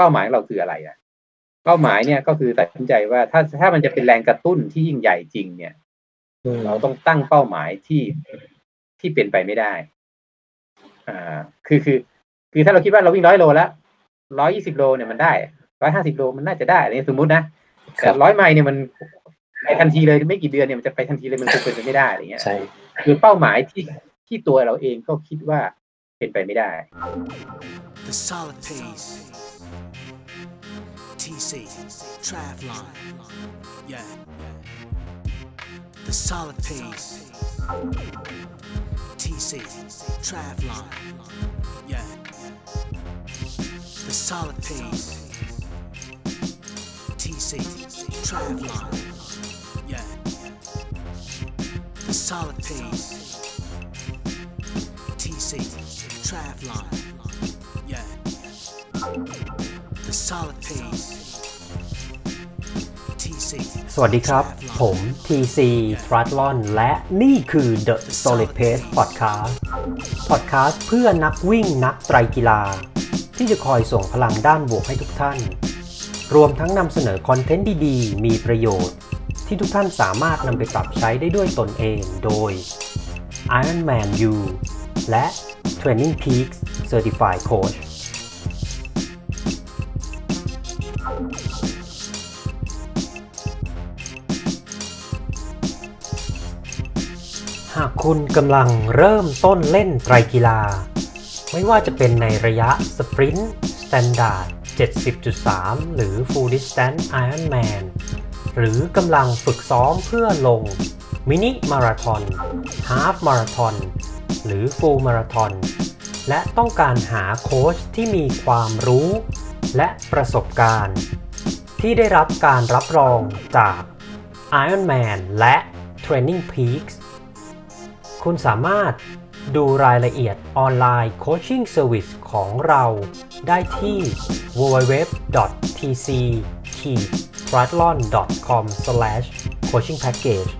เป้าหมายเราคืออะไรอ่ะเป้าหมายเนี่ยก็คือตัดสินใจว่าถ้ามันจะเป็นแรงกระตุ้นที่ยิ่งใหญ่จริงเนี่ยเราต้องตั้งเป้าหมายที่เป็นไปไม่ได้คือถ้าเราคิดว่าเราวิ่ง100โลแล้ว120โลเนี่ยมันได้150โลมันน่าจะได้อะไรสมมุตินะแต่100ไมล์เนี่ยมันไปทันทีเลยไม่กี่เดือนเนี่ยมันจะไปทันทีเลยมันคงเป็นไปไม่ได้อะไรเงี้ยใช่คือเป้าหมายที่ตัวเราเองก็คิดว่าเป็นไปไม่ได้ The Solid Pace TC Triathlon Yeah The Solid Pace TC Triathlon Yeah The Solid Pace TC Triathlon Yeah The Solid Pace TC Triathlon, yeah. The Solid Pace. TC. สวัสดีครับผม TC Triathlon และนี่คือ The Solid Pace Podcast Podcast เพื่อนักวิ่งนักไตรกีฬาที่จะคอยส่งพลังด้านบวกให้ทุกท่านรวมทั้งนำเสนอคอนเทนต์ดีๆมีประโยชน์ที่ทุกท่านสามารถนำไปปรับใช้ได้ด้วยตนเองโดย Iron Man U และTrainingPeaks Certified Coach หากคุณกำลังเริ่มต้นเล่นไตรกีฬาไม่ว่าจะเป็นในระยะสปรินต์สแตนดาร์ด 70.3 หรือ Full Distance Ironman หรือกำลังฝึกซ้อมเพื่อลงมินิมาราธอนฮาล์ฟมาราธอนหรือฟูลมาราธอนและต้องการหาโค้ชที่มีความรู้และประสบการณ์ที่ได้รับการรับรองจาก Iron Man และ Training Peaks คุณสามารถดูรายละเอียดออนไลน์โคชชิ่งเซอร์วิสของเราได้ที่ www.tc-triathlon.com/coachingpackage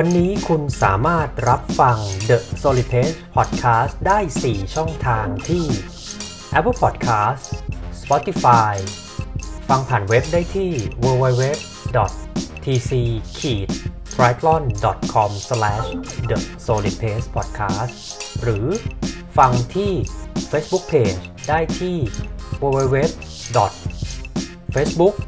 วันนี้คุณสามารถรับฟัง The Solid Pace Podcast ได้ 4 ช่องทางที่ Apple Podcast Spotify ฟังผ่านเว็บได้ที่ www.tc-triathlon.com/thesolidpacepodcast หรือฟังที่ Facebook Page ได้ที่ www.facebook.com/mrtctriathlon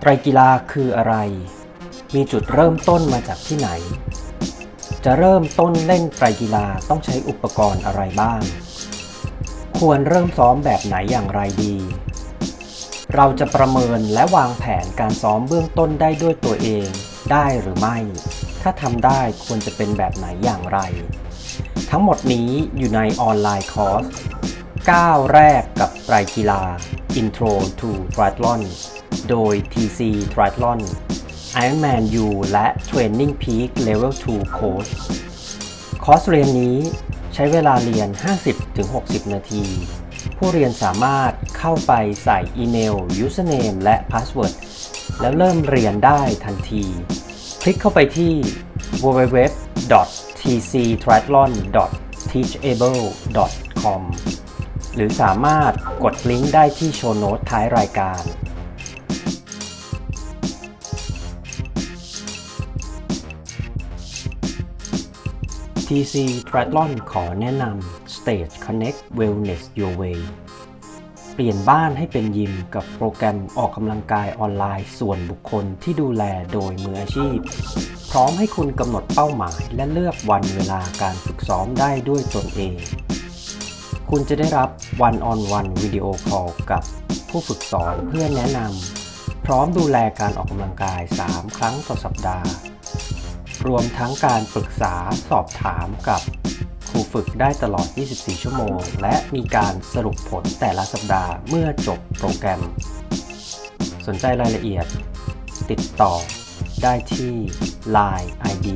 ไตรกีฬาคืออะไรมีจุดเริ่มต้นมาจากที่ไหนจะเริ่มต้นเล่นไตรกีฬาต้องใช้อุปกรณ์อะไรบ้างควรเริ่มซ้อมแบบไหนอย่างไรดีเราจะประเมินและวางแผนการซ้อมเบื้องต้นได้ด้วยตัวเองได้หรือไม่ถ้าทำได้ควรจะเป็นแบบไหนอย่างไรทั้งหมดนี้อยู่ในออนไลน์คอร์ส9แรกกับไตรกีฬา Intro to Triathlon โดย TC Triathlon Iron Man U และ Training Peak Level 2 Coach คอร์สเรียนนี้ใช้เวลาเรียน 50-60 นาทีผู้เรียนสามารถเข้าไปใส่อีเมล username และ password แล้วเริ่มเรียนได้ทันทีคลิกเข้าไปที่ www.tctriathlon.teachable.com หรือสามารถกดลิงก์ได้ที่โชว์โน้ตท้ายรายการTC Triathlon ขอแนะนำ Stage Connect Wellness Your Way เปลี่ยนบ้านให้เป็นยิมกับโปรแกรมออกกำลังกายออนไลน์ส่วนบุคคลที่ดูแลโดยมืออาชีพพร้อมให้คุณกำหนดเป้าหมายและเลือกวันเวลาการฝึกซ้อมได้ด้วยตนเองคุณจะได้รับ One-on-one วิดีโอคอลกับผู้ฝึกสอนเพื่อแนะนำพร้อมดูแลการออกกำลังกาย3 ครั้งต่อสัปดาห์ รวมทั้งการปรึกษาสอบถามกับครูฝึกได้ตลอด 24 ชั่วโมงและมีการสรุปผลแต่ละสัปดาห์เมื่อจบโปรแกรมสนใจรายละเอียดติดต่อได้ที่ Line ID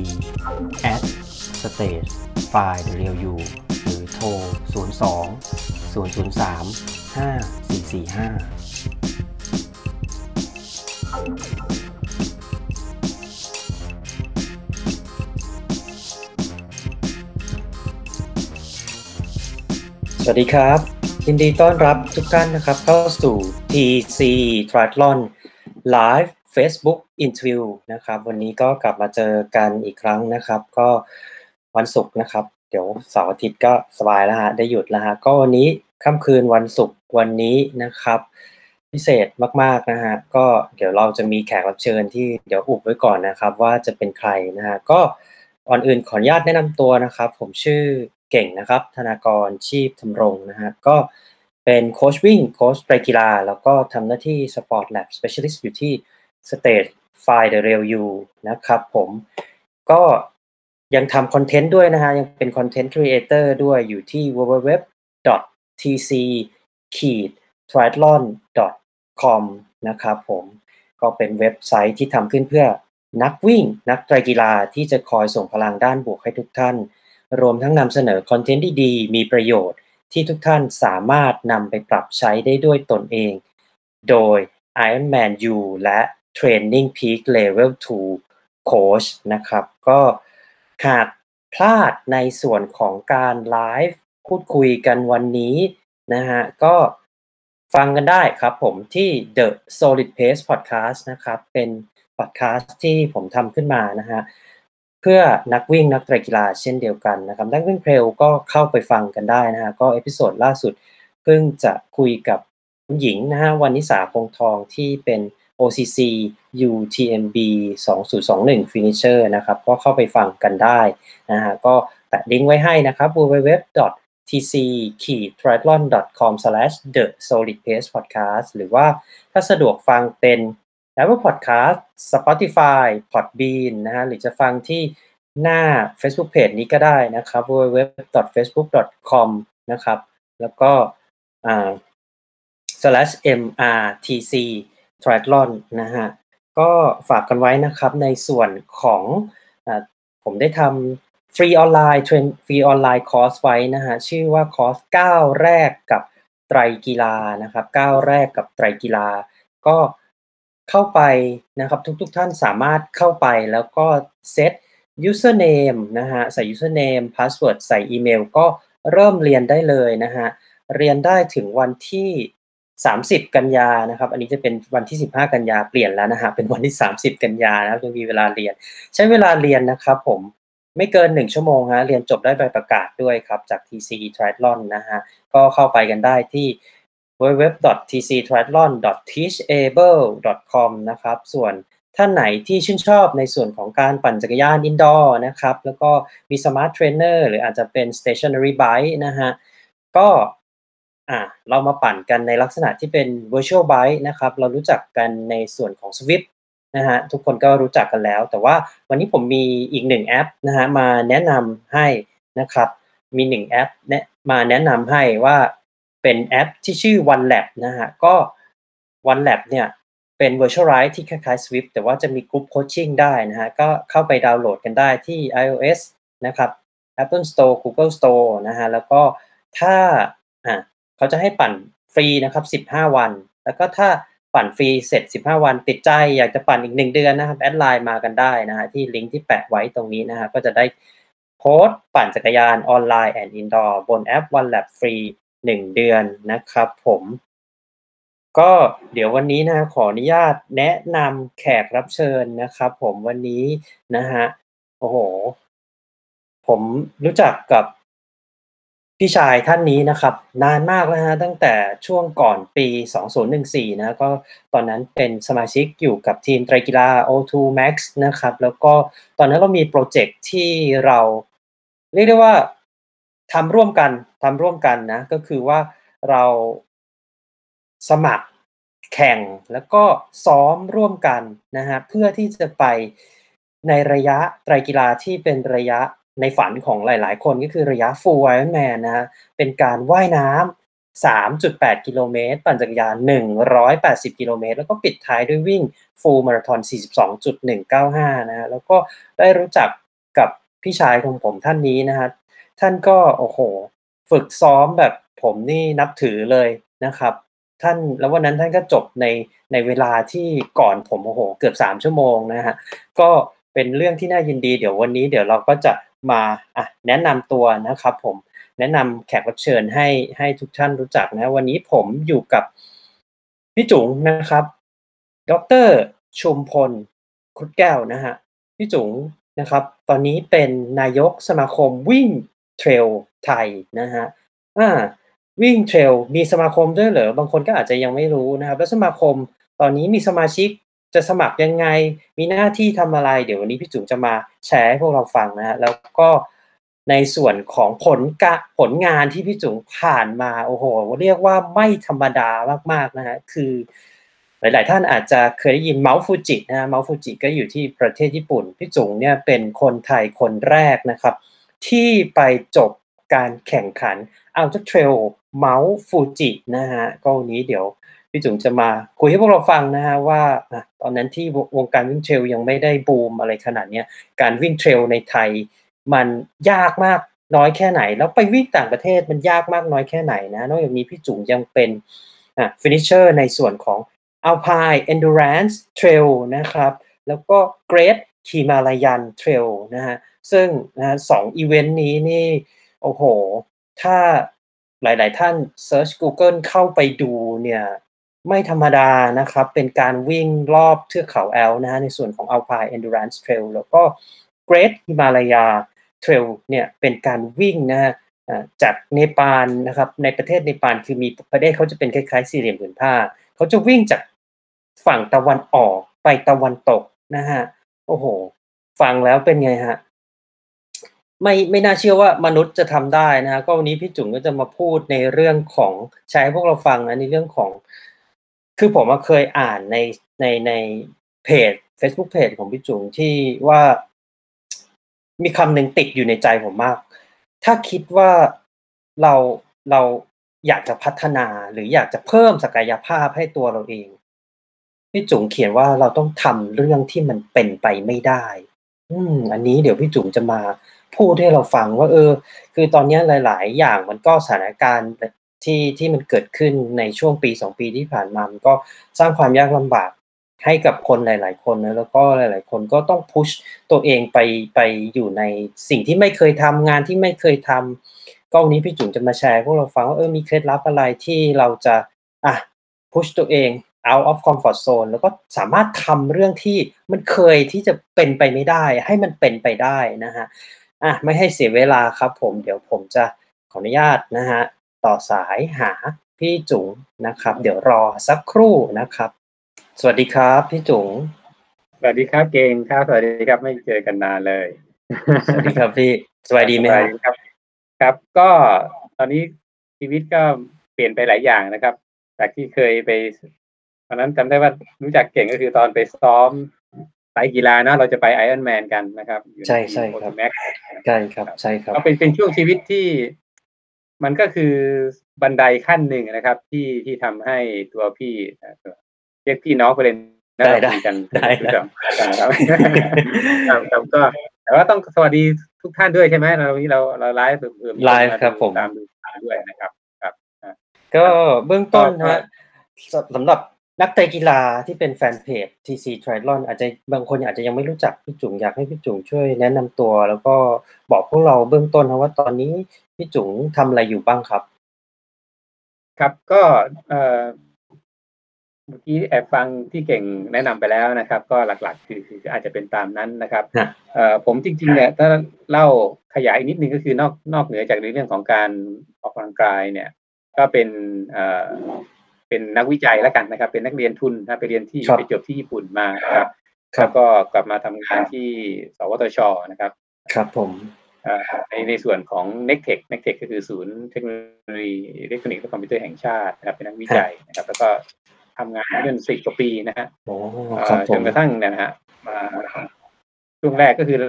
@Stage Find The Real U หรือโทร 02-003-5445สวัสดีครับยินดีต้อนรับทุกท่านนะครับเข้าสู่ TC Triathlon Live Facebook Interview นะครับวันนี้ก็กลับมาเจอกันอีกครั้งนะครับก็วันศุกร์นะครับเดี๋ยวเสาร์อาทิตย์ก็สบายแล้วฮะได้หยุดแล้วฮะก็วันนี้ค่ำคืนวันศุกร์วันนี้นะครับพิเศษมากๆนะฮะก็เดี๋ยวเราจะมีแขกรับเชิญที่เดี๋ยวอุบไว้ก่อนนะครับว่าจะเป็นใครนะฮะก็ก่อนอื่นขออนุญาตแนะนำตัวนะครับผมชื่อเก่งนะครับธนากรชีพธำรงนะฮะก็เป็นโค้ชวิ่งโค้ชไตรกีฬาแล้วก็ทำหน้าที่ Sport Lab Specialist อยู่ที่ Stage Find The Real U นะครับผมก็ยังทำคอนเทนต์ด้วยนะฮะยังเป็นคอนเทนต์ครีเอเตอร์ด้วยอยู่ที่ www.tc-triathlon.com นะครับผมก็เป็นเว็บไซต์ที่ทำขึ้นเพื่อนักวิ่งนักไตรกีฬาที่จะคอยส่งพลังด้านบวกให้ทุกท่านรวมทั้งนำเสนอคอนเทนต์ดีๆมีประโยชน์ที่ทุกท่านสามารถนำไปปรับใช้ได้ด้วยตนเองโดย Iron Man U และ TrainingPeaks Level 2 Coach นะครับก็หากพลาดในส่วนของการไลฟ์พูดคุยกันวันนี้นะฮะก็ฟังกันได้ครับผมที่ The Solid Pace Podcast นะครับเป็น podcast ที่ผมทำขึ้นมานะฮะเพื่อนักวิ่งนักไตรกีฬาเช่นเดียวกันนะครับนักวิ่งเทรลก็เข้าไปฟังกันได้นะฮะก็เอพิโซดล่าสุดเพิ่งจะคุยกับคุณหญิงนะฮะวรรณิสาคงทองที่เป็น OCC UTMB 2021 Finisher นะครับก็เข้าไปฟังกันได้นะฮะก็แปะลิงก์ไว้ให้นะครับ www.tc-triathlon.com/thesolidpacepodcast หรือว่าถ้าสะดวกฟังเป็นApple Podcast Spotify Podbean นะฮะหรือจะฟังที่หน้า Facebook Page นี้ก็ได้นะครับ www.facebook.com นะครับแล้วก็/mrtc triathlon นะฮะก็ฝากกันไว้นะครับในส่วนของผมได้ทำฟรีออนไลน์คอร์สไว้นะฮะชื่อว่าคอร์ส9แรกกับไตรกีฬานะครับ9แรกกับไตรกีฬาก็เข้าไปนะครับทุกท่านสามารถเข้าไปแล้วก็เซต username นะฮะใส่ username password ใส่อีเมลก็เริ่มเรียนได้เลยนะฮะเรียนได้ถึงวันที่30กันยานะครับอันนี้จะเป็นวันที่15กันยาเปลี่ยนแล้วนะฮะเป็นวันที่30กันยานะครับยังมีเวลาเรียนใช้เวลาเรียนนะครับผมไม่เกิน1ชั่วโมงฮะเรียนจบได้ใบประกาศด้วยครับจาก TC Triathlon นะฮะก็เข้าไปกันได้ที่www.tctriathlon.teachable.com นะครับส่วนท่านไหนที่ชื่นชอบในส่วนของการปั่นจักรยานอินดอร์นะครับแล้วก็มีสมาร์ทเทรนเนอร์หรืออาจจะเป็น stationary bike นะฮะก็เรามาปั่นกันในลักษณะที่เป็น virtual bike นะครับเรารู้จักกันในส่วนของ Zwift นะฮะทุกคนก็รู้จักกันแล้วแต่ว่าวันนี้ผมมีอีก1แอปนะฮะมาแนะนำให้นะครับมี1แอปมาแนะนำให้ว่าเป็นแอปที่ชื่อ OneLab นะฮะก็ OneLab เนี่ยเป็น virtualize ที่คล้ายๆ Zwift แต่ว่าจะมีกลุ่มโคชชิ่งได้นะฮะก็เข้าไปดาวน์โหลดกันได้ที่ iOS นะครับ Apple Store Google Store นะฮะแล้วก็ถ้าเขาจะให้ปั่นฟรีนะครับ15วันแล้วก็ถ้าปั่นฟรีเสร็จ15วันติดใจอยากจะปั่นอีก1เดือนนะครับแอดไลน์มากันได้นะฮะที่ลิงก์ที่แปะไว้ตรงนี้นะฮะก็จะได้โค้ชปั่นจักรยานออนไลน์แอนด์อินดอร์บนแอป OneLab ฟรี1เดือนนะครับผมก็เดี๋ยววันนี้นะขออนุญาตแนะนำแขกรับเชิญนะครับผมวันนี้นะฮะโอ้โหผมรู้จักกับพี่ชายท่านนี้นะครับนานมากแล้วฮะตั้งแต่ช่วงก่อนปี2014นะก็ตอนนั้นเป็นสมาชิกอยู่กับทีมไตรกีฬา O2 Max นะครับแล้วก็ตอนนั้นเรามีโปรเจกต์ที่เราเรียกได้ว่าทำร่วมกันนะก็คือว่าเราสมัครแข่งแล้วก็ซ้อมร่วมกันนะฮะเพื่อที่จะไป ในระยะไตรกีฬาที่เป็นระยะในฝันของหลายๆคนก็คือระยะ Full Iron Man นะฮะเป็นการว่ายน้ำ 3.8 กิโลเมตรปั่นจักรยาน180 กิโลเมตรแล้วก็ปิดท้ายด้วยวิ่ง Full Marathon 42.195 นะฮะแล้วก็ได้รู้จักกับพี่ชายของผมท่านนี้นะฮะท่านก็โอ้โหฝึกซ้อมแบบผมนี่นับถือเลยนะครับท่านแล้ววันนั้นท่านก็จบในเวลาที่ก่อนผมโอ้โหเกือบ3ชั่วโมงนะฮะก็เป็นเรื่องที่น่ายินดีเดี๋ยววันนี้เดี๋ยวเราก็จะมาแนะนำตัวนะครับผมแนะนำแขกรับเชิญให้ทุกท่านรู้จักนะวันนี้ผมอยู่กับพี่จุ๋งนะครับดร.ชุมพลครุฑแก้วนะฮะพี่จุ๋งนะครับตอนนี้เป็นนายกสมาคมวิ่งเทรลไทยนะฮะวิ่งเทรลมีสมาคมด้วยเหรอบางคนก็อาจจะยังไม่รู้นะครับแล้วสมาคมตอนนี้มีสมาชิกจะสมัครยังไงมีหน้าที่ทำอะไรเดี๋ยววันนี้พี่จุ๋มจะมาแชร์ให้พวกเราฟังนะฮะแล้วก็ในส่วนของผลงานที่พี่จุ๋มผ่านมาโอ้โหเรียกว่าไม่ธรรมดามากๆนะฮะคือหลายๆท่านอาจจะเคยได้ยินเมาท์ฟูจินะฮะเมาท์ฟูจิก็อยู่ที่ประเทศญี่ปุ่นพี่จุ๋มเนี่ยเป็นคนไทยคนแรกนะครับที่ไปจบการแข่งขันเอาเทรลเมาท์ฟูจินะฮะก็วันนี้เดี๋ยวพี่จุ๋มจะมาคุยให้พวกเราฟังนะฮะว่าตอนนั้นที่วงการวิ่งเทรลยังไม่ได้บูมอะไรขนาดนี้การวิ่งเทรลในไทยมันยากมากน้อยแค่ไหนแล้วไปวิ่งต่างประเทศมันยากมากน้อยแค่ไหนนะนอกจากนี้พี่จุ๋มยังเป็นฟินิชเชอร์ในส่วนของ Alpine Endurance Trail นะครับแล้วก็ Great Himalaya Trail นะฮะซึ่งนะ2อีเวนต์นี้นี่โอ้โหถ้าหลายๆท่านเซิร์ช Google เข้าไปดูเนี่ยไม่ธรรมดานะครับเป็นการวิ่งรอบเทือกเขาแอลป์นะฮะในส่วนของ Alpine Endurance Trail แล้วก็ Great Himalaya Trail เนี่ยเป็นการวิ่งนะฮะจากเนปาลนะครับในประเทศเนปาลคือมีประเทศเขาจะเป็นคล้ายๆสี่เหลี่ยมผืนผ้าเขาจะวิ่งจากฝั่งตะวันออกไปตะวันตกนะฮะโอ้โหฟังแล้วเป็นไงฮะไม่น่าเชื่อว่ามนุษย์จะทำได้นะฮะก็วันนี้พี่จุ๋มก็จะมาพูดในเรื่องของใช้พวกเราฟังนะในเรื่องของคือผมเคยอ่านในเพจ Facebook Page ของพี่จุ๋มที่ว่ามีคำหนึ่งติดอยู่ในใจผมมากถ้าคิดว่าเราอยากจะพัฒนาหรืออยากจะเพิ่มศักยภาพให้ตัวเราเองพี่จุ๋มเขียนว่าเราต้องทำเรื่องที่มันเป็นไปไม่ได้อันนี้เดี๋ยวพี่จุ๋มจะมาพูดให้เราฟังว่าคือตอนนี้หลายๆอย่างมันก็สถานการณ์ที่มันเกิดขึ้นในช่วงปี2ปีที่ผ่านมามันก็สร้างความยากลำบากให้กับคนหลายๆคนนะแล้วก็หลายๆคนก็ต้องพุชตัวเองไปอยู่ในสิ่งที่ไม่เคยทำงานที่ไม่เคยทำก็วันนี้พี่จุ๋มจะมาแชร์พวกเราฟังว่ามีเคล็ดลับอะไรที่เราจะพุชตัวเอง out of comfort zone แล้วก็สามารถทำเรื่องที่มันเคยที่จะเป็นไปไม่ได้ให้มันเป็นไปได้นะฮะไม่ให้เสียเวลาครับผมเดี๋ยวผมจะขออนุญาตนะฮะต่อสายหาพี่จุ๋งนะครับเดี๋ยวรอสักครู่นะครับสวัสดีครับพี่จุ๋งสวัสดีครับเก่งครับสวัสดีครับไม่เจอกันนานเลยสวัสดีครับพี่สวัสดีไหมครับครับก็ตอนนี้ชีวิตก็เปลี่ยนไปหลายอย่างนะครับจากที่เคยไปตอนนั้นจำได้ว่ารู้จักเก่งก็คือตอนไปซ้อมไตรกีฬานะเราจะไป Iron Man กันนะครับใช่ใช่ครับ O2 Max ใช่ครับใช่ครับก็เป็นช่วงชีวิตที่มันก็คือบันไดขั้นหนึ่งนะครับที่ทำให้ตัวพี่เรียกพี่น้องไปเลยนะเราคุยกันได้ครับก็แต่ว่าต้องสวัสดีทุกท่านด้วยใช่ไหมเราวันนี้เราไลฟ์ไลฟ์ครับผมตามดูด้วยนะครับครับก็เบื้องต้นนะสำหรับนักไตรกีฬาที่เป็นแฟนเพจ TC Triathlon อาจจะบางคนอาจจะยังไม่รู้จักพี่จุ๋งอยากให้พี่จุ๋งช่วยแนะนำตัวแล้วก็บอกพวกเราเบื้องต้นนะว่าตอนนี้พี่จุ๋งทำอะไรอยู่บ้างครับครับก็เมื่อกี้แอบฟังที่เก่งแนะนำไปแล้วนะครับก็หลักๆคืออาจจะเป็นตามนั้นนะครับผมจริงๆเนี่ยถ้าเล่าขยายนิดนึงก็คือนอกเหนือจากเรื่องของการออกกำลังกายเนี่ยก็เป็นนักวิจัยแล้วกันนะครับเป็นนักเรียนทุนนะไปเรียนที่ไปจบที่ญี่ปุ่นมาครับแล้วก็กลับมาทำงานที่สวทช.นะครับครับผมในส่วนของ Nectech ก็คือศูนย์เทคโนโลยีอิเล็กทรอนิกส์และคอมพิวเตอร์แห่งชาตินะครับเป็นนักวิจัยนะครับแล้วก็ทำงานมาเป็น10 กว่าปีนะฮะจนกระทั่งนะฮะมา ช่วงแรกก็คือ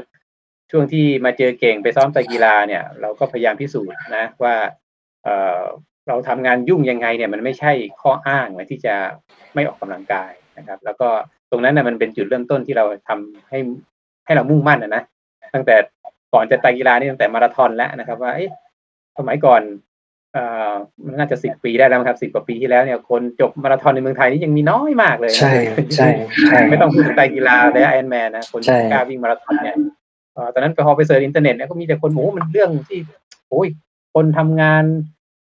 ช่วงที่มาเจอเก่งไปซ้อมตะกีฬาเนี่ยเราก็พยายามพิสูจน์นะว่าเราทำงานยุ่งยังไงเนี่ยมันไม่ใช่ข้ออ้างที่จะไม่ออกกำลังกายนะครับแล้วก็ตรงนั้นนะมันเป็นจุดเริ่มต้นที่เราทำให้เรามุ่งมั่นนะตั้งแต่ก่อนจะตะกีฬานี่ตั้งแต่มาราธอนแล้วนะครับว่าสมัยก่อนมันน่าจะ10 ปีได้แล้วครับ10 กว่าปีที่แล้วเนี่ยคนจบมาราธอนในเมืองไทยนี่ยังมีน้อยมากเลยใช่ไม่ต้องพูดถึงไตรกีฬาและไอรอนแมนนะคนกล้าวิ่งมาราธอนเนี่ยตอนนั้นพอไปเสิร์ชอินเทอร์เน็ตเนี่ยก็มีแต่คนมันเรื่องที่คนทำงาน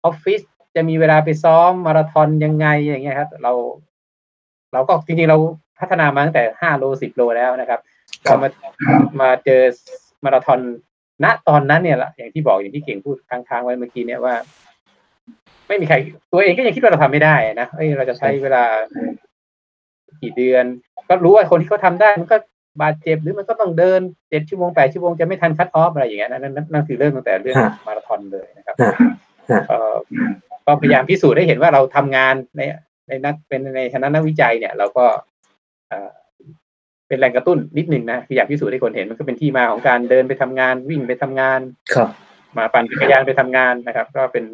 ออฟฟิศจะมีเวลาไปซ้อมมาราธอนยังไงอย่างเงี้ยครับเราก็จริงๆเราพัฒนามาตั้งแต่5 โล 10 โลแล้วนะครับเรามาเจอมาราธอนณตอนนั้นเนี่ยแหละอย่างที่บอกอย่างที่เก่งพูดค้างๆไว้เมื่อกี้เนี่ยว่าไม่มีใครตัวเองก็ยังคิดว่าเราทำไม่ได้นะเราจะใช้เวลากี่เดือนก็รู้ว่าคนที่เขาทำได้มันก็บาดเจ็บหรือมันก็ต้องเดิน7 ชั่วโมง8 ชั่วโมงจะไม่ทันคัทออฟอะไรอย่างเงี้ยนั่นคือเริ่มตั้งแต่เรื่องมาราธอนเลยนะครับก็พยายามพิสูจน์ให้เห็นว่าเราทำงานในฐานะนักวิจัยเนี่ยเราก็เป็นแรงกระตุ้นนิดนึงนะอยากพิสูจน์ให้คนเห็นมันก็เป็นที่มาของการเดินไปทำงานวิ่งไปทำงานมาปั่นจักรยานไปทำงานนะครับก็เป็น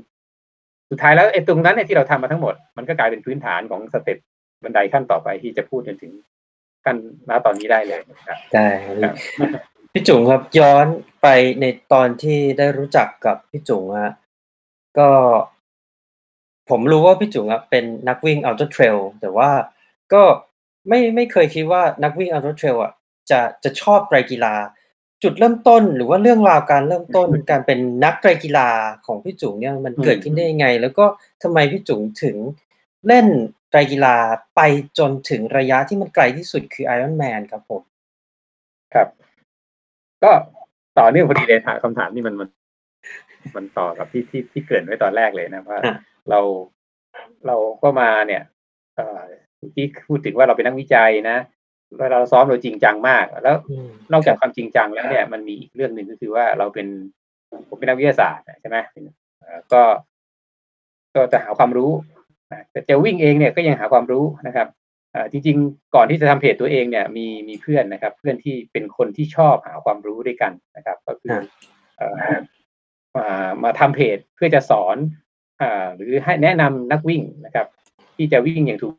สุดท้ายแล้วตรงนั้นเนี่ยที่เราทำมาทั้งหมดมันก็กลายเป็นพื้นฐานของสเต็ปบันไดขั้นต่อไปที่จะพูดจนถึงขั้นณตอนนี้ได้เลยครับได้พี่จุ๋งครับย้อนไปในตอนที่ได้รู้จักกับพี่จุ๋งฮะก็ผมรู้ว่าพี่จุ๋งครับเป็นนักวิ่งอัลตร้าเทรลแต่ว่าก็ไม่เคยคิดว่านักวิ่งอัลตร้าเทรลอ่ะจะชอบไตรกีฬาจุดเริ่มต้นหรือว่าเรื่องราวการเริ่มต้นการเป็นนักไตรกีฬาของพี่จุ๋งเนี่ยมันเกิดขึ้นได้ยังไงแล้วก็ทำไมพี่จุ๋งถึงเล่นไตรกีฬาไปจนถึงระยะที่มันไกลที่สุดคือ Iron Man ครับผมครับก็ต่อเนื่องพอดีเลยคำถามนี่มันต่อกับที่เกริ่นไว้ตอนแรกเลยนะว่าเราก็มาเนี่ยที่พูดถึงว่าเราเป็นนักวิจัยนะเวลาเราซ้อมเราจริงจังมากแล้วนอกจากความจริงจังแล้วเนี่ยมันมีอีกเรื่องนึงก็คือว่าผมเป็นนักวิทยาศาสตร์ใช่มั้ยก็จะหาความรู้แต่จะวิ่งเองเนี่ยก็ยังหาความรู้นะครับจริงๆก่อนที่จะทำเพจตัวเองเนี่ยมีเพื่อนนะครับเพื่อนที่เป็นคนที่ชอบหาความรู้ด้วยกันนะครับก็คือมาทำเพจเพื่อจะสอนหรือให้แนะนำนักวิ่งนะครับที่จะวิ่งอย่างถูก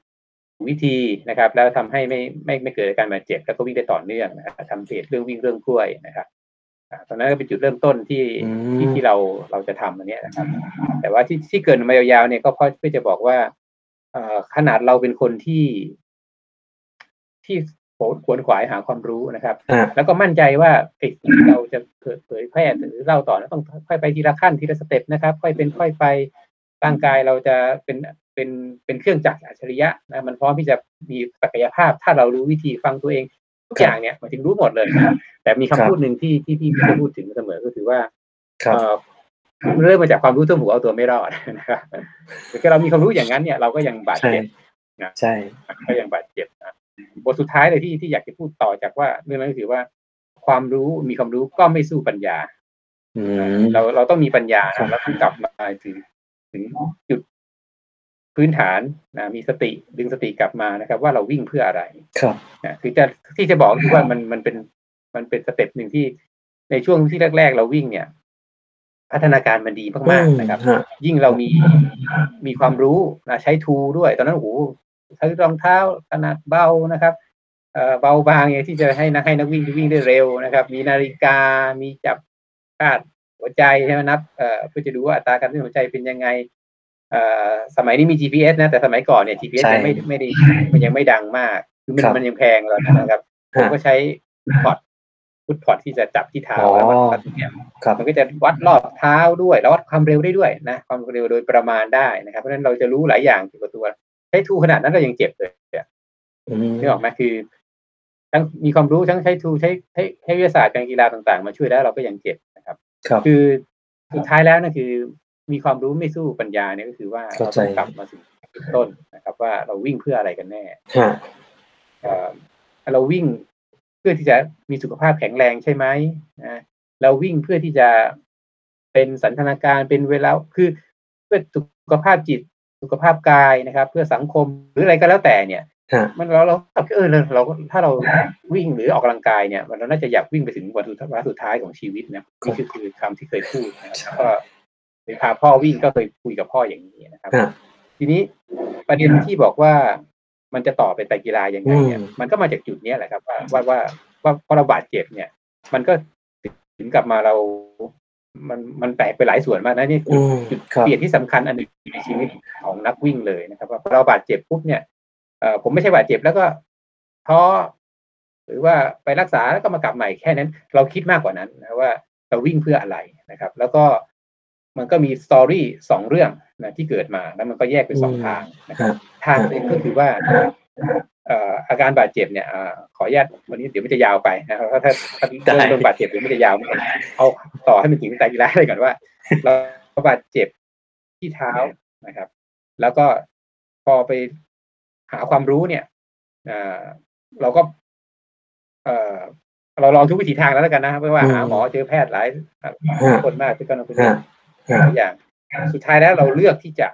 วิธีนะครับแล้วทำให้ไม่เกิดการบาดเจ็บแล้วก็วิ่งได้ต่อเนื่องนะครับทำเพจเรื่องวิ่งเรื่องกล้วยนะครับตอนนั้นก็เป็นจุดเริ่มต้นที่เราจะทำอันนี้นะครับแต่ว่าที่เกินมายาวๆเนี่ยก็เพื่อจะบอกว่าขนาดเราเป็นคนที่ขวนขวายหาความรู้นะครับแล้วก็มั่นใจว่าเราจะเผยแพร่หรือเล่าต่อต้องค่อยไปทีละขั้นทีละสเต็ปนะครับค่อยเป็นค่อยไปร่างกายเราจะเป็นเครื่องจักรอัจฉริยะนะมันพร้อมที่จะมีศักยภาพถ้าเรารู้วิธีฟังตัวเองทุกอย่างเนี่ยมันถึงรู้หมดเลยนะแต่มีคำพูดหนึ่งที่พี่จะพูดถึงเสมอก็คือว่าเริ่มมาจากความรู้ทั่วหัวเอาตัวไม่รอดนะครับถ้าเรามีความรู้อย่างนั้นเนี่ยเราก็ยังบาดเจ็บนะใช่ก็ยังบาดเจ็บนะบทสุดท้ายเลยที่อยากจะพูดต่อจากว่าเรื่องนั้นก็คือว่าความรู้มีความรู้ก็ไม่สู้ปัญญาเราต้องมีปัญญานะแล้วกลับมาถึงจุดพื้นฐานนะมีสติดึงสติกลับมานะครับว่าเราวิ่งเพื่ออะไรครับนะคือที่จะบอกคือว่ามันเป็นสเต็ปหนึ่งที่ในช่วงที่แรกๆเราวิ่งเนี่ยพัฒนาการมันดีมากๆนะครับยิ่งเรามีความรู้นะใช้ทูด้วยตอนนั้นใช้รองเท้าขนาดเบานะครับเบาบางอย่างที่จะให้นักวิ่งวิ่งได้เร็วนะครับมีนาฬิกามีจับคาดหัวใจใช่ไหมนับเพื่อจะดูว่าอัตราการเต้นหัวใจเป็นยังไงสมัยนี้มี GPS นะแต่สมัยก่อนเนี่ย GPS มันไม่ได้มันยังไม่ดังมากคือมันยังแพงแล้วนะครับผมก็ใช้ฟุตพอดที่จะจับที่เท้าแล้ววัดความเร็วมันก็จะวัดรอบเท้าด้วยแล้ววัดความเร็วได้ด้วยนะความเร็วโดยประมาณได้นะครับเพราะฉะนั้นเราจะรู้หลายอย่างเกี่ยวกับตัวใช้ทูขนาดนั้นเรายังเจ็บเลยเนี่ยนี่ออกไหมคือทั้งมีความรู้ทั้งใช้ทูใช้วิทยาศาสตร์การกีฬาต่างๆมาช่วยแล้วเราก็ยังเจ็บนะครับคือสุดท้ายแล้วนะคือมีความรู้ไม่สู้ปัญญาเนี่ยก็คือว่าเราต้องกลับมาสู่ต้นนะครับว่าเราวิ่งเพื่ออะไรกันแน่เราวิ่งเพื่อที่จะมีสุขภาพแข็งแรงใช่ไหมนะเราวิ่งเพื่อที่จะเป็นสันทนาการเป็นเวลาคือเพื่อสุขภาพจิตสุขภาพกายนะครับเพื่อสังคมหรืออะไรก็แล้วแต่เนี่ย มันเราเราถ้าเราวิ่งหรือออกกำลังกายเนี่ยมันน่าจะอยากวิ่งไปถึงวันสุดท้ายของชีวิตนะนี่คือคำที่เคยพูดนะครับก็ไปพาพ่อวิ่งก็เคยคุยกับพ่ออย่างนี้นะครับทีนี้ประเด็นที่บอกว่ามันจะต่อเป็นไตรกีฬายังไงเนี่ยมันก็มาจากจุดนี้แหละครับว่าพอเราบาดเจ็บเนี่ยมันก็ถึงกลับมาเรามันแตกไปหลายส่วนมากนะนี่คือจุดเปลี่ยนที่สำคัญอันหนึ่งในชีวิตของนักวิ่งเลยนะครับว่าพอเราบาดเจ็บปุ๊บเนี่ยผมไม่ใช่บาดเจ็บแล้วก็ท้อหรือว่าไปรักษาแล้วก็มากลับใหม่แค่นั้นเราคิดมากกว่านั้นนะว่าเราวิ่งเพื่ออะไรนะครับแล้วก็มันก็มีสตอรี่2เรื่องนะที่เกิดมาแล้วมันก็แยกเป็น2ทางนะครับทางนึงก็คือว่าอาการบาดเจ็บเนี่ยขออนุญาตวันนี้เดี๋ยวมันจะยาวไปนะครับถ้าโดนบาดเจ็บหรือไม่จะยาวเอาต่อให้มันถึงไตรกีฬาเลยก่อนว่าเราบาดเจ็บที่เท้านะครับแล้วก็พอไปหาความรู้เนี่ยเราก็เราลองทุกวิถีทางแล้วกันนะไม่ว่าหาหมอเจอแพทย์หลายคนมากที่ก็นำไปหลายอย่างสุดท้ายแล้วเราเลือกที่จะ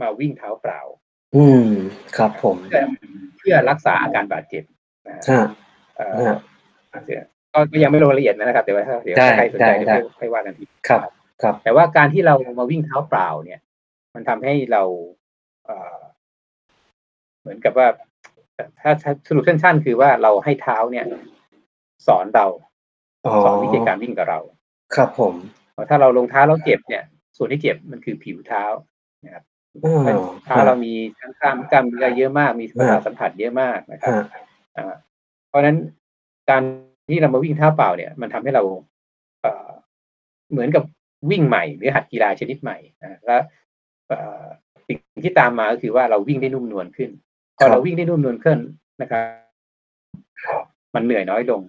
มาวิ่งเท้าเปล่าครับผมเพื่อรักษาอาการบาดเจ็บก็ยังไม่ลงรายละเอียดนะครับแต่ว่าถ้าใครสนใจก็ค่อยว่ากันทีครับแต่ว่าการที่เรามาวิ่งเท้าเปล่าเนี่ยมันทำให้เราเหมือนกับว่าถ้าสรุปสั้นๆคือว่าเราให้เท้าเนี่ยสอนเราสอนวิธีการวิ่งกับเราครับผมถ้าเราลงเท้าเราเจ็บเนี่ยส่วนที่เจ็บมันคือผิวเท้านะครับเท้าเรามีทั้งกล้ามเนื้อเยอะมากมีประสาทสัมผัสเยอะมากนะครับเพราะฉะนั้นการที่เรามาวิ่งเท้าเปล่าเนี่ยมันทำให้เราเหมือนกับวิ่งใหม่หรือหัดกีฬาชนิดใหม่และสิ่งที่ตามมาก็คือว่าเราวิ่งได้นุ่มนวลขึ้นพอเราวิ่งได้นุ่มนวลขึ้นนะครับมันเหนื่อยน้อยลง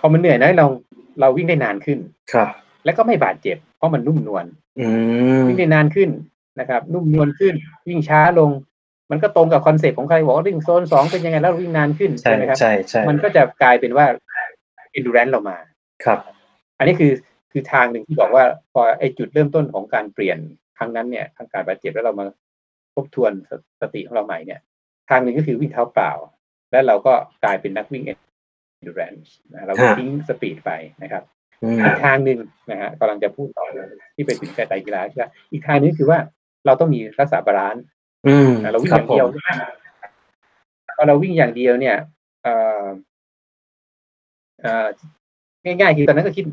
พอมันเหนื่อยน้อยลงเราวิ่งได้นานขึ้นแล้วก็ไม่บาดเจ็บเพราะมันนุ่มนวลวิ่งได้นานขึ้นนะครับนุ่มนวลขึ้นวิ่งช้าลงมันก็ตรงกับคอนเซ็ปต์ของใครบอกว่าวิ่งโซน2เป็นยังไงแล้ววิ่งนานขึ้นใช่ไหมครับมันก็จะกลายเป็นว่า endurance เรามาครับอันนี้คือทางหนึ่งที่บอกว่าพอไอจุดเริ่มต้นของการเปลี่ยนครั้งนั้นเนี่ยทางการบาดเจ็บแล้วเรามาทบทวนสติของเราใหม่เนี่ยทางหนึ่งก็คือวิ่งเท้าเปล่าแล้วเราก็กลายเป็นนักวิ่ง endurance เราทิ้งสปีดไปนะครับอีกทางหนึ่งนะฮะกำลังจะพูดต่อที่ไปถึงไตรกีฬาใช่ไหมอีกทางนึงคือว่าเราต้องมีรักษาบาลานซ์เราวิ่งอย่างเดียวพอเราวิ่งอย่างเดียวเนี่ยง่ายๆคือตอนนั้นก็คิด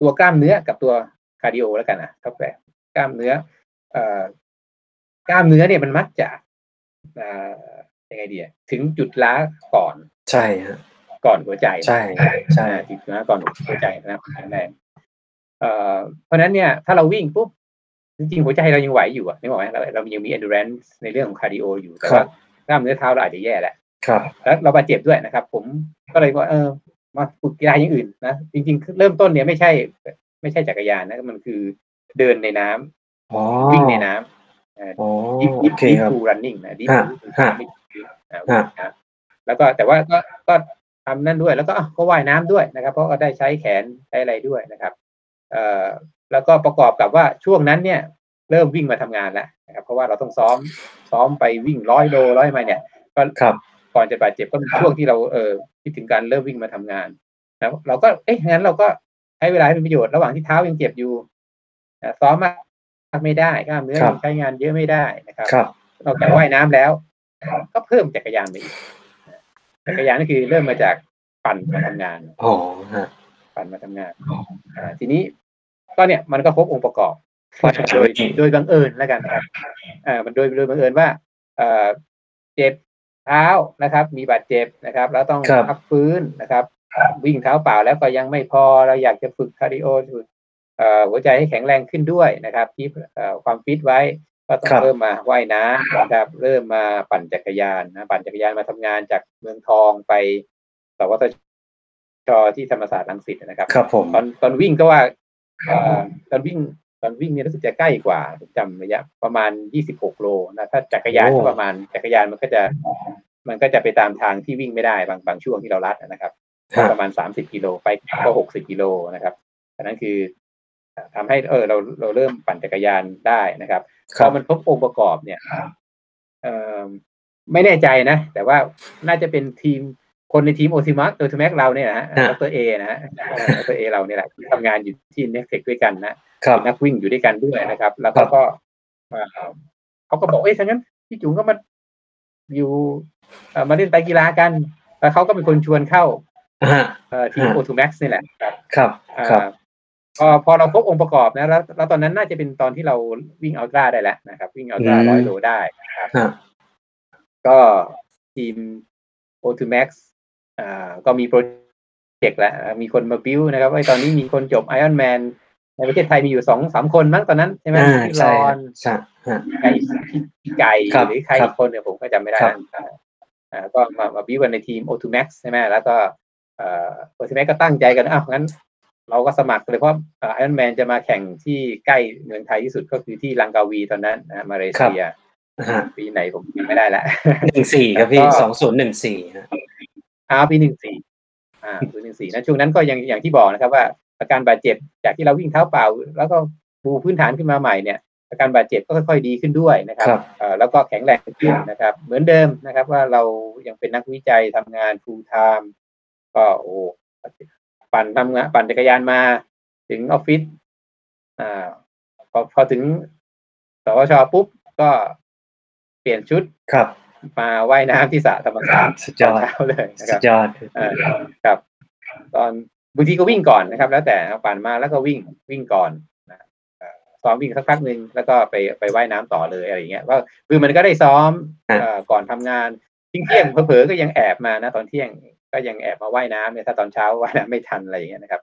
ตัวกล้ามเนื้อกับตัวคาร์ดิโอแล้วกันนะครับแต่กล้ามเนื้อเนี่ยมันมักจะยังไงดีถึงจุดล้าก่อนใช่ฮะก่อนหัวใจใช่จุดล้าก่อนหัวใจนะครับเพราะนั้นเนี่ยถ้าเราวิ่งปุ๊บจริงๆหัวใจเรายังไหวอยู่อ่ะนี่บอกไหมเรายังมี endurance ในเรื่องของคาร์ดิโออยู่แต่ว่ากล้ามเนื้อเท้าเราอาจจะแย่แหละแล้วเราบาดเจ็บด้วยนะครับผมก็เลยว่ามาฝึกกีฬาอย่างอื่นนะจริงๆเริ่มต้นเนี่ยไม่ใช่จักรยานนะมันคือเดินในน้ำวิ่งในน้ำdeep pool running นะ deep pool แล้วก็แต่ว่าก็ทำนั่นด้วยแล้วก็ว่ายน้ำด้วยนะครับเพราะก็ได้ใช้แขนใช้อะไรด้วยนะครับแล้วก็ประกอบกับว่าช่วงนั้นเนี่ยเริ่มวิ่งมาทำงานแล้วนะครับเพราะว่าเราต้องซ้อมไปวิ่ง100โล100ไมล์เนี่ยก็ก่อนจะบาดเจ็บก็เป็นช่วงที่เราคิดถึงการเริ่มวิ่งมาทำงานนะเราก็งั้นเราก็ให้เวลาให้เป็นประโยชน์ระหว่างที่เท้ายังเจ็บอยู่ซ้อมมากไม่ได้กล้ามเนื้อใช้งานเยอะไม่ได้นะครับนอกจากว่ายน้ำแล้วก็เพิ่มจักรยานไปอีกจักรยานนี่คือเริ่มมาจากปั่นมาทำงานปั่นมาทำงานทีนี้ก็เนี่ยมันก็ครบองค์ประกอบโดยบังเอิญแล้วกันครับมันโดยบังเอิญว่าเจ็บเท้านะครับมีบาดเจ็บนะครับแล้วต้องพักฟื้นนะครับวิ่งเท้าเปล่าแล้วก็ยังไม่พอเราอยากจะฝึกคาร์ดิโอฝึกหัวใจให้แข็งแรงขึ้นด้วยนะครับที่ความฟิตไว้ก็ต้องเริ่มมาว่ายน้ำนะครับเริ่มมาปั่นจักรยานนะปั่นจักรยานมาทำงานจากเมืองทองไปสวทช.ที่ธรรมศาสตร์รังสิตนะครับตอนวิ่งก็ว่าตอนวิ่งเนี่ยรู้สึกจะใกล้กว่าจำระยะประมาณ26โลนะถ้าจักรยานมันก็จะไปตามทางที่วิ่งไม่ได้บางช่วงที่เราลัดนะครับประมาณ30กิโลไปก็60กิโลนะครับอันนั้นคือทำให้เราเริ่มปั่นจักรยานได้นะครับพอมันครบองค์ประกอบเนี่ย ไม่แน่ใจนะแต่ว่าน่าจะเป็นทีมคนในทีม O2 Max เราเนี่ยนะฮะตัวเอนะฮะตัวเอเราเนี่ยแหละทำงานอยู่ที่ Netflix ด้วยกันนะเป็นนักวิ่งอยู่ด้วยกันด้วยนะครับแล้วก็เขาก็บอกเอ้ยฉะนั้นพี่จุ๋มก็มาอยู่มาเล่นไตรกีฬากันแล้วเขาก็เป็นคนชวนเข้าทีม O2 Max นี่แหละครับพอเราครบองค์ประกอบนะแล้วตอนนั้นน่าจะเป็นตอนที่เราวิ่งอัลตร้าได้แล้วนะครับวิ่งอัลตร้า100โลได้นะครับก็ทีม O2 Max ก็มีโปรเจกต์แล้วมีคนมาบิ้วนะครับไอ้ตอนนี้มีคนจบ Iron Man ในประเทศไทยมีอยู่ 2-3 คนมั้งตอนนั้นใช่มั้ยพี่รอนไก่หรือใครอีกคนเนี่ยผมก็จำไม่ได้ก็มาบิ้วกันในทีม O2 Max ใช่มั้ยแล้วก็O2 Max ก็ตั้งใจกันอ้าวงั้นเราก็สมัครเลยเพราะ Iron Man จะมาแข่งที่ใกล้เมืองไทยที่สุดก็คือที่ลังกาวีตอนนั้นนะมาเลเซียปีไหนผมจำไม่ได้แล้ว14ครับพี่2014ฮะปี142014นะช่วงนั้นก็ยังอย่างที่บอกนะครับว่าอาการบาดเจ็บจากที่เราวิ่งเท้าเปล่าแล้วก็ปูพื้นฐานขึ้นมาใหม่เนี่ยอาการบาดเจ็บก็ค่อยๆดีขึ้นด้วยนะครับแล้วก็แข็งแรงขึ้นนะครับเหมือนเดิมนะครับว่าเรายังเป็นนักวิจัยทำงาน full time ก็โอ้ปั่นจักรยานมาถึงออฟฟิศพอถึงสวชปุ๊บก็เปลี่ยนชุดมาว่ายน้ำที่สระธรรมศาสตร์ตอนเช้าเลยนะครับครับตอนบางทีก็วิ่งก่อนนะครับแล้วแต่ปั่นมาแล้วก็วิ่งก่อนนะซ้อมวิ่งสักพักนึงแล้วก็ไปว่ายน้ำต่อเลยอะไรอย่างเงี้ยก็คือมันก็ได้ซ้อมก่อนทำงานทิ้งเที่ยงเผลอๆก็ยังแอบมานะตอนเที่ยงก็ยังแอบมาว่ายน้ำเนี่ยถ้าตอนเช้าว่ายน้ำไม่ทันอะไรอย่างเงี้ยนะครับ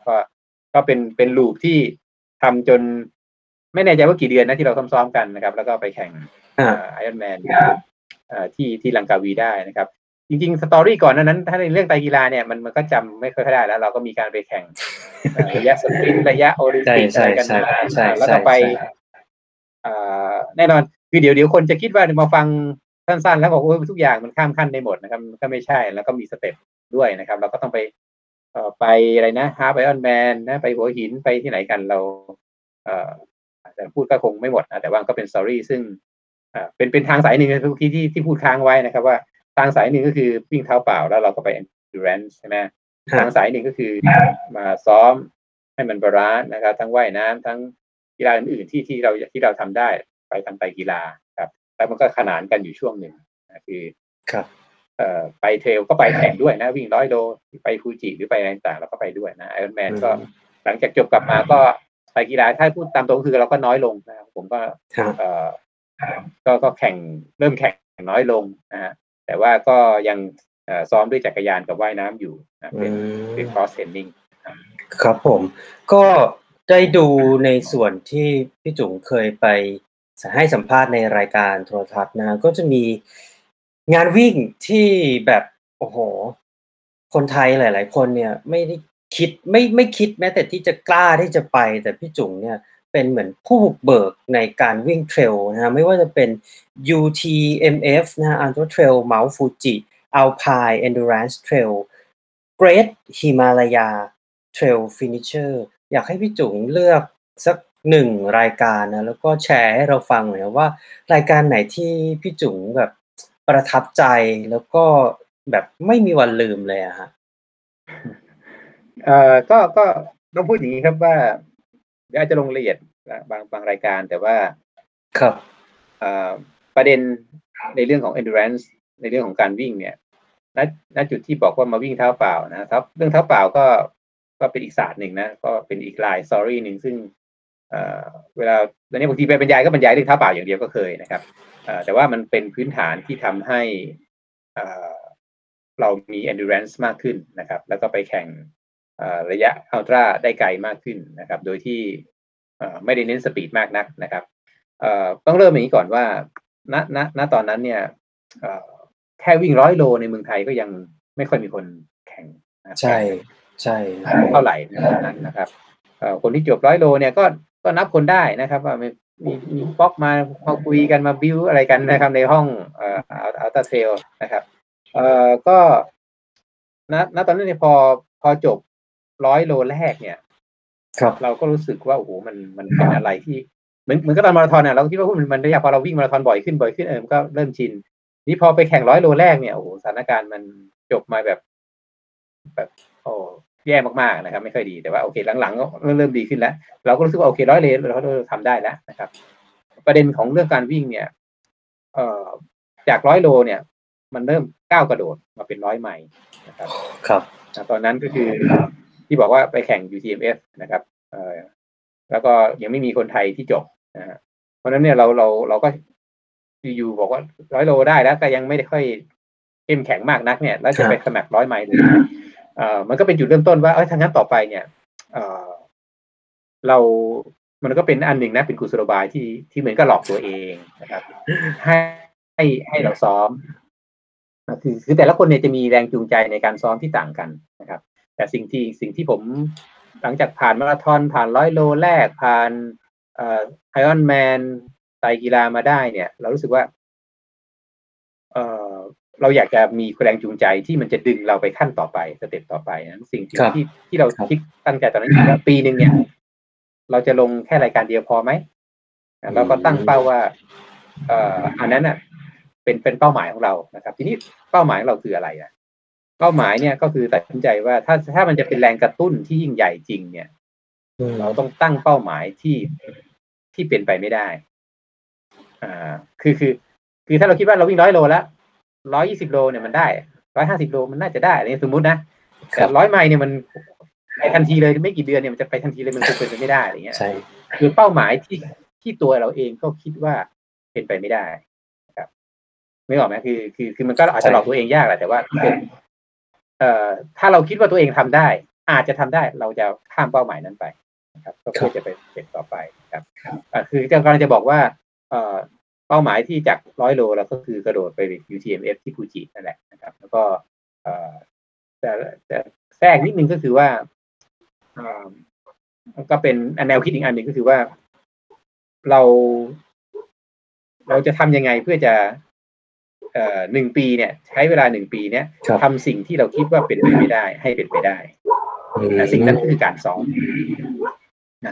ก็เป็นลูปที่ทำจนไม่แน่ใจว่ากี่เดือนนะที่เราซ้อมๆกันนะครับแล้วก็ไปแข่งIron Man ที่ลังกาวีได้นะครับจริงๆสตอรี่ก่อนนั้นถ้าในเรื่องไตรกีฬาเนี่ยมันก็จำไม่ค่อยได้แล้วเราก็มีการไปแข่งระยะสปรินต์ระยะโอลิมปิกอะไรกันแล้วก็ไปแน่นอนคือเดี๋ยวคนจะคิดว่ามาฟังสั้นๆแล้วบอกว่าทุกอย่างมันข้ามขั้นได้หมดนะครับก็ไม่ใช่แล้วก็มีสเต็ปด้วยนะครับเราก็ต้องไปอะไรนะฮาไอออนแมนนะไปหัวหินไปที่ไหนกันเราแต่พูดก็คงไม่หมดนะแต่ว่าก็เป็นสตอรี่ซึ่งเป็นทางสายหนึ่งทุกที่ที่พูดค้างไว้นะครับว่าทางสายหนึ่งก็คือวิ่งเท้าเปล่าแล้วเราก็ไป endurance ใช่ไหมทางสายหนึ่งก็คือมาซ้อมให้มันบาลานซ์นะครับทั้งว่ายน้ำทั้งกีฬาอื่นๆที่เราทำได้ไปทางไตรกีฬาครับแล้วมันก็ขนานกันอยู่ช่วงหนึ่งนะคือไปเทรลก็ไปแข่งด้วยนะวิ่ง100โลไปฟูจิหรือไปอะไรต่างๆเราก็ไปด้วยนะ Iron Man ก็หลังจากจบกลับมาก็ไตรกีฬาถ้าพูดตามตรงคือเราก็น้อยลงนะครับผมก็ก็แข่งเริ่มแข่งน้อยลงนะฮะแต่ว่าก็ยังซ้อมด้วยจักรยานกับว่ายน้ำอยู่นะเป็น cross training ครับผมก็ได้ดูในส่วนที่พี่จุ๋มเคยไปให้สัมภาษณ์ในรายการโทรทัศน์นะก็จะมีงานวิ่งที่แบบโอ้โหคนไทยหลายๆคนเนี่ยไม่ได้คิดไม่คิดแม้แต่ที่จะกล้าที่จะไปแต่พี่จุ๋มเนี่ยเป็นเหมือนผู้บุกเบิกในการวิ่งเทรลนะไม่ว่าจะเป็น UTMF นะ Ultra Trail Mount Fuji Alpine Endurance Trail Great Himalaya Trail Finisher อยากให้พี่จุ๋มเลือกสัก1รายการนะแล้วก็แชร์ให้เราฟังหน่อยว่ารายการไหนที่พี่จุ๋มแบบประทับใจแล้วก็แบบไม่มีวันลืมเลยอะฮะก็ต้องพูดอย่างนี้ครับว่าเดี๋ยวอาจจะลงละเอียดบางรายการแต่ว่าครับประเด็นในเรื่องของ endurance ในเรื่องของการวิ่งเนี่ยณจุดที่บอกว่ามาวิ่งเท้าเปล่านะครับเรื่องเท้าเปล่าก็เป็นอีกศาสตร์หนึ่งนะก็เป็นอีกลาย story นึงซึ่งเวลาตอนนี้บางทีไปบรรยายก็บรรยายเรื่องเท้าเปล่าอย่างเดียวก็เคยนะครับแต่ว่ามันเป็นพื้นฐานที่ทำให้เรามี endurance มากขึ้นนะครับแล้วก็ไปแข่งระยะอัลตร้าได้ไกลมากขึ้นนะครับโดยที่ไม่ได้เน้นสปีดมากนักนะครับต้องเริ่มอย่างนี้ก่อนว่าณตอนนั้นเนี่ยแค่วิ่ง100โลในเมืองไทยก็ยังไม่ค่อยมีคนแข่งใช่เท่าไหร่นะครับคนที่จบ100โลเนี่ยก็นับคนได้นะครับว่ามีป๊อกมาคุยกันมาบิวอะไรกันนะครับในห้องอัลตราเทรลนะครับก็ณตอนนั้นเนี่ยพอจบ100โลแรกเนี่ยครับเราก็รู้สึกว่าโอ้โหมันเป็นอะไรที่เหมือนกับตอนมาราธอนน่ะเราคิดว่ามันได้พอเราวิ่งมาราธอนบ่อยขึ้นมันก็เริ่มชิน นี่พอไปแข่ง100โลแรกเนี่ยโอ้โหสถานการณ์มันจบมาแบบโอ้แย่มากๆนะครับไม่ค่อยดีแต่ว่าโอเคหลังๆก็เริ่มดีขึ้นแล้วเราก็รู้สึกว่าโอเค100เลนเราทำได้แล้วนะครับประเด็นของเรื่องการวิ่งเนี่ยจาก100โลเนี่ยมันเริ่มก้าวกระโดดมาเป็น100ไมล์นะครับครับตอนนั้นก็คือที่บอกว่าไปแข่ง UTMF นะครับแล้วก็ยังไม่มีคนไทยที่จบนะฮะเพราะนั้นเนี่ยเราก็อยู่บอกว่า100โลได้แล้วแต่ยังไม่ได้ค่อยเข้มแข็งมากนักเนี่ยแล้วจะไปสมัคร100ไมล์มันก็เป็นจุดเริ่มต้นว่าทางนั้นต่อไปเนี่ยมันก็เป็นอันหนึ่งนะเป็นกุศโลบายที่เหมือนกับหลอกตัวเองนะครับให้เราซ้อมคือแต่ละคนเนี่ยจะมีแรงจูงใจในการซ้อมที่ต่างกันนะครับแต่สิ่งที่ผมหลังจากผ่านมาราธอนผ่าน100โลแรกผ่านIron Man ไตรกีฬามาได้เนี่ยเรารู้สึกว่าเราอยากจะมีแรงจูงใจที่มันจะดึงเราไปขั้นต่อไปสเต็ปต่อไปนะสิ่งที่เราคิดตั้งใจตอนนั้นคือปีนึงเนี่ยเราจะลงแค่รายการเดียวพอไหมเราก็ตั้งเป้าว่าอันนั้นอ่ะเป็นเป้าหมายของเรานะครับทีนี้เป้าหมายของเราคืออะไรนะเป้าหมายเนี่ยก็คือตัดสินใจว่าถ้ามันจะเป็นแรงกระตุ้นที่ยิ่งใหญ่จริงเนี่ยเราต้องตั้งเป้าหมายที่เป็นไปไม่ได้คือถ้าเราคิดว่าเราวิ่ง100โลแล้ว120โลเนี่ยมันได้150โลมันน่าจะได้อะไรสมมุตินะแต่100ไมล์เนี่ยมันไปทันทีเลยไม่กี่เดือนเนี่ยมันจะไปทันทีเลยมันเป็นไปไม่ได้อะไรเงี้ยคือเป้าหมายที่ตัวเราเองก็คิดว่าเป็นไปไม่ได้ครับไม่ออกมั้ยคือมันก็อาจจะหลอกตัวเองยากแหละแต่ว่าถ้าเราคิดว่าตัวเองทำได้อาจจะทำได้เราจะข้ามเป้าหมายนั้นไปนะครับก็เพื่อจะไปเป็นต่อไปครับคือจะกำลังจะบอกว่าเป้าหมายที่จาก100โลแล้วก็คือกระโดดไป UTMF ที่ฟูจินั่นแหละนะครับแล้วก็แต่แทรกนิดนึงก็คือว่าก็เป็นแนวคิดอีกอันหนึ่งก็คือว่าเราจะทำยังไงเพื่อจะ1ปีเนี่ยใช้เวลา1ปีเนี่ยทำสิ่งที่เราคิดว่าเป็นไปไม่ได้ให้เป็นไปได้สิ่งนั้นคือการซ้อม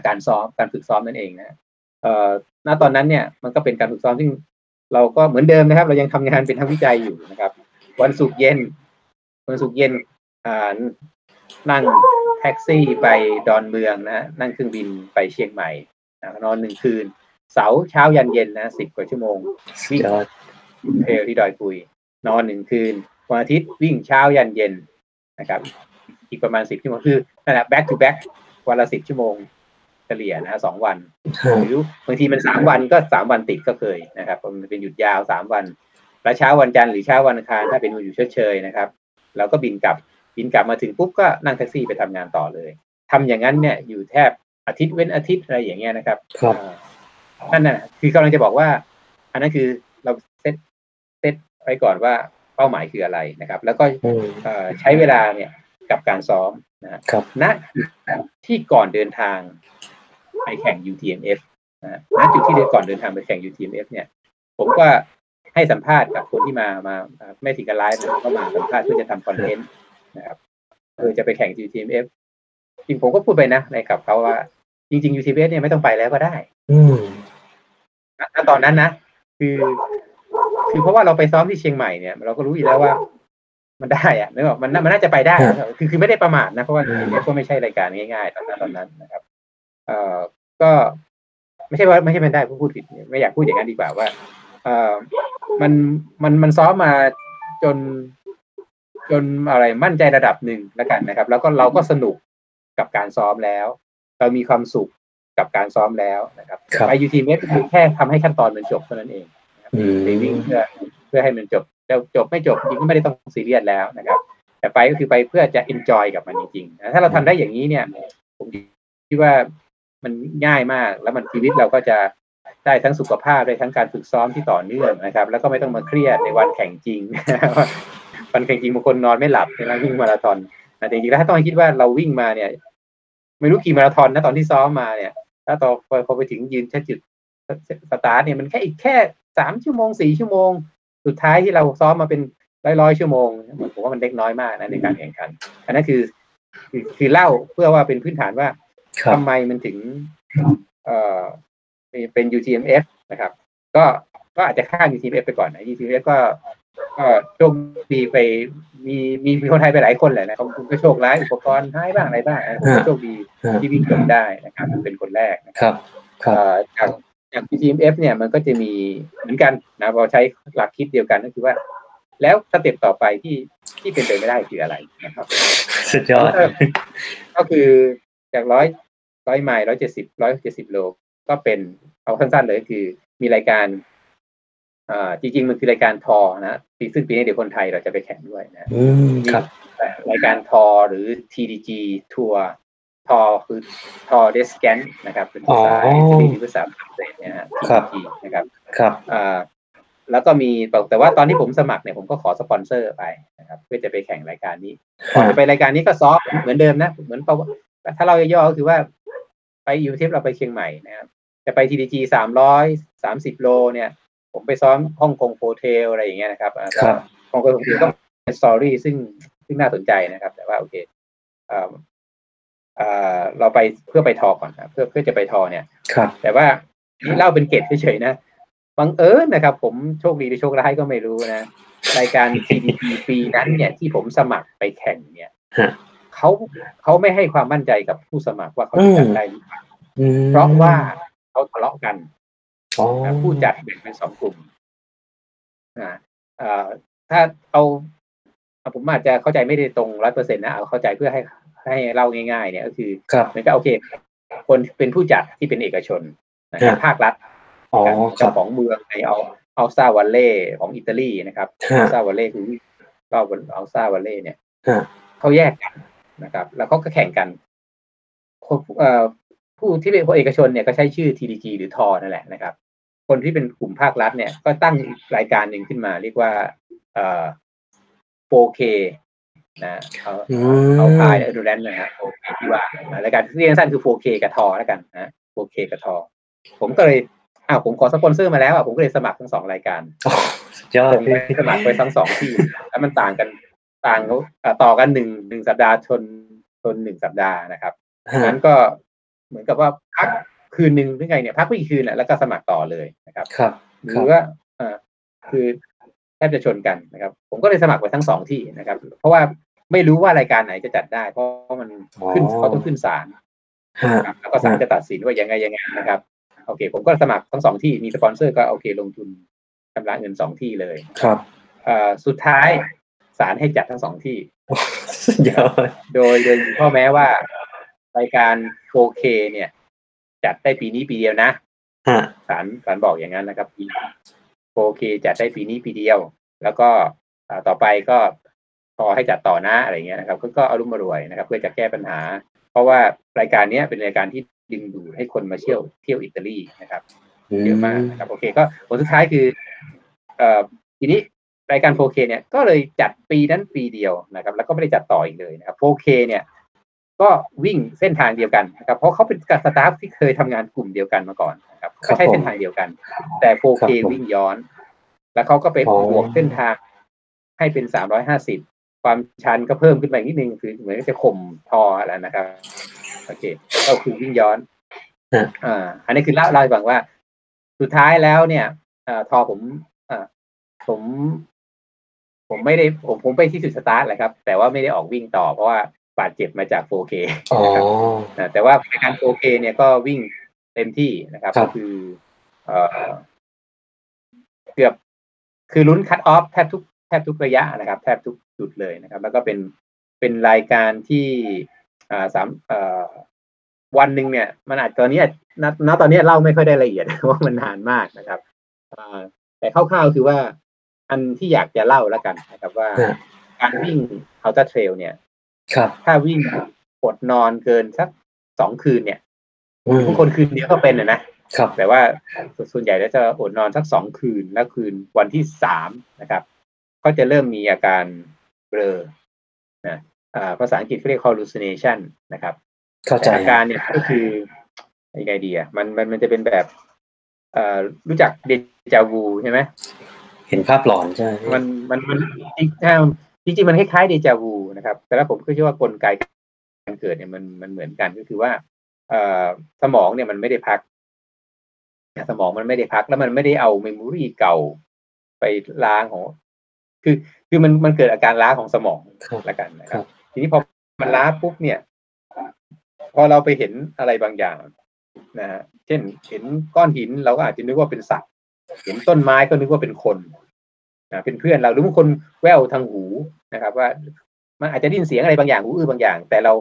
การฝึกซ้อมนั่นเองนะณตอนนั้นเนี่ยมันก็เป็นการฝึกซ้อมที่เราก็เหมือนเดิมนะครับเรายังทำงานเป็นทั้งวิจัยอยู่นะครับวันศุกร์เย็นนั่งแท็กซี่ไปดอนเมืองนะนั่งเครื่องบินไปเชียงใหม่นอน1คืนเสาร์เช้ายันเย็นนะ10กว่าชั่วโมงวิ่งเทรลที่ดอยปุยนอน1คืนวันอาทิตย์วิ่งเช้ายันเย็นนะครับอีกประมาณ10ชั่วโมงคือนั่นแหละ back to back วันละ10ชั่วโมงเฉลี่ยนะ2วันหรือบางทีมัน3วันก็3วันติดก็เคยนะครับมันเป็นหยุดยาว3วันแล้วเช้าวันจันทร์หรือเช้าวันอังคารถ้าเป็นวันอยู่เฉยๆนะครับเราก็บินกลับมาถึงปุ๊บก็นั่งแท็กซี่ไปทำงานต่อเลยทำอย่างนั้นเนี่ยอยู่แทบอาทิตย์เว้นอาทิตย์อะไรอย่างเงี้ยนะครับนั่นน่ะคือกำลังจะบอกว่าอันนั้นคือเราเซตไว้ก่อนว่าเป้าหมายคืออะไรนะครับแล้วก็ใช้เวลาเนี่ยกับการซ้อมนะครับณที่ก่อนเดินทางไปแข่ง UTMF นะณจุดที่ก่อนเดินทางไปแข่ง UTMF เนี่ยผมก็ให้สัมภาษณ์กับคนที่มาไม่ถึงกับไลฟ์ก็มาสัมภาษณ์เพื่อจะทำคอนเทนต์นะครับจะไปแข่ง UTMF จริงผมก็พูดไปนะในกับเขาว่าจริงๆ UTMF เนี่ยไม่ต้องไปแล้วก็ได้ณตอนนั้นนะคือเพราะว่าเราไปซ้อมที่เชียงใหม่เนี่ยเราก็รู้อยู่แล้วว่ามันได้อะนึกออกมันน่าจะไปได้คือไม่ได้ประมาทนะเพราะว่าก็ไม่ใช่รายการง่ายๆตอนนั้นนะครับก็ไม่ใช่ว่าไม่ใช่เป็นได้พูดผิดไม่อยากพูดอย่างนั้นดีกว่าว่ามันซ้อมมาจนอะไรมั่นใจระดับหนึ่งแล้วกันนะครับแล้วก็เราก็สนุกกับการซ้อมแล้วเรามีความสุขกับการซ้อมแล้วนะครับไป UTMF คือแค่ทำให้ขั้นตอนมันจบเท่านั้นเองไปวิ่งเพื่อให้มันจบแล้วจบไม่จบจริงก็ไม่ได้ต้องซีเรียสแล้วนะครับแต่ไปก็คือไปเพื่อจะ enjoy กับมันจริงๆนะถ้าเราทำได้อย่างนี้เนี่ยผมคิดว่ามันง่ายมากแล้วมันชีวิตเราก็จะได้ทั้งสุขภาพได้ทั้งการฝึกซ้อมที่ต่อเนื่องนะครับแล้วก็ไม่ต้องมาเครียดในวันแข่งจริงวันแข่งจริงบางคนนอนไม่หลับในวิ่งมาราธอนแต่จริงๆแล้วถ้าต้องคิดว่าเราวิ่งมาเนี่ยไม่รู้กี่มาราธอนนะตอนที่ซ้อมมาเนี่ยถ้าต่อพอไปถึงยืนแค่จุดสตาร์ทเนี่ยมันแค่3ชั่วโมง4ชั่วโมงสุดท้ายที่เราซ้อมมาเป็น100ชั่วโมงผมว่ามันเล็กน้อยมากนะในการแข่งขันอันนั้นคือเล่าเพื่อว่าเป็นพื้นฐานว่าทำไมมันถึงเป็น UTMF นะครับก็อาจจะข้าม UTMF ไปก่อนนะ UTMF ก็ ก็โชคดีไปมีคนไทยไปหลายคนแหละนะคุณก็โชคร้ายอุปกรณ์ให้บ้างอะไรบ้างโชคดีที่วิ่งจบได้นะครับเป็นคนแรกนะครับจาก TCF เนี่ยมันก็จะมีเหมือนกันนะเราใช้หลักคิดเดียวกันก็คือว่าแล้วสเต็ปต่อไปที่เป็นไปไม่ได้คืออะไรนะครับสุดยอดก็คือจาก100ไมล์170โลก็เป็นเอาสั้นๆเลยคือมีรายการจริงๆมันคือรายการทอนะซึ่งปีนี้เดี๋ยวคนไทยเราจะไปแข่งด้วยนะรายการทอหรือ TDG ทัวร์ทอคือทอเดสแกนนะครับเป็นภาษาฝรั่งเศสเนี่ยครับนะครับแล้วก็มีแต่ว่าตอนที่ผมสมัครเนี่ยผมก็ขอสปอนเซอร์ไปนะครับเพื่อจะไปแข่งรายการนี้ก่อนจะไปรายการนี้ก็ซ้อมเหมือนเดิมนะเหมือนถ้าเราย่อก็คือว่าไปยูทิปเราไปเชียงใหม่นะครับจะไป TDG 330โลเนี่ยผมไปซ้อมฮ่องกงโฮเทลอะไรอย่างเงี้ยนะครับฮ่องกงโฮเทลก็เป็นสตอรี่ซึ่งน่าสนใจนะครับแต่ว่าโอเคเราไปเพื่อไปทอก่อนนะเพื่อจะไปทอเนี่ยแต่ว่านี่เล่าเป็นเกตเฉยๆนะบังเอิญนะครับผมโชคดีหรือโชคร้ายก็ไม่รู้นะรายการ TDG ปีนั้นเนี่ยที่ผมสมัครไปแข่งเนี่ยเขาไม่ให้ความมั่นใจกับผู้สมัครว่าเขาจะจัดได้หรือเปล่าเพราะว่าเขาทะเลาะกันผู้จัดแบ่งเป็น2กลุ่มถ้าเอาผมอาจจะเข้าใจไม่ได้ตรง 100% นะเอาเข้าใจเพื่อให้เล่าง่ายๆเนี่ยก็คือมันก็โอเคคนเป็นผู้จัดที่เป็นเอกชนนะครับภาครัฐเจ้าของเมืองในอัลซาวัลเล่ของอิตาลีนะครับอัลซาวัลเล่คือรอบบนอัลซาวัลเล่เนี่ยเขาแยกกันนะครับแล้วเขาก็แข่งกันผู้ที่เป็นเอกชนเนี่ยก็ใช้ชื่อ TDG หรือทอนั่นแหละนะครับคนที่เป็นกลุ่มภาครัฐเนี่ยก็ตั้งรายการหนึ่งขึ้นมาเรียกว่า4K นะเอาพายดูแลนนะฮะที่ว่ารายการที่เรียกสั้นคือ 4K กับทอแล้วกันนะ 4K กับทอผมก็เลยผมขอสปอนเซอร์มาแล้วผมก็เลยสมัครทั้ง2รายการผมสมัครไปทั้ง2ที่แล้วมันต่างต่อกัน1สัปดาห์ชน1สัปดาห์นะครับงั้นก็เหมือนกับว่าพักคืนนึงหรือไงเนี่ยพักไม่กี่คืนแล้วก็สมัครต่อเลยนะครับหรือว่าคือแทบจะชนกันนะครับผมก็เลยสมัครไปทั้ง2ที่นะครับเพราะว่าไม่รู้ว่ารายการไหนจะจัดได้เพราะมันขึ้นเขาต้องขึ้นศาลแล้วก็ศาลจะตัดสินว่ายังไงนะครับโอเคผมก็สมัครทั้ง2ที่มีสปอนเซอร์ก็โอเคลงทุนชำระเงิน2ที่เลยครับสุดท้ายศาลให้จัดทั้ง2ที่โดยมีข้อแม้ว่ารายการ 4K เนี่ยจัดได้ปีนี้ปีเดียวนะศาลบอกอย่างนั้นนะครับ 4K จัดได้ปีนี้ปีเดียวแล้วก็ต่อไปก็ขอให้จัดต่อนะอะไรเงี้ยนะครับก็อารมณ์รวยนะครับเพื่อจะแก้ปัญหาเพราะว่ารายการนี้เป็นรายการที่ดึงดูดให้คนมาเที่ยวอิตาลีนะครับเยอะมากนะครับโอเคก็ผลสุดท้ายคือทีนี้รายการ 4K เนี่ยก็เลยจัดปีนั้นปีเดียวนะครับแล้วก็ไม่ได้จัดต่ออีกเลยนะครับ 4K เนี่ยก็วิ่งเส้นทางเดียวกันนะครับเพราะเขาเป็นสตาฟที่เคยทำงานกลุ่มเดียวกันมาก่อนนะครับไม่ใช่เส้นทางเดียวกันแต่ 4K วิ่งย้อนแล้วเขาก็ไปบวกเส้นทางให้เป็น350ความชันก็เพิ่มขึ้นไปนิดนึงคือเหมือนจะข่มทอแล้วนะครับโอเคก็คือวิ่งย้อนอันนี้คือเล่าให้ฟังว่าสุดท้ายแล้วเนี่ยทอผมไม่ได้ผมไปที่จุดสตาร์ทแหละครับแต่ว่าไม่ได้ออกวิ่งต่อเพราะว่าบาดเจ็บมาจาก 4K นะครับแต่ว่าการ 4K เนี่ยก็วิ่งเต็มที่นะครับก็คือเกือบคือลุ้นคัตออฟแทบทุกระยะนะครับแทบทุกจุดเลยนะครับแล้วก็เป็นรายการที่วันหนึ่งเนี่ยมันอาจตอนนี้นะตอนนี้เล่าไม่ค่อยได้ละเอียดเพราะมันนานมากนะครับแต่คร่าวๆคือว่าอันที่อยากจะเล่าแล้วกันนะครับว่าการวิ่งอัลตร้าเทรลเนี่ยถ้าวิ่งอดนอนเกินสัก2คืนเนี่ยบางคนคืนเดียวก็เป็นนะแต่ว่าส่วนใหญ่แล้วจะอดนอนสัก2คืนแล้วคืนวันที่3นะครับก็จะเริ่มมีอาการเบลอนะภาษาอังกฤษเขาเรียก hallucination นะครับอาการเนี่ยก็คือยังไงดีอ่ะมันจะเป็นแบบรู้จักเดจาวูใช่ไหมเห็นภาพหลอนใช่มันจริงมันคล้ายๆเดจาวูนะครับแต่แล้วผมก็เชื่อว่ากลไกการเกิดเนี่ยมันเหมือนกันก็คือว่าสมองเนี่ยมันไม่ได้พักสมองมันไม่ได้พักแล้วมันไม่ได้เอาเมมโมรีเก่าไปล้างของ คือมันเกิดอาการล้าของสมองละกันนะครับทีนี้พอมันล้าปุ๊บเนี่ยพอเราไปเห็นอะไรบางอย่างนะฮะเช่นเห็นก้อนหินเราก็อาจจะนึกว่าเป็นสัตว์เห็นต้นไม้ก็นึกว่าเป็นคนนะเป็นเพื่อนเราหรือบางคนแว่วทางหูนะครับว่ามันอาจจะได้ยินเสียงอะไรบางอย่างหูอื้อบางอย่างแต่เรา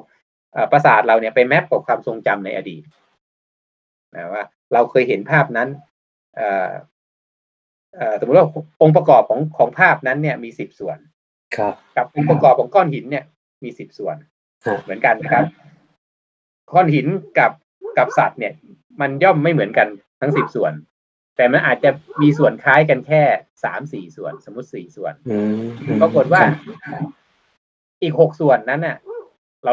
ประสาทเราเนี่ยไปแมปกับความทรงจำในอดีตนะว่าเราเคยเห็นภาพนั้นสมมติว่าองค์ประกอบของภาพนั้นเนี่ยมี10ส่วนกับองค์ประกอบของก้อนหินเนี่ยมี10ส่วนเหมือนกันนะครับก้อนหินกับสัตว์เนี่ยมันย่อมไม่เหมือนกันทั้ง10ส่วนแต่มันอาจจะมีส่วนคล้ายกันแค่ 3-4 ส่วนสมมุติ4ส่วนปรากฏว่าอีก6ส่วนนั้นน่ะเ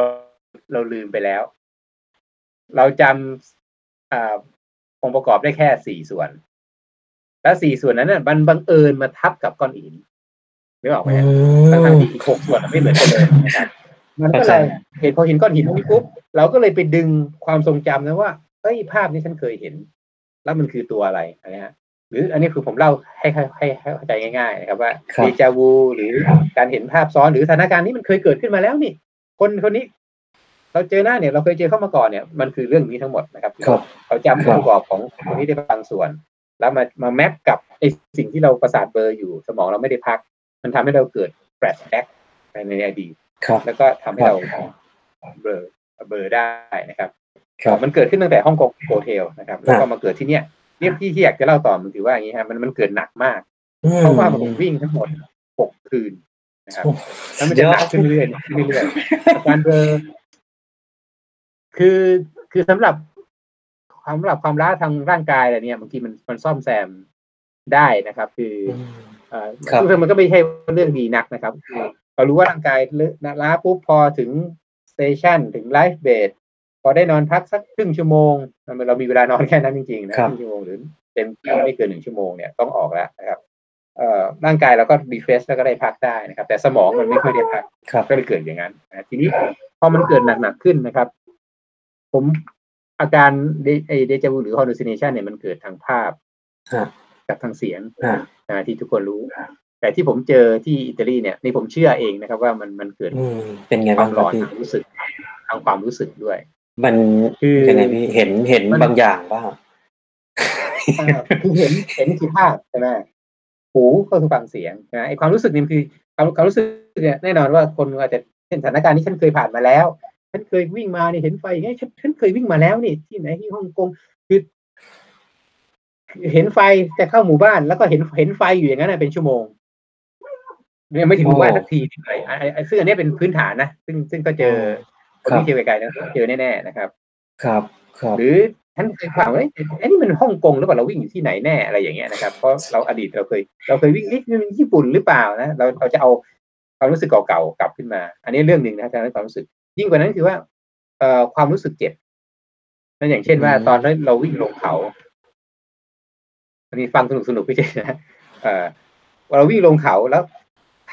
ราลืมไปแล้วเราจำองค์ประกอบได้แค่4ส่วนและ4ส่วนนั้นน่ะมันบังเอิญมาทับกับก้อนหินนึกออกมั้ยทั้งที่อีก6ส่วนไม่เหมือนกันเลยนะครับมันก็เลยเห็นพอเห็นก้อนหินตรงนี้ปุ๊บเราก็เลยไปดึงความทรงจำนะว่าเอ้ยภาพนี้ฉันเคยเห็นแล้วมันคือตัวอะไรอะไรฮะหรืออันนี้คือผมเล่าให้เข้าใจง่ายๆนะครับว่าเดจาวูหรือการเห็นภาพซ้อนหรือสถานการณ์นี้มันเคยเกิดขึ้นมาแล้วนี่คนนี้เราเจอหน้าเนี่ยเราเคยเจอเข้ามาก่อนเนี่ยมันคือเรื่องนี้ทั้งหมดนะครับเราจำองค์ประกอบของคนนี้ได้บางส่วนแล้วมาแมปกับไอ้สิ่งที่เราประสาทเบลออยู่สมองเราไม่ได้พักมันทำให้เราเกิดแฟลชแบ็คในอดีตแล้วก็ทำให้เราเบลอได้นะครับมันเกิดขึ้นตั้งแต่ฮ่องกงโฮเทลนะครับแล้วก็มาเกิดที่เนี่ยที่อยากจะเล่าต่อมันคือว่าอย่างนี้ฮะมันเกิดหนักมากเพราะว่าผมวิ่งทั้งหมด6คืนนะครับแล้วมันจะหนักขึ้นเรื่อยๆการเบลอคือสำหรับความล้าทางร่างกายอะไรเนี่ยบางทีมันซ่อมแซมได้นะครับคือมันก็ไม่ใช่เรื่องดีนักนะครับเรารู้ว่าร่างกายล้าปุ๊บพอถึงสเตชันถึงไลฟ์เบสพอได้นอนพักสักครึ่งชั่วโมงเรามีเวลานอนแค่นั้นจริงๆนะครึ่งชั่วโมงหรือเต็มที่ไม่เกิน1ชั่วโมงเนี่ยต้องออกแล้วนะครับร่างกายเราก็รีเฟรชแล้วก็ได้พักได้นะครับแต่สมองมันไม่ค่อยได้พักก็เลยเกิดอย่างนั้นทีนี้พอมันเกิดหนักๆขึ้นนะครับผมอาการเดจาวูหรือ hallucination เนี่ยมันเกิดทางภาพกับทางเสียงที่ทุกคนรู้แต่ที่ผมเจอที่อิตาลีเนี่ยนี่ผมเชื่อเองนะครับว่ามันเกิดเป็นไงบ้างครับทางความรู้สึกด้วยมันคืออะไรพี่เห็นบางอย่างป่ะคือเห็นคือภาพใช่มั้ยหูก็คือฟังเสียงนะไอ้ความรู้สึกนี่คือความรู้สึกเนี่ยแน่นอนว่าคนอาจจะเห็นสถานการณ์นี้ฉันเคยผ่านมาแล้วฉันเคยวิ่งมานี่เห็นไฟไงฉันเคยวิ่งมาแล้วนี่ที่ไหนที่ฮ่องกงคือเห็นไฟจะเข้าหมู่บ้านแล้วก็เห็นไฟอยู่อย่างนั้นเป็นชั่วโมงเนี่ยไม่ถึงหมู่บ้านสักทีเลยซึ่งอันนี้เป็นพื้นฐานนะซึ่งก็เจอคนที่เจอไกลๆนะเจอแน่ๆนะครับครับครับหรือฉันเคยผ่านไอ้นี่มันฮ่องกงหรือเปล่าเราวิ่งอยู่ที่ไหนแน่อะไรอย่างเงี้ยนะครับเพราะเราอดีตเราเคยวิ่งนี่มันญี่ปุ่นหรือเปล่านะเราจะเอาความรู้สึกเก่าๆกลับขึ้นมาอันนี้เรื่องนึงนะการความรู้สึกยิ่งกว่านั้นคือว่าความรู้สึกเจ็บนั่นอย่างเช่นว่าตอนที่เราวิ่งลงเขาอันนี้ฟังสนุกพี่เจนะเราวิ่งลงเขาแล้ว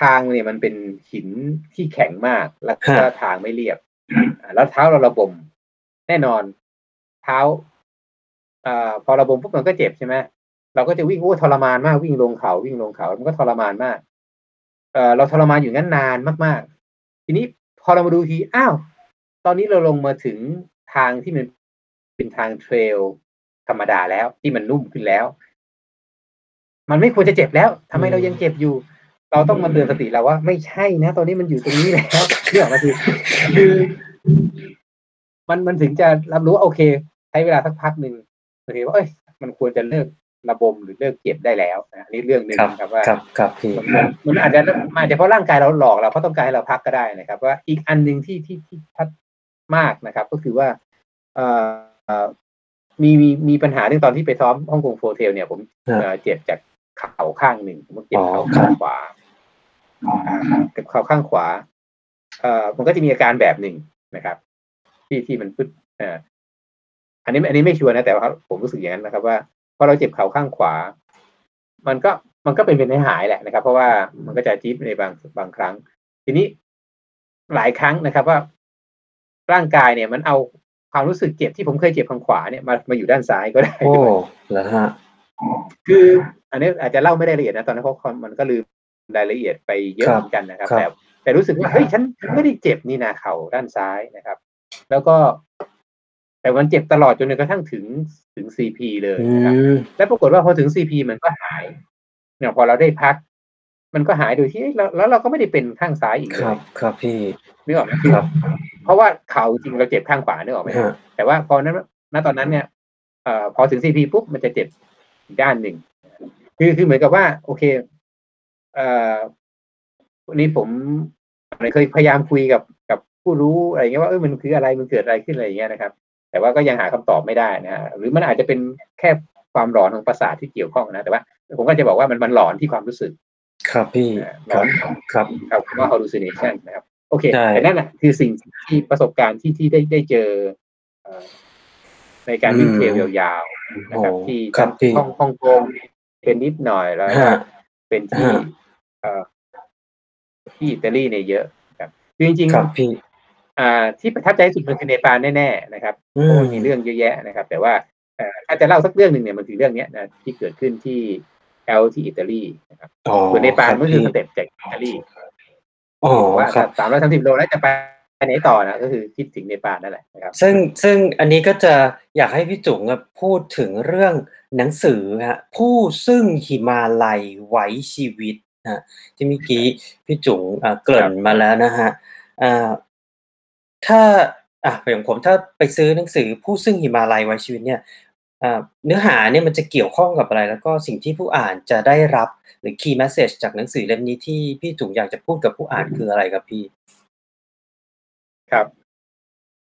ทางเนี่ยมันเป็นหินที่แข็งมากแล้วก็ทางไม่เรียบแล้วเท้าเราระบมแน่นอนเท้าพอระบมปุ๊บมันก็เจ็บใช่ไหมเราก็จะวิ่งโอ้ทรมานมากวิ่งลงเขามันก็ทรมานมากเราทรมานอยู่งั้นนานมากๆทีนี้พอเรามาดูทีอ้าวตอนนี้เราลงมาถึงทางที่มันเป็นทางเทรลธรรมดาแล้วที่มันนุ่มขึ้นแล้วมันไม่ควรจะเจ็บแล้วทำไมเรายังเจ็บอยู่เราต้องมาเตือนสติเราว่าไม่ใช่นะตอนนี้มันอยู่ตรงนี้แล้วเรื่องมันคือมันถึงจะรับรู้โอเคใช้เวลาสักพักนึงโอเคว่าเอ้ยมันควรจะเลิกระบมหรือเลิกเจ็บได้แล้วนะนี่เรื่องนึงนะครับว่ามันอาจจะมาจากเพราะร่างกายเราหลอกเราเพราะต้องการให้เราพักก็ได้นะครับว่าอีกอันนึงที่ชัดมากนะครับก็คือว่ามีปัญหาเรื่องตอนที่ไปซ้อมฮ่องกงโฟเทลเนี่ยผมเจ็บจากเข่าข้างหนึ่งผมเจ็บเข่าข้างขวามันก็จะมีอาการแบบหนึ่งนะครับที่มันพึดอันนี้ไม่ชัวร์นะแต่ว่าผมรู้สึกอย่างนั้นนะครับว่าพอเราเจ็บเข่าข้างขวามันก็เป็นหายแหละนะครับเพราะว่ามันก็จะจี๊ดในบางครั้งทีนี้หลายครั้งนะครับว่าร่างกายเนี่ยมันเอาความรู้สึกเจ็บที่ผมเคยเจ็บข้างขวาเนี่ยมาอยู่ด้านซ้ายก็ได้โอ้เหรอฮะคืออันนี้อาจจะเล่าไม่ได้ละเอียดนะตอนนั้นเพราะมันก็ลืม รายละเอียดไปเยอะเหมือนกันนะครับแต่รู้สึกว่าเฮ้ยฉันไม่ได้เจ็บนี่นะเข่าด้านซ้ายนะครับแล้วก็แต่มันเจ็บตลอดจนกระทั่งถึง CP เลยนะครับแล้วปรากฏว่าพอถึง CP มันก็หายเนี่ยพอเราได้พักมันก็หายโดยที่แล้วเราก็ไม่ได้เป็นข้างซ้ายอีกเลยครับพี่นึกออกไหมครับเพราะว่าเข่าจริงเราเจ็บข้างขวานึกออกไหมครับแต่ว่าพอนั้นณตอนนั้นเนี่ยพอถึง CP ปุ๊บมันจะเจ็บอีกด้านหนึ่งคือเหมือนกับว่าโอเควันนี้ผมเคยพยายามคุยกับผู้รู้อะไรเงี้ยว่ามันคืออะไรมันเกิดอะไรขึ้นอะไรอย่างเงี้ยนะครับแต่ว่าก็ยังหาคำตอบไม่ได้นะฮะหรือมันอาจจะเป็นแค่ความหลอนของประสาทที่เกี่ยวข้องนะแต่ว่าผมก็จะบอกว่ามันหลอนที่ความรู้สึกครับพี่ครับว่า hallucination นะครับโอเคแต่นั่นแหละคือสิ่งที่ประสบการณ์ที่ได้เจอในการวิ่งเทรลยาวๆนะครับที่ฮ่องกงเป็นนิดหน่อยแล้วเป็นที่ที่อิตาลีเนี่ยเยอะครับจริงๆพี่ที่ประทับใจสุดมันคือเนปาลแน่ๆนะครับมีเรื่องเยอะแยะนะครับแต่ว่าถ้าจะเล่าสักเรื่องหนึ่งเนี่ยมันคือเรื่องนี้นะที่เกิดขึ้นที่แอลที่อิตาลีนะครับส่วนเนปาลมันคือสเต็ปจากอิตาลีว่า330โลแล้วจะไปไหนต่อนะก็คือคิดถึงเนปาลนั่นแหละนะครับซึ่งอันนี้ก็จะอยากให้พี่จุ๋งพูดถึงเรื่องหนังสือฮะผู้ซึ่งหิมาลัยไว้ชีวิตนะที่เมื่อกี้พี่จุ๋งเกริ่นมาแล้วนะฮะถ้าอย่างผมถ้าไปซื้อหนังสือผู้ซึ่งหิมาลัยไว้ชีวิตเนี่ยเนื้อหาเนี่ยมันจะเกี่ยวข้องกับอะไรแล้วก็สิ่งที่ผู้อ่านจะได้รับหรือ key message จากหนังสือเล่มนี้ที่พี่จุ๋งอยากจะพูดกับผู้อ่านคืออะไรครับพี่ครับ